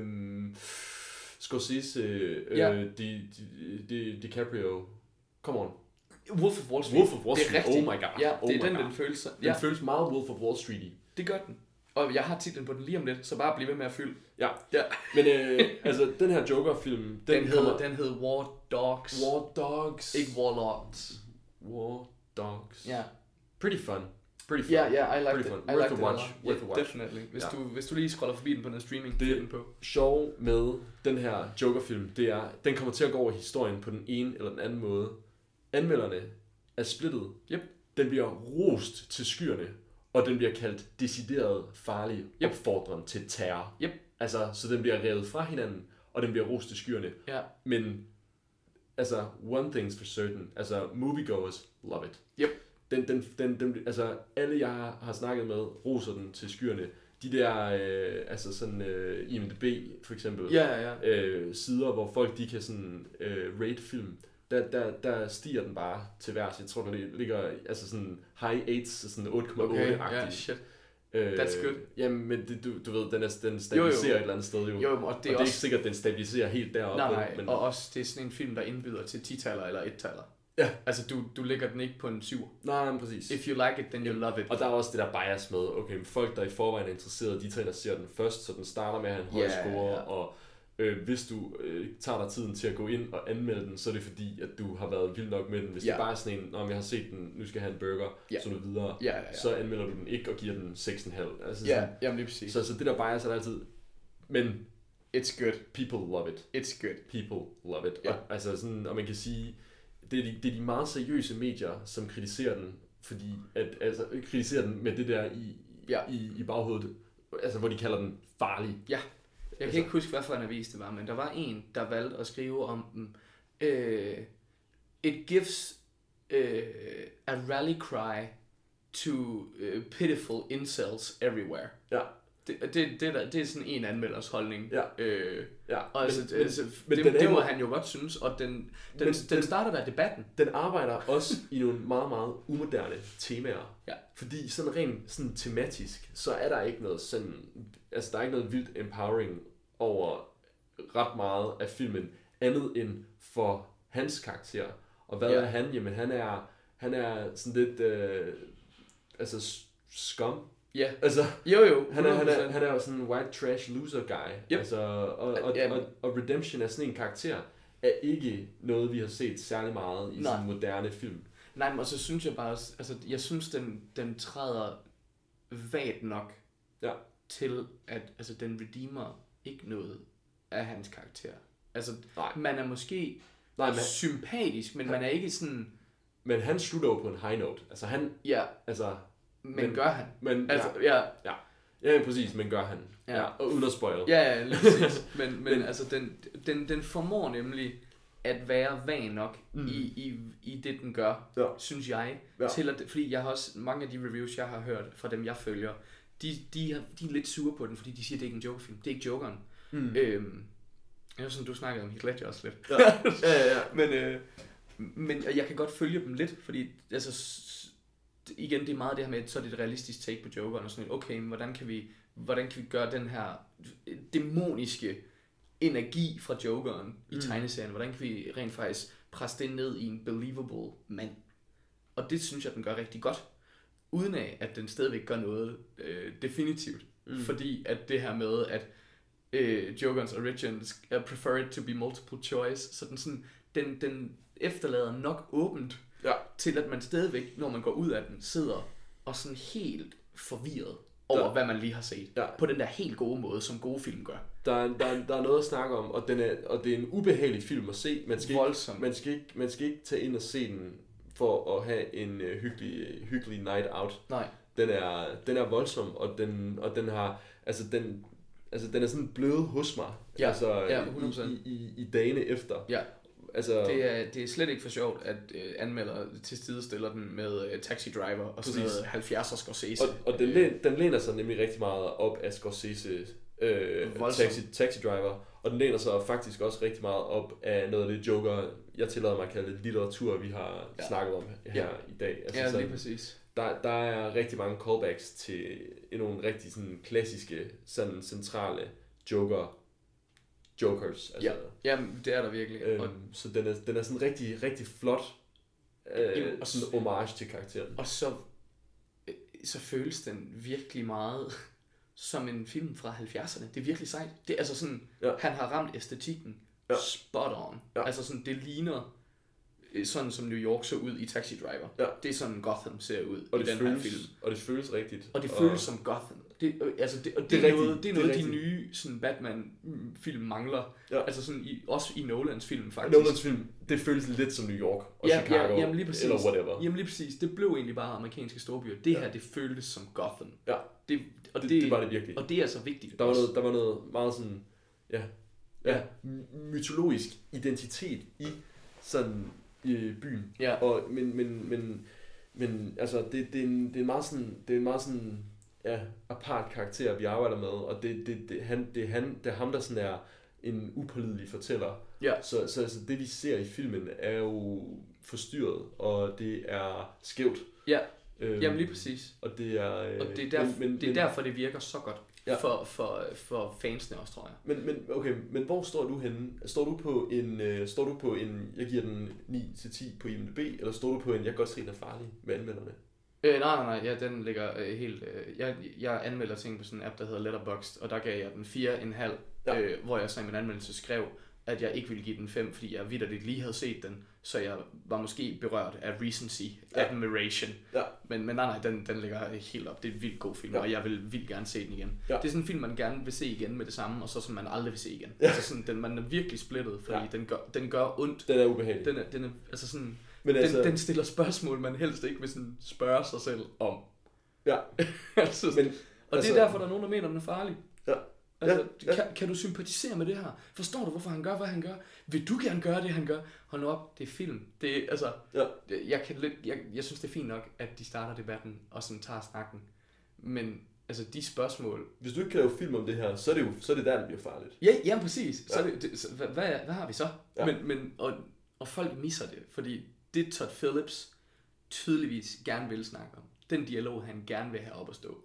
Scorsese, øh, ja. øh, Di, Di, Di, DiCaprio, come on. Wolf of Wall Street. Wolf of Wall Street. Det er rigtigt. Oh my god. Ja, det oh er den, god. den føles. Den ja. føles meget Wolf of Wall Street i. Det gør den. Og jeg har titlen på den lige om lidt, så bare bliv ved med at fylde. Ja. ja. Men øh, altså, den her Joker-film, den, den hed kommer... Den hed War Dogs. War Dogs. Ikke Warlords. War Dogs. Ja. Yeah. Pretty fun. Pretty fun. Yeah, yeah, I liked Pretty it. Fun. I Worth a watch. Yeah, Worth a watch. Definitely. Hvis, yeah. du, hvis du lige scroller forbi den på den streaming, det den på. Sjov med den her Joker-film, det er, den kommer til at gå over historien på den ene eller den anden måde. Anmelderne er splittet. Yep. Den bliver rost til skyerne. Og den bliver kaldt decideret farlig yep. opfordring til terror. Yep. Altså, så den bliver revet fra hinanden, og den bliver rost til skyerne. Yeah. Men, altså, one thing's for certain. Altså, moviegoers love it. Yep. Den, den, den, den, altså, alle jeg har, har snakket med, roser den til skyerne. De der, øh, altså sådan, øh, I M D B for eksempel. Yeah, yeah. Øh, sider, hvor folk de kan sådan øh, rate film. Der, der, der stiger den bare til værs. Jeg tror, den ligger altså sådan high eights, sådan otte komma otte-agtig. Okay, yeah, shit. That's good. Øh, jamen, men det, du, du ved, den, er, den stabiliserer jo, jo. et eller andet sted jo. Jo, og det er, og det er også... ikke sikkert, at den stabiliserer helt deroppe. Nej, nej. Men... og også det er sådan en film, der indbyder til ti-taller eller et-taller. Ja. Altså, du, du lægger den ikke på en syver. Nej, nej, præcis. If you like it, then you love it. Og der er også det der bias med, okay, folk, der i forvejen er interesserede, de tager og ser den først, så den starter med at have en høj yeah, score, yeah. og... hvis du øh, tager dig tiden til at gå ind og anmelde den, så er det fordi, at du har været vild nok med den. Hvis ja. det bare er sådan en, når jeg har set den, nu skal jeg have en burger, ja. så nu videre, ja, ja, ja. så anmelder du den ikke og giver den seks komma fem. Altså, ja, sådan, jamen lige præcis. Så, så det der bias er der altid, men it's good. People love it. It's good. People love it. Ja. Og, altså sådan, og man kan sige, det er, de, det er de meget seriøse medier, som kritiserer den, fordi at, altså kritiserer den med det der i, ja. i, i baghovedet, altså hvor de kalder den farlig. Ja. Jeg kan ikke huske, hvad for en avis det var, men der var en, der valgte at skrive om den. Uh, it gives uh, a rally cry to uh, pitiful incels everywhere. Ja. Det, det, det, der, det er sådan en anmelders holdning. Ja. Øh, ja. Og altså, men, altså, men, det, men det må han jo godt synes, og den, den, men, den, den starter der debatten. Den arbejder også i nogle meget, meget umoderne temaer. Ja. Fordi sådan rent sådan tematisk, så er der ikke noget sådan, altså der er ikke noget vildt empowering over ret meget af filmen, andet end for hans karakter. Og hvad ja. er han? Jamen han er, han er sådan lidt, øh, altså skum. Ja, yeah. altså, jo jo, han er, han, er, han er jo sådan en white trash loser guy, yep. altså, og, og, yeah. og, og redemption af sådan en karakter, er ikke noget, vi har set særlig meget i sådan moderne film. Nej, men og så synes jeg bare også, altså, jeg synes, den, den træder vagt nok ja. til, at altså, den redeemer ikke noget af hans karakter. Altså, Nej. man er måske Nej, man... sympatisk, men ja. man er ikke sådan... Men han slutter jo på en high note, altså han... Ja. Altså, Men, men gør han. Men, altså, ja. Ja. ja. Ja, præcis, men gør han. Ja. ja. Og uden at spoil. Ja, ja, lige præcis. Men, men, men altså, den, den, den formår nemlig at være van nok mm. i, i, i det, den gør, ja. synes jeg. Ja. Til at, fordi jeg har også, mange af de reviews, jeg har hørt fra dem, jeg følger, de, de, de er lidt sure på den, fordi de siger, det er ikke en jokerfilm. Det er ikke jokeren. Mm. Øhm, det er sådan, du snakkede om Heath Ledger også lidt. Ja, ja, ja. ja. men, øh, men jeg kan godt følge dem lidt, fordi... altså igen, det er meget det her med, så er det et realistisk take på Jokeren og sådan noget. Okay, men hvordan kan vi, hvordan kan vi gøre den her dæmoniske energi fra Jokeren i mm. tegneserien? Hvordan kan vi rent faktisk presse det ned i en believable mand? Og det synes jeg, den gør rigtig godt. Uden af, at den stadigvæk gør noget øh, definitivt. Mm. Fordi at det her med, at øh, Jokerens origins er preferred to be multiple choice, så den, sådan, den, den efterlader nok åbent, ja. til at man stadigvæk, når man går ud af den, sidder og sådan helt forvirret over, ja. hvad man lige har set. Ja. På den der helt gode måde, som gode film gør. Der er, der er, der er noget at snakke om, og, den er, og det er en ubehagelig film at se. Man skal, ikke, man, skal ikke, man skal ikke tage ind og se den for at have en øh, hyggelig, hyggelig night out. Nej. Den er, den er voldsom, og den, og den har... Altså den, altså, den er sådan blød hos mig. Ja, altså, ja, i, i, i dagene efter. Ja. Altså, det, er, det er slet ikke for sjovt, at øh, anmelder til side stiller den med øh, Taxi Driver og sådan noget halvfjerdser Scorsese. Og, og den, læ- den læner sig nemlig rigtig meget op af Scorsese øh, taxi, taxi Driver, og den læner sig faktisk også rigtig meget op af noget af det Joker, jeg tillader mig at kalde det litteratur, vi har ja. snakket om her ja. i dag. Altså, ja, lige præcis. Der, der er rigtig mange callbacks til nogle rigtig sådan, klassiske, sådan, centrale Joker Jokers. Altså. Ja, jamen, det er der virkelig. Øhm, og... Så den er, den er sådan rigtig, rigtig flot Øh, og sådan en homage til karakteren. Og så, så føles den virkelig meget som en film fra halvfjerdserne. Det er virkelig sejt. Det er altså sådan, ja. Han har ramt æstetikken ja. Spot on. Ja. Altså sådan, det ligner sådan som New York så ud i Taxi Driver. Ja. Det er sådan Gotham ser ud og i den føles, her film. Og det føles rigtigt. Og det føles og... som Gotham. Det, altså det, og det, det er noget, rigtigt, det er noget det er de nye sådan Batman-film mangler. Ja. Altså sådan i, også i Nolans film faktisk. Nolans film, det føles lidt som New York og ja, Chicago ja, eller whatever. Jamen lige præcis. Det blev egentlig bare amerikanske storbyer. Det ja. Her, det føltes som Gotham. Ja. Det, og det, det, det var det virkelig. Og det er så vigtigt. Der var noget, der var noget meget sådan ja, ja, ja. mytologisk identitet i sådan i byen. Ja. Og men men men men altså det det er en, det er en meget sådan det er en meget sådan ja, apart karakter vi arbejder med, og det det, det han det han det er ham der sådan er en upålidelig fortæller. Ja. Så så altså det vi ser i filmen er jo forstyrret, og det er skævt. Ja. Øhm, Jamen lige præcis. Og det er øh, og det er derfor men, men, det er derfor det virker så godt ja. for for for fansene også, tror jeg. Men men okay, men hvor står du henne? Står du på en øh, står du på en jeg giver den ni til ti på I M D B, eller står du på en jeg kan godt se den er farlig med anmelderne? Øh, nej, nej, nej, ja, den ligger øh, helt... Øh, jeg, jeg anmelder ting på sådan en app, der hedder Letterboxd, og der gav jeg den fire komma fem, ja. øh, hvor jeg så i min anmeldelse skrev, at jeg ikke ville give den fem, fordi jeg vitterligt lige havde set den, så jeg var måske berørt af recency, ja. Admiration. Ja. Men, men nej, nej, den, den ligger helt op. Det er en vildt god film, ja. Og jeg vil vildt gerne se den igen. Ja. Det er sådan en film, man gerne vil se igen med det samme, og så som man aldrig vil se igen. Ja. Altså sådan, den, man er virkelig splittet, fordi ja. den, gør, den gør ondt. Den er ubehagelig. Den er, den er altså sådan... Men den, altså, den stiller spørgsmål, man helst ikke vil sådan spørge sig selv om. Ja. altså, men, og det altså, er derfor, der er nogen, der mener, den er farlig. Ja. Altså, ja, ja. Kan, kan du sympatisere med det her? Forstår du, hvorfor han gør, hvad han gør? Vil du gerne gøre det, han gør? Hold nu op, det er film. Det er, altså, ja. jeg, kan, jeg, jeg synes, det er fint nok, at de starter debatten og sådan tager snakken. Men altså, de spørgsmål... Hvis du ikke kan lave film om det her, så er det jo så er det der, det bliver farligt. Ja, jamen præcis. Ja. Så det, det, så, hvad, hvad, hvad har vi så? Ja. Men, men, og, og folk misser det, fordi... Det Todd Phillips tydeligvis gerne vil snakke om. Den dialog, han gerne vil have op at stå.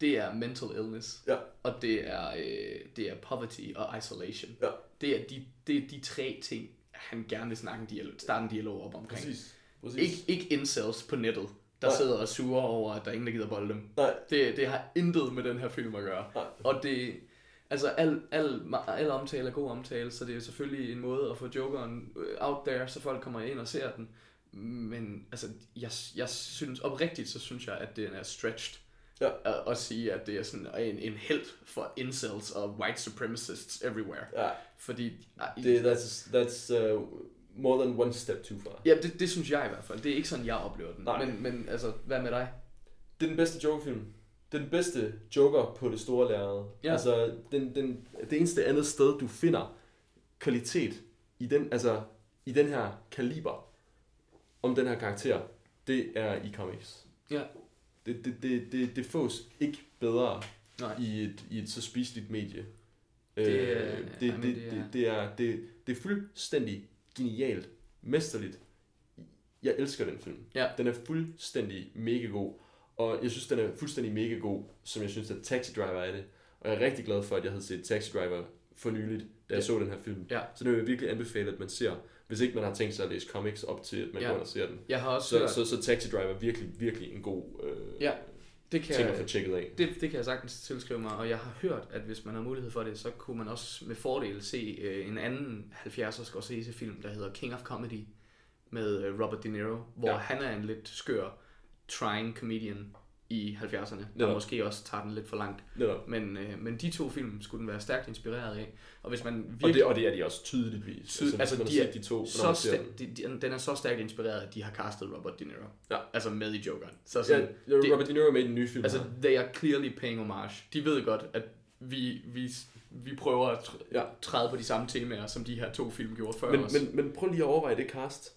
Det er mental illness. Ja. Og det er, øh, det er poverty og isolation. Ja. Det, er de, det er de tre ting, han gerne vil snakke en dialog, starte en dialog op omkring. Præcis. Præcis. Ik- ikke incels på nettet, der Nej. sidder og suger over, at der er ingen, der gider bolde dem. Det, det har intet med den her film at gøre. Nej. Og det... Altså, al, al, al omtale er god omtale, så det er selvfølgelig en måde at få jokeren out there, så folk kommer ind og ser den. Men altså, jeg, jeg synes, oprigtigt, så synes jeg, at den er stretched. Ja. At, at sige, at det er sådan en, en helt for incels og white supremacists everywhere. Ja. Fordi... Det, that's that's uh, more than one step too far. Ja, det, det synes jeg i hvert fald. Det er ikke sådan, jeg oplever den. Men, men altså, hvad med dig? Det er den bedste Joker-film. Den bedste Joker på det store lærred. Ja. Altså den, den, det eneste andet sted du finder kvalitet i den, altså i den her kaliber om den her karakter, det er i comics. Ja. Det det det det, det fås ikke bedre Nej. i et i et så spiseligt medie. Det, øh, det, det, det, det, det er det det er fuldstændig genialt, mesterligt. Jeg elsker den film. Ja. Den er fuldstændig mega god. Og jeg synes, den er fuldstændig mega god, som jeg synes, at Taxi Driver er det. Og jeg er rigtig glad for, at jeg havde set Taxi Driver for nyligt, da jeg ja. så den her film. Ja. Så det vil jeg virkelig anbefale, at man ser, hvis ikke man har tænkt sig at læse comics op til, at man ja. går og ser den. Jeg har også så, så, så, så Taxi Driver er virkelig, virkelig en god øh, ja. det kan ting at få tjekket af. Det, det kan jeg sagtens tilskrive mig, og jeg har hørt, at hvis man har mulighed for det, så kunne man også med fordel se øh, en anden halvfjerdser Scorsese-film, der hedder King of Comedy, med øh, Robert De Niro, hvor ja. han er en lidt skør... trying comedian i halvfjerdserne, der ja. måske også tager den lidt for langt. Ja. Men, øh, men de to film skulle den være stærkt inspireret af. Og, hvis man virkelig, og, det, og det er de også tydeligvis. Tyd, altså, altså de, er, de to, så stæ- de, de, den er så stærkt inspireret, at de har castet Robert De Niro. Ja. Altså med i Jokeren. Så sådan, ja, det, Robert De Niro med i den nye film. Altså, her. They are clearly paying homage. De ved godt, at vi, vi, vi prøver at tr- ja. træde på de samme temaer, som de her to film gjorde før men, os. Men, men prøv lige at overveje det cast.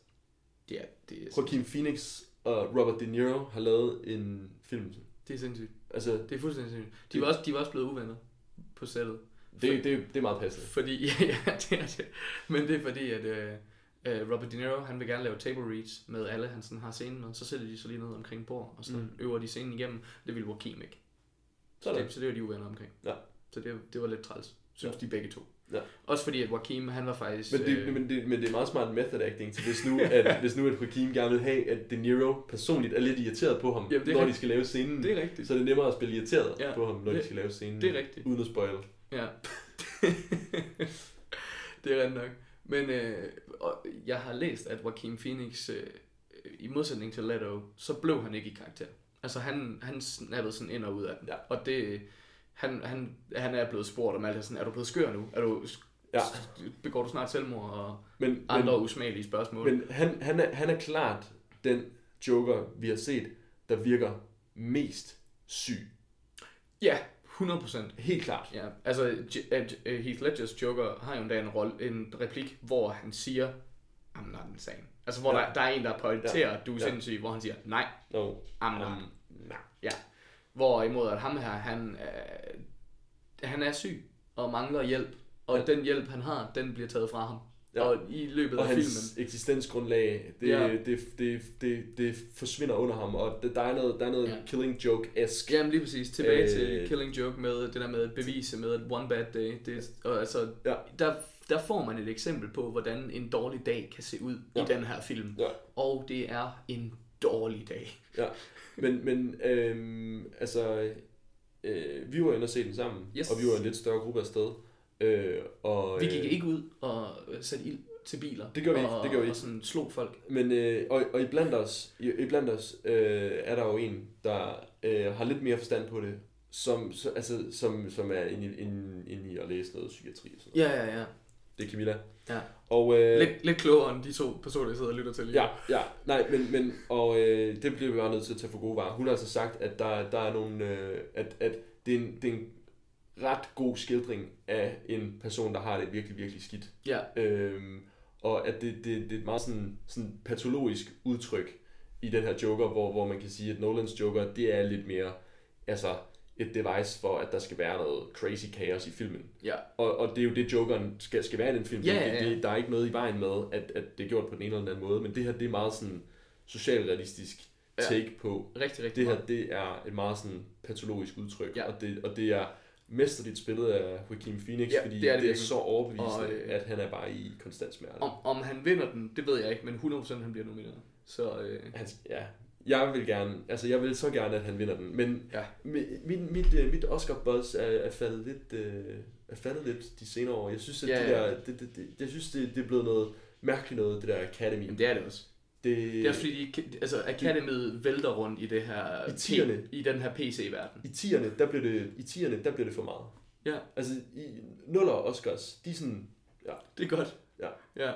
Ja, det er... Joaquin Phoenix... Og Robert De Niro har lavet en film. Det er sindssygt. Altså, det er fuldstændig sindssygt. De var også, de var også blevet uvenner på sættet. Det, det, det er meget passende. Fordi, ja, ja, det er det. Men det er fordi, at uh, Robert De Niro, han vil gerne lave table reads med alle, han sådan har scenen med. Så sætter de så lige ned omkring bord, og så mm. øver de scenen igennem. Det ville Joaquin ikke. Så det, så det var de uvenner omkring. Ja. Så det, det var lidt træls, synes ja. de begge to. Ja. Også fordi at Joaquin, han var faktisk... Men det, øh... men, det, men det er meget smart method acting, så hvis nu, at, hvis nu at Joaquin gerne vil have, at De Niro personligt er lidt irriteret på ham, jamen, når rigtigt. de skal lave scenen. Det er rigtigt. Så er det nemmere at spille irriteret ja. på ham, når det, de skal lave scenen. Det er rigtigt. Uden at spoil. Ja. Det er ret nok. Men øh, jeg har læst, at Joaquin Phoenix, øh, i modsætning til Leto, så blev han ikke i karakter. Altså han, han snappede sådan ind og ud af den. Ja. Og det... Han, han, han er blevet spurgt om alt sådan, er du blevet skør nu? Er du, ja. Begår du snart selvmord og men, andre men, usmagelige spørgsmål? Men han, han, er, han er klart den Joker, vi har set, der virker mest syg. Ja, hundrede procent. Helt klart. Ja, altså Heath Ledgers Joker har jo en dag en, rolle, en replik, hvor han siger, I'm not insane. Altså hvor ja. der, der er en, der pointerer, ja. du er ja. sindssyg, hvor han siger, nej, no. I'm not. Um, nej. Ja. Hvorimod at ham her, han, øh, han er syg og mangler hjælp. Og ja. den hjælp, han har, den bliver taget fra ham. Ja. Og i løbet og af filmen... Og hans eksistensgrundlag, det, ja. det, det, det, det forsvinder under ham. Og der er noget, der er noget ja. Killing Joke-esk. Jamen lige præcis. Tilbage øh, til Killing Joke med det der med bevise, med one bad day. Det, og altså, ja. der, der får man et eksempel på, hvordan en dårlig dag kan se ud ja. i den her film. Ja. Og det er en dårlig dag. Ja. Men, men øhm, altså, øh, vi var inde og se den sammen, yes. og vi var en lidt større gruppe af sted. Øh, og, vi gik øh, ikke ud og satte ild til biler, det gjorde vi, og, det gjorde vi. Og sådan slog folk. Men, øh, og, og iblandt os, i, iblandt os øh, er der jo en, der øh, har lidt mere forstand på det, som, så, altså, som, som er inde, inde, inde i at læse noget psykiatri og sådan noget. Ja, ja, ja. Det er Camilla. Ja. Og, øh, lidt, lidt klogere end de to personer, der sidder og lytter til lige. Ja, ja. Nej, men, men og, øh, det bliver vi bare nødt til at tage for gode varer. Hun har altså sagt, at der, der er nogle, øh, at, at det, er en, det er en ret god skildring af en person, der har det virkelig, virkelig skidt. Ja. Øhm, og at det, det, det er et meget sådan, sådan patologisk udtryk i den her Joker, hvor, hvor man kan sige, at Nolans Joker, det er lidt mere, altså... et device for, at der skal være noget crazy chaos i filmen. Ja. Og, og det er jo det, Jokeren skal, skal være i den film. Ja, ja, ja. Det, der er ikke noget i vejen med, at, at det er gjort på den ene eller den anden måde, men det her, det er meget sådan socialrealistisk take ja. på. Rigtig, rigtig. Det her, det er et meget sådan patologisk udtryk, ja. og, det, og det er mesterligt spillet af Joaquin Phoenix, ja, fordi det er, det det er så overbevisende, og, øh, at han er bare i konstant smerte. Om, om han vinder den, det ved jeg ikke, men hundrede procent han bliver nomineret. Så, øh. han, ja. Jeg vil gerne, altså jeg vil så gerne, at han vinder den, men ja. mit, mit, mit Oscar-buzz er, er faldet lidt, er faldet lidt de senere år. Jeg synes, at ja, det der, det, det, det, jeg synes, det, det er blevet noget mærkeligt noget, det der Academy. Jamen, det er det også. Det, det er også fordi, de, altså Academyet vælter rundt i det her, i, tierne, i den her P C-verden. I tierne, der blev det, i tierne, der blev det for meget. Ja. Altså i nuller Oscars, de er sådan, ja. Det er godt. Ja. Ja.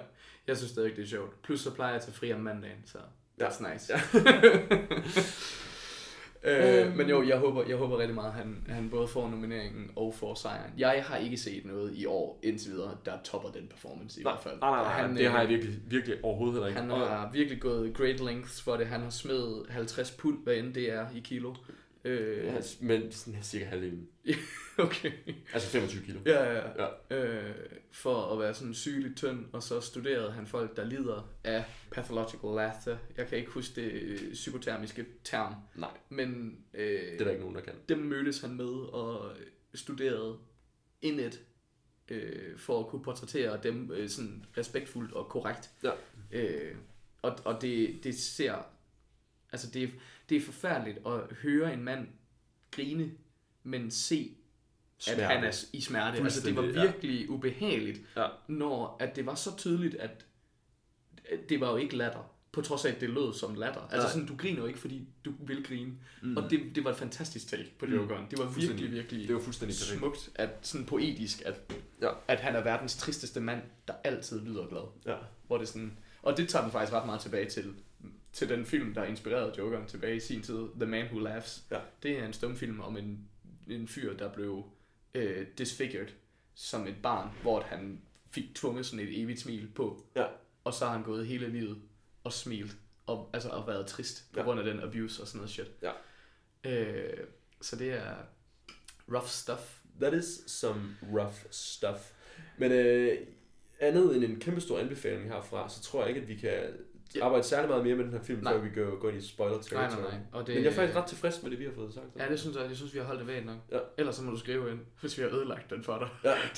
Jeg synes stadig, det er sjovt. Plus så plejer jeg at tage fri om mandagen, så... That's nice. Ja. øh, men jo, jeg håber, jeg håber rigtig meget, at han, han både får nomineringen og får sejren. Jeg har ikke set noget i år indtil videre, der topper den performance i nej, hvert fald. Nej, nej, nej, han, det øh, har jeg virkelig, virkelig overhovedet heller ikke. Han har øh. virkelig gået great lengths for det. Han har smidt halvtreds pund, hvad end det er i kilo. Øh, ja, men sådan her cirka halvdelen. Okay. Altså femogtyve kilo. Ja, ja, ja. Øh, for at være sådan sygeligt tynd, og så studerede han folk, der lider af pathological laughter. Jeg kan ikke huske det øh, psykotermiske term. Nej. Men øh, det er der ikke nogen, der kan. Dem mødtes han med og studerede indet øh, for at kunne portrættere dem øh, sådan respektfuldt og korrekt. Ja. Øh, og og det, det ser... Altså det er, det er forfærdeligt at høre en mand grine, men se, smerte. At han er i smerte. Altså det var virkelig ja. ubehageligt, ja. når at det var så tydeligt, at det var jo ikke latter, på trods af, at det lød som latter. Altså sådan, du griner jo ikke, fordi du vil grine. Mm. Og det, det var et fantastisk take på Jokeren. Mm. Det var virkelig, virkelig det var fuldstændig smukt, at, sådan poetisk, at, ja. at han er verdens tristeste mand, der altid lyder glad. Ja. Hvor det sådan, og det tager den faktisk ret meget tilbage til... til den film, der inspirerede Jokeren tilbage i sin tid, The Man Who Laughs. Ja. Det er en stumfilm om en, en fyr, der blev øh, disfigured som et barn, hvor han fik tvunget sådan et evigt smil på. Ja. Og så har han gået hele livet og smilt, og, altså, og været trist på ja. grund af den abuse og sådan noget shit. Ja. Øh, så det er rough stuff. That is some rough stuff. Men øh, andet end en kæmpestor anbefaling herfra, så tror jeg ikke, at vi kan... yeah. arbejde særlig meget mere med den her film, nej. Før vi går, går ind i spoiler-territorium. Nej, nej, nej. Det, men jeg er faktisk ret tilfreds med det, vi har fået sagt. Ja, det synes jeg, jeg synes, vi har holdt det væk nok. Ja. Ellers så må du skrive ind, hvis vi har ødelagt den for dig.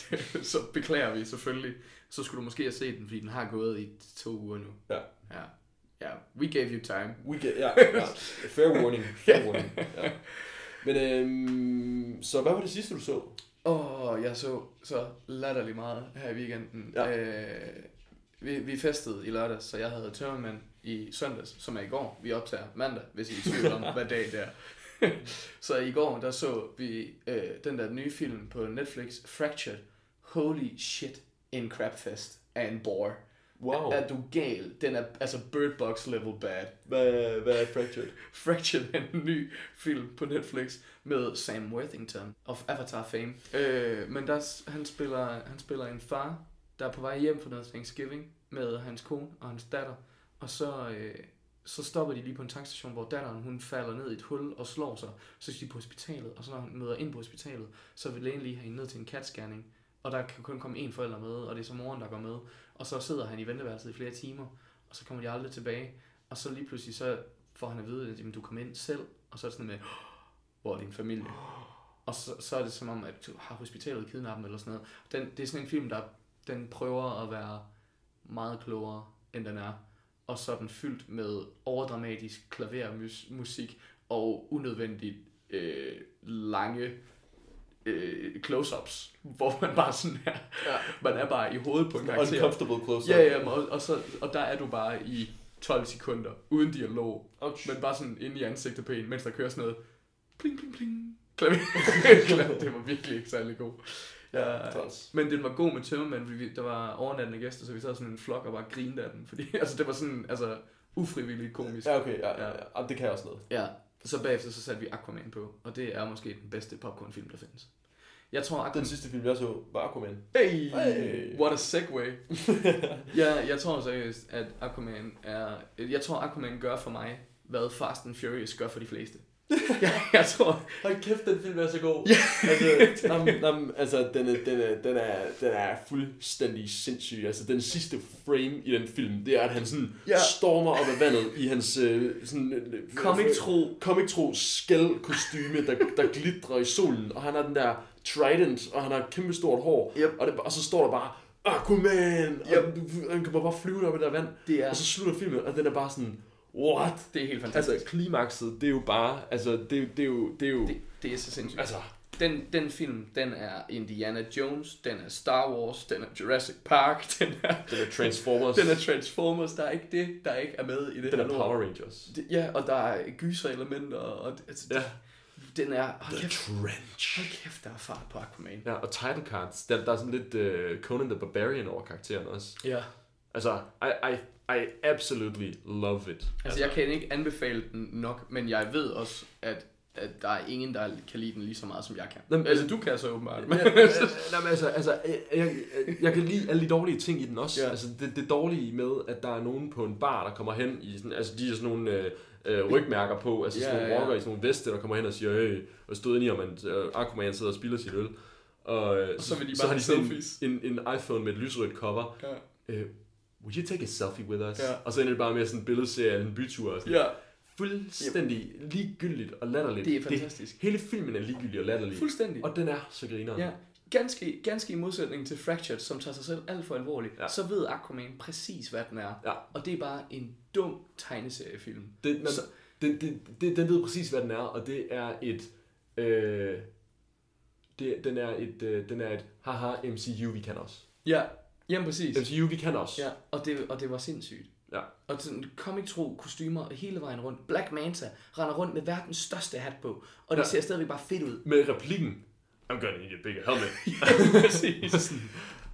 Ja. Så beklager vi selvfølgelig. Så skulle du måske have set den, fordi den har gået i to uger nu. Ja. Ja. Ja, we gave you time. We gave, ja, ja. Fair warning. Fair warning. Ja. Men øhm, så hvad var det sidste, du så? Åh, oh, jeg så så latterlig meget her i weekenden. Ja. Øh, vi, vi festede i lørdags, så jeg havde tørmand i søndags, som er i går. Vi optager mandag, hvis I er i tvivl om, hvad dag det er. Så i går, der så vi øh, den der nye film på Netflix, Fractured. Holy shit, en crapfest af en bore. Wow. Er, er du gal? Den er altså Bird Box level bad. Hvad, hvad er Fractured? Fractured er en ny film på Netflix med Sam Worthington of Avatar fame. Øh, men der, han, spiller, han spiller en far, der er på vej hjem for noget Thanksgiving med hans kone og hans datter. Og så, øh, så stopper de lige på en tankstation, hvor datteren hun falder ned i et hul og slår sig. Så skal de på hospitalet, og så når hun møder ind på hospitalet, så vil lægen lige have hende ned til en CAT-scanning. Og der kan kun komme én forælder med, og det er så moren, der går med. Og så sidder han i venteværelset i flere timer, og så kommer de aldrig tilbage. Og så lige pludselig så får han at vide, at jamen, du kommer ind selv, og så er det sådan med, hvor er din familie? Og så, så er det som om, at har hospitalet kidnappet eller sådan noget. Den, det er sådan en film, der den prøver at være meget klogere, end den er. Og så er den fyldt med overdramatisk klavermusik og unødvendigt øh, lange... close-ups, hvor man bare sådan her, ja. Man er bare i hovedet på en karakter. Uncomfortable close-up. Ja, ja, og, og, så, og der er du bare i tolv sekunder, uden dialog, okay. Men bare sådan inde i ansigtet på en, mens der kører sådan noget, pling, pling, pling, klaver. Det var virkelig ikke særlig god. Ja, men den var god med tømmermænd, fordi der var overnattende gæster, så vi sad sådan en flok og bare grinede af den, fordi altså, det var sådan altså, ufrivilligt komisk. Ja, okay, ja, ja, ja. Det kan jeg også noget. Ja. Så bagefter så satte vi Aquaman på, og det er måske den bedste popcornfilm, der findes. Jeg tror, Aquaman... Den sidste film, jeg så, var Aquaman. Hey! hey. What a segue! jeg, jeg tror seriøst, at Aquaman er... Jeg tror, Aquaman gør for mig, hvad Fast and Furious gør for de fleste. jeg, jeg tror... Hold kæft, den film er så god. altså, nam, nam, altså den, er, den, er, den, er, den er fuldstændig sindssyg. Altså, den sidste frame i den film, det er, at han sådan yeah. stormer op af vandet i hans øh, sådan... Comic-tro. Comic-tro skæl-kostyme, der, der glitrer i solen. Og han har den der trident, og han har kæmpe stort hår. Yep. Og, det, og så står der bare, Aquaman! Yep. Og han kan bare flyve op i det der vand. Det er... Og så slutter filmen, og den er bare sådan... What? Det er helt fantastisk. Altså, klimakset, det er jo bare... Altså, det, det er jo... Det er, jo, det, det er så sindssygt. Altså. Den, den film, den er Indiana Jones, den er Star Wars, den er Jurassic Park, den er... Den er Transformers. Den er Transformers. Der er ikke det, der ikke er med i det. Den er Power Rangers. Det, ja, og der er gyserelementer, og... Altså, ja. Den er... Hold The kæft, Trench. Hold kæft, der er fart på Aquaman. Ja, og Titan Cards. Der, der er sådan lidt uh, Conan the Barbarian over karakteren også. Ja. Altså, I... I I absolutely love it. Altså, altså, jeg kan ikke anbefale den nok, men jeg ved også, at, at der er ingen, der kan lide den lige så meget, som jeg kan. Jamen, altså, du kan så åbenbart. Men... Jamen, altså, altså jeg, jeg kan lide alle de dårlige ting i den også. Ja. Altså, det, det dårlige med, at der er nogen på en bar, der kommer hen i sådan... Altså, de er sådan nogle... Øh, Øh, rygmærker på, altså ja, sådan nogle rocker ja. I sådan nogle veste, der kommer hen og siger, øh, og stod ind i, og man, øh, Aquaman sidder og spilder sit øl. Og, og så, de så har de selfies. Sådan en, en, en iPhone med et lysrødt cover. Ja. Øh, Would you take a selfie with us? Yeah. Og så ender det bare med sådan en billedserie af en bytur. Ja. Yeah. Fuldstændig ligegyldigt og latterligt. Det er fantastisk. Det, hele filmen er ligegyldig og latterlig. Fuldstændig. Og den er så grineren. Ja. Ganske, ganske i modsætning til Fractured, som tager sig selv alt for alvorligt, ja. Så ved Aquaman præcis, hvad den er. Ja. Og det er bare en dum tegneseriefilm. Det, man, så, det, det, det, den ved præcis, hvad den er, og det er et... Øh, det, den er et... Øh, den er et haha M C U, vi kan også. Ja. Jamen præcis. M C U, vi kan også. Ja, og det, og det var sindssygt. Ja. Og sådan comic-tro kostymer hele vejen rundt. Black Manta render rundt med verdens største hat på, og det ja. Ser stadigvæk bare fedt ud. Med replikken, I'm gonna need a bigger helmet. Ja, præcis.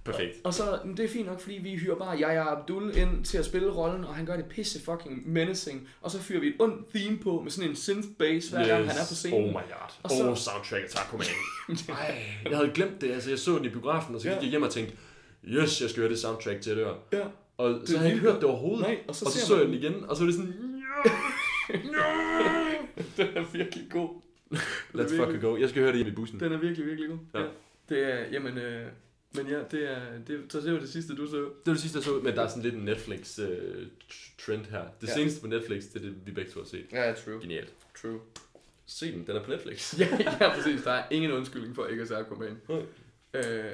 Perfekt. Og så, det er fint nok, fordi vi hyrer bare Yahya Abdul ind til at spille rollen, og han gør det pisse fucking menacing, og så fyrer vi et ondt theme på med sådan en synth-bass, hver yes. gang han er på scenen. Oh my god. Og så... Oh, soundtracket, tak, kom ind. Ej, jeg havde glemt det. Altså, jeg så den i biografen, og så gik ja. Jeg hjem og tænkte, yes, jeg skal høre det soundtrack til det her. Ja. Og så har jeg ikke hørt det overhovedet. Nej, og så, og så, så så jeg den igen, og så er det sådan... Den er virkelig god. Let's fucking go. Jeg skal høre det i bussen. Den er virkelig, virkelig god. Ja. Ja. Det er, jamen, øh, Men ja, det er det, så det var det sidste, du så. Det var det sidste, jeg så, men der er sådan lidt en Netflix-trend uh, her. Det ja. seneste på Netflix, det er det, vi begge to har set. Ja, true. Genialt. True. Se den, den er på Netflix. ja, ja, præcis. Der er ingen undskyldning for ikke at se Aquaman. Okay.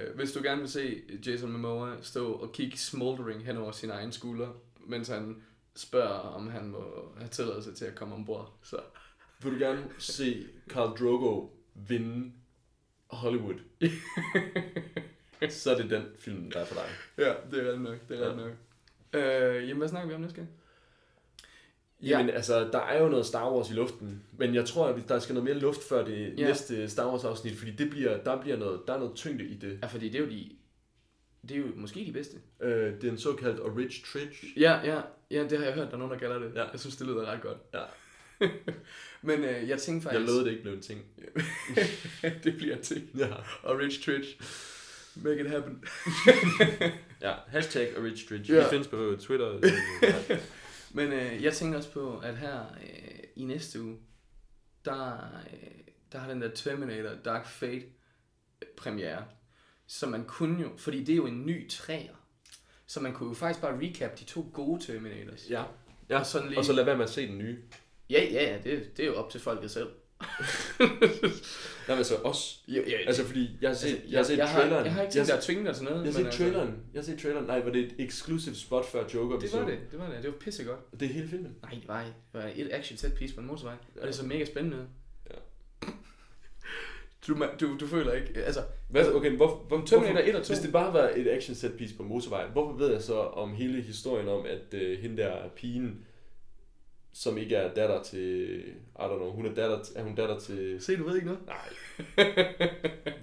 Uh, hvis du gerne vil se Jason Momoa stå og kigge smoldering hen over sin egen skulder, mens han spørger, om han må have tilladelse til at komme ombord, så... Vil du gerne se Khal Drogo vinde Hollywood? Så er det den film, der er for dig. Ja, det er ret nok. Det er ret nok. Øh, jamen, hvad snakker vi om næste gang? Jamen, ja. altså, der er jo noget Star Wars i luften. Men jeg tror, at der skal noget mere luft før det ja. næste Star Wars-afsnit. Fordi det bliver, der, bliver noget, der er noget tyngde i det. Ja, fordi det er jo, de, det er jo måske de bedste. Øh, den såkaldte Orange Tridge. Ja, ja, ja, det har jeg hørt, der er nogen, der kalder det. Ja. Jeg synes, det lyder ret godt. Ja. Men øh, jeg tænkte faktisk... Jeg lovede, det ikke blev en ting. Det bliver en ting. Ja. Orange Tridge. Make it happen. Ja, hashtag Orange Tridge. Ja. Vi findes på Twitter. Men øh, jeg tænker også på, at her øh, i næste uge, der, øh, der har den der Terminator Dark Fate premiere, som man kunne jo, fordi det er jo en ny træer, så man kunne jo faktisk bare recap de to gode Terminators. Ja, ja. Og, sådan lige... og så lad være med at se den nye. Ja, ja, ja, det, det er jo op til folket selv. Nej, men så også. Jo, ja, altså, fordi jeg har set, altså, jeg har set jeg, traileren. Jeg har, jeg har ikke tænkt dig at tvinge dig til noget. Jeg har set altså. traileren. Jeg har set traileren. Nej, var det et exclusive spot før Joker? Det var det. Det var det. Det var pissegodt. Det er hele filmen. Nej, det var ikke. Det var et action set piece på en motorvej. Ja. Og det er så mega spændende. Ja. Du, du, du føler ikke, altså... Hvad, okay, hvor, hvor, Terminator hvorfor, et og to. Hvis det bare var et action set piece på en motorvej, hvorfor ved jeg så om hele historien om, at øh, hende der pigen... som ikke er datter til, I don't know, hun er datter til, er hun datter til... Se, du ved ikke noget? Nej.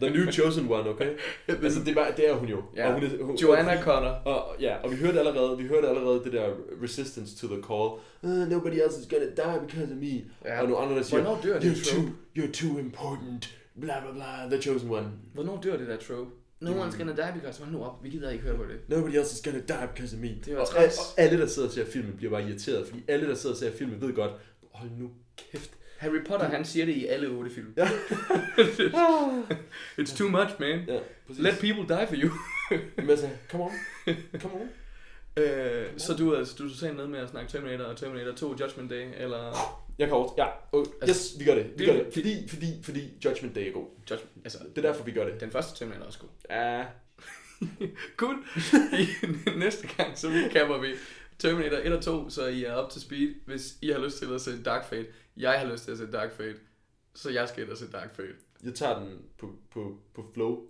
The new chosen one, okay? Altså, det er, bare, det er hun jo. Ja. Og hun er, hun, Joanna hun, Connor. Og, ja, og vi hørte allerede, vi hørte allerede det der resistance to the call. Uh, nobody else is gonna die because of me. Ja. Og nogle andre, der siger, you're too, you're too important, bla bla bla, the chosen one. Hvornår dør det der trope? No one's gonna die because... Hold nu op, vi gider ikke høre på det. Nobody else is gonna die because of me. Det var og, og alle, der sidder og ser filmen, bliver bare irriteret, fordi alle, der sidder og ser filmen, ved godt, hold nu kæft. Harry Potter, han siger det i alle otte film. Ja. It's too much, man. Ja, let people die for you. Men altså, come on. Come on. Øh, come on. Så du, altså, du sagde noget med at snakke Terminator og Terminator to, Judgment Day, eller... Jeg kan også, ja. Oh, altså, yes, vi gør det. Vi gør det. Fordi, fordi, fordi Judgment Day er god. Judgment, altså, det er derfor, vi gør det. Den første Terminator er også god. Ja. Cool. Næste gang, så recapper vi Terminator et og to, så I er up to speed. Hvis I har lyst til at se Dark Fate, jeg har lyst til at se Dark Fate, så jeg skal ind og se Dark Fate. Jeg tager den på, på, på flow.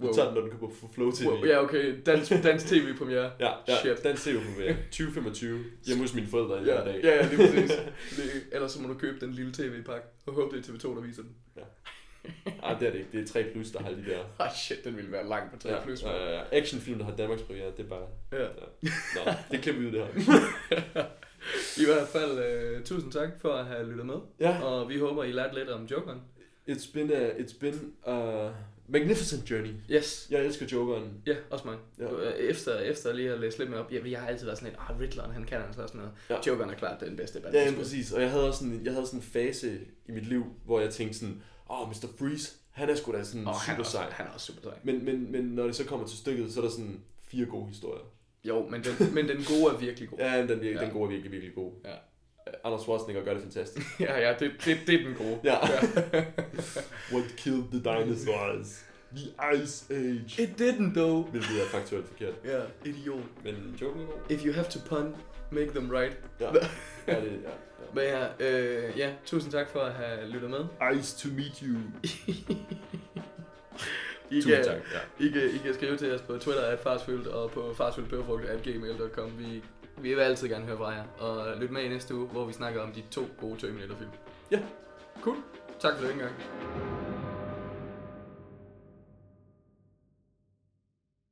Jeg wow. tager den, når den kommer på Flow T V. Wow. Ja, okay. Dans, dans T V-premiere. ja, ja. Shit. Dans T V-premiere. tyve femogtyve. Hjemme hos mine forældre i ja, dag. Ja, ja, lige præcis. Det, ellers så må du købe den lille T V-pakke og håbe, det er T V to, der viser den. Ja. Ej, det er det ikke. Det er tre plus, der har de der... Ah, shit, den ville være lang på tre plus. Ja, ja, ja. Actionfilm, der har Danmarks premiere, det er bare... Ja. ja. Nå, det klipper vi ud, det her. I hvert fald, uh, tusind tak for at have lyttet med. Ja. Og vi håber, I lærte lidt om Jokeren. It's been a... It's been a... Magnificent journey. Yes. Jeg elsker Jokeren. Ja, også mig. Ja. Efter, efter lige at læse lidt mere op, jeg, jeg har altid været sådan lidt, ah, Riddleren, han kan altså sådan noget. Ja. Jokeren er klart den bedste Batman. Ja, ja, præcis. Og jeg havde også sådan, jeg havde sådan en fase i mit liv, hvor jeg tænkte sådan, åh, oh, mister Freeze, han er sgu da sådan oh, super sej. Han er også super sej. Men, men, men når det så kommer til stykket, så er der sådan fire gode historier. Jo, men den, men den gode er virkelig god. Ja, den, ja. den gode er virkelig, virkelig god. Ja. Anders Schwarzenegger gør det fantastisk. ja, ja, det, det, det er den gode. Ja. What killed the dinosaurs? The Ice Age. It didn't though. Men det er faktuelt forkert. Ja, yeah, idiot. Men joken er god. If you have to pun, make them right. Ja, ja det ja. Men ja, øh, ja, tusind tak for at have lyttet med. Ice to meet you. I kan, tak, ja. I, kan, I kan skrive til os på Twitter at farsfyldt og på farsfyldtpeberfrugt at gmail punktum com. Vi Vi vil altid gerne høre fra jer, og lyt med i næste uge, hvor vi snakker om de to gode Terminator-film. Ja, cool. Tak for det en gang.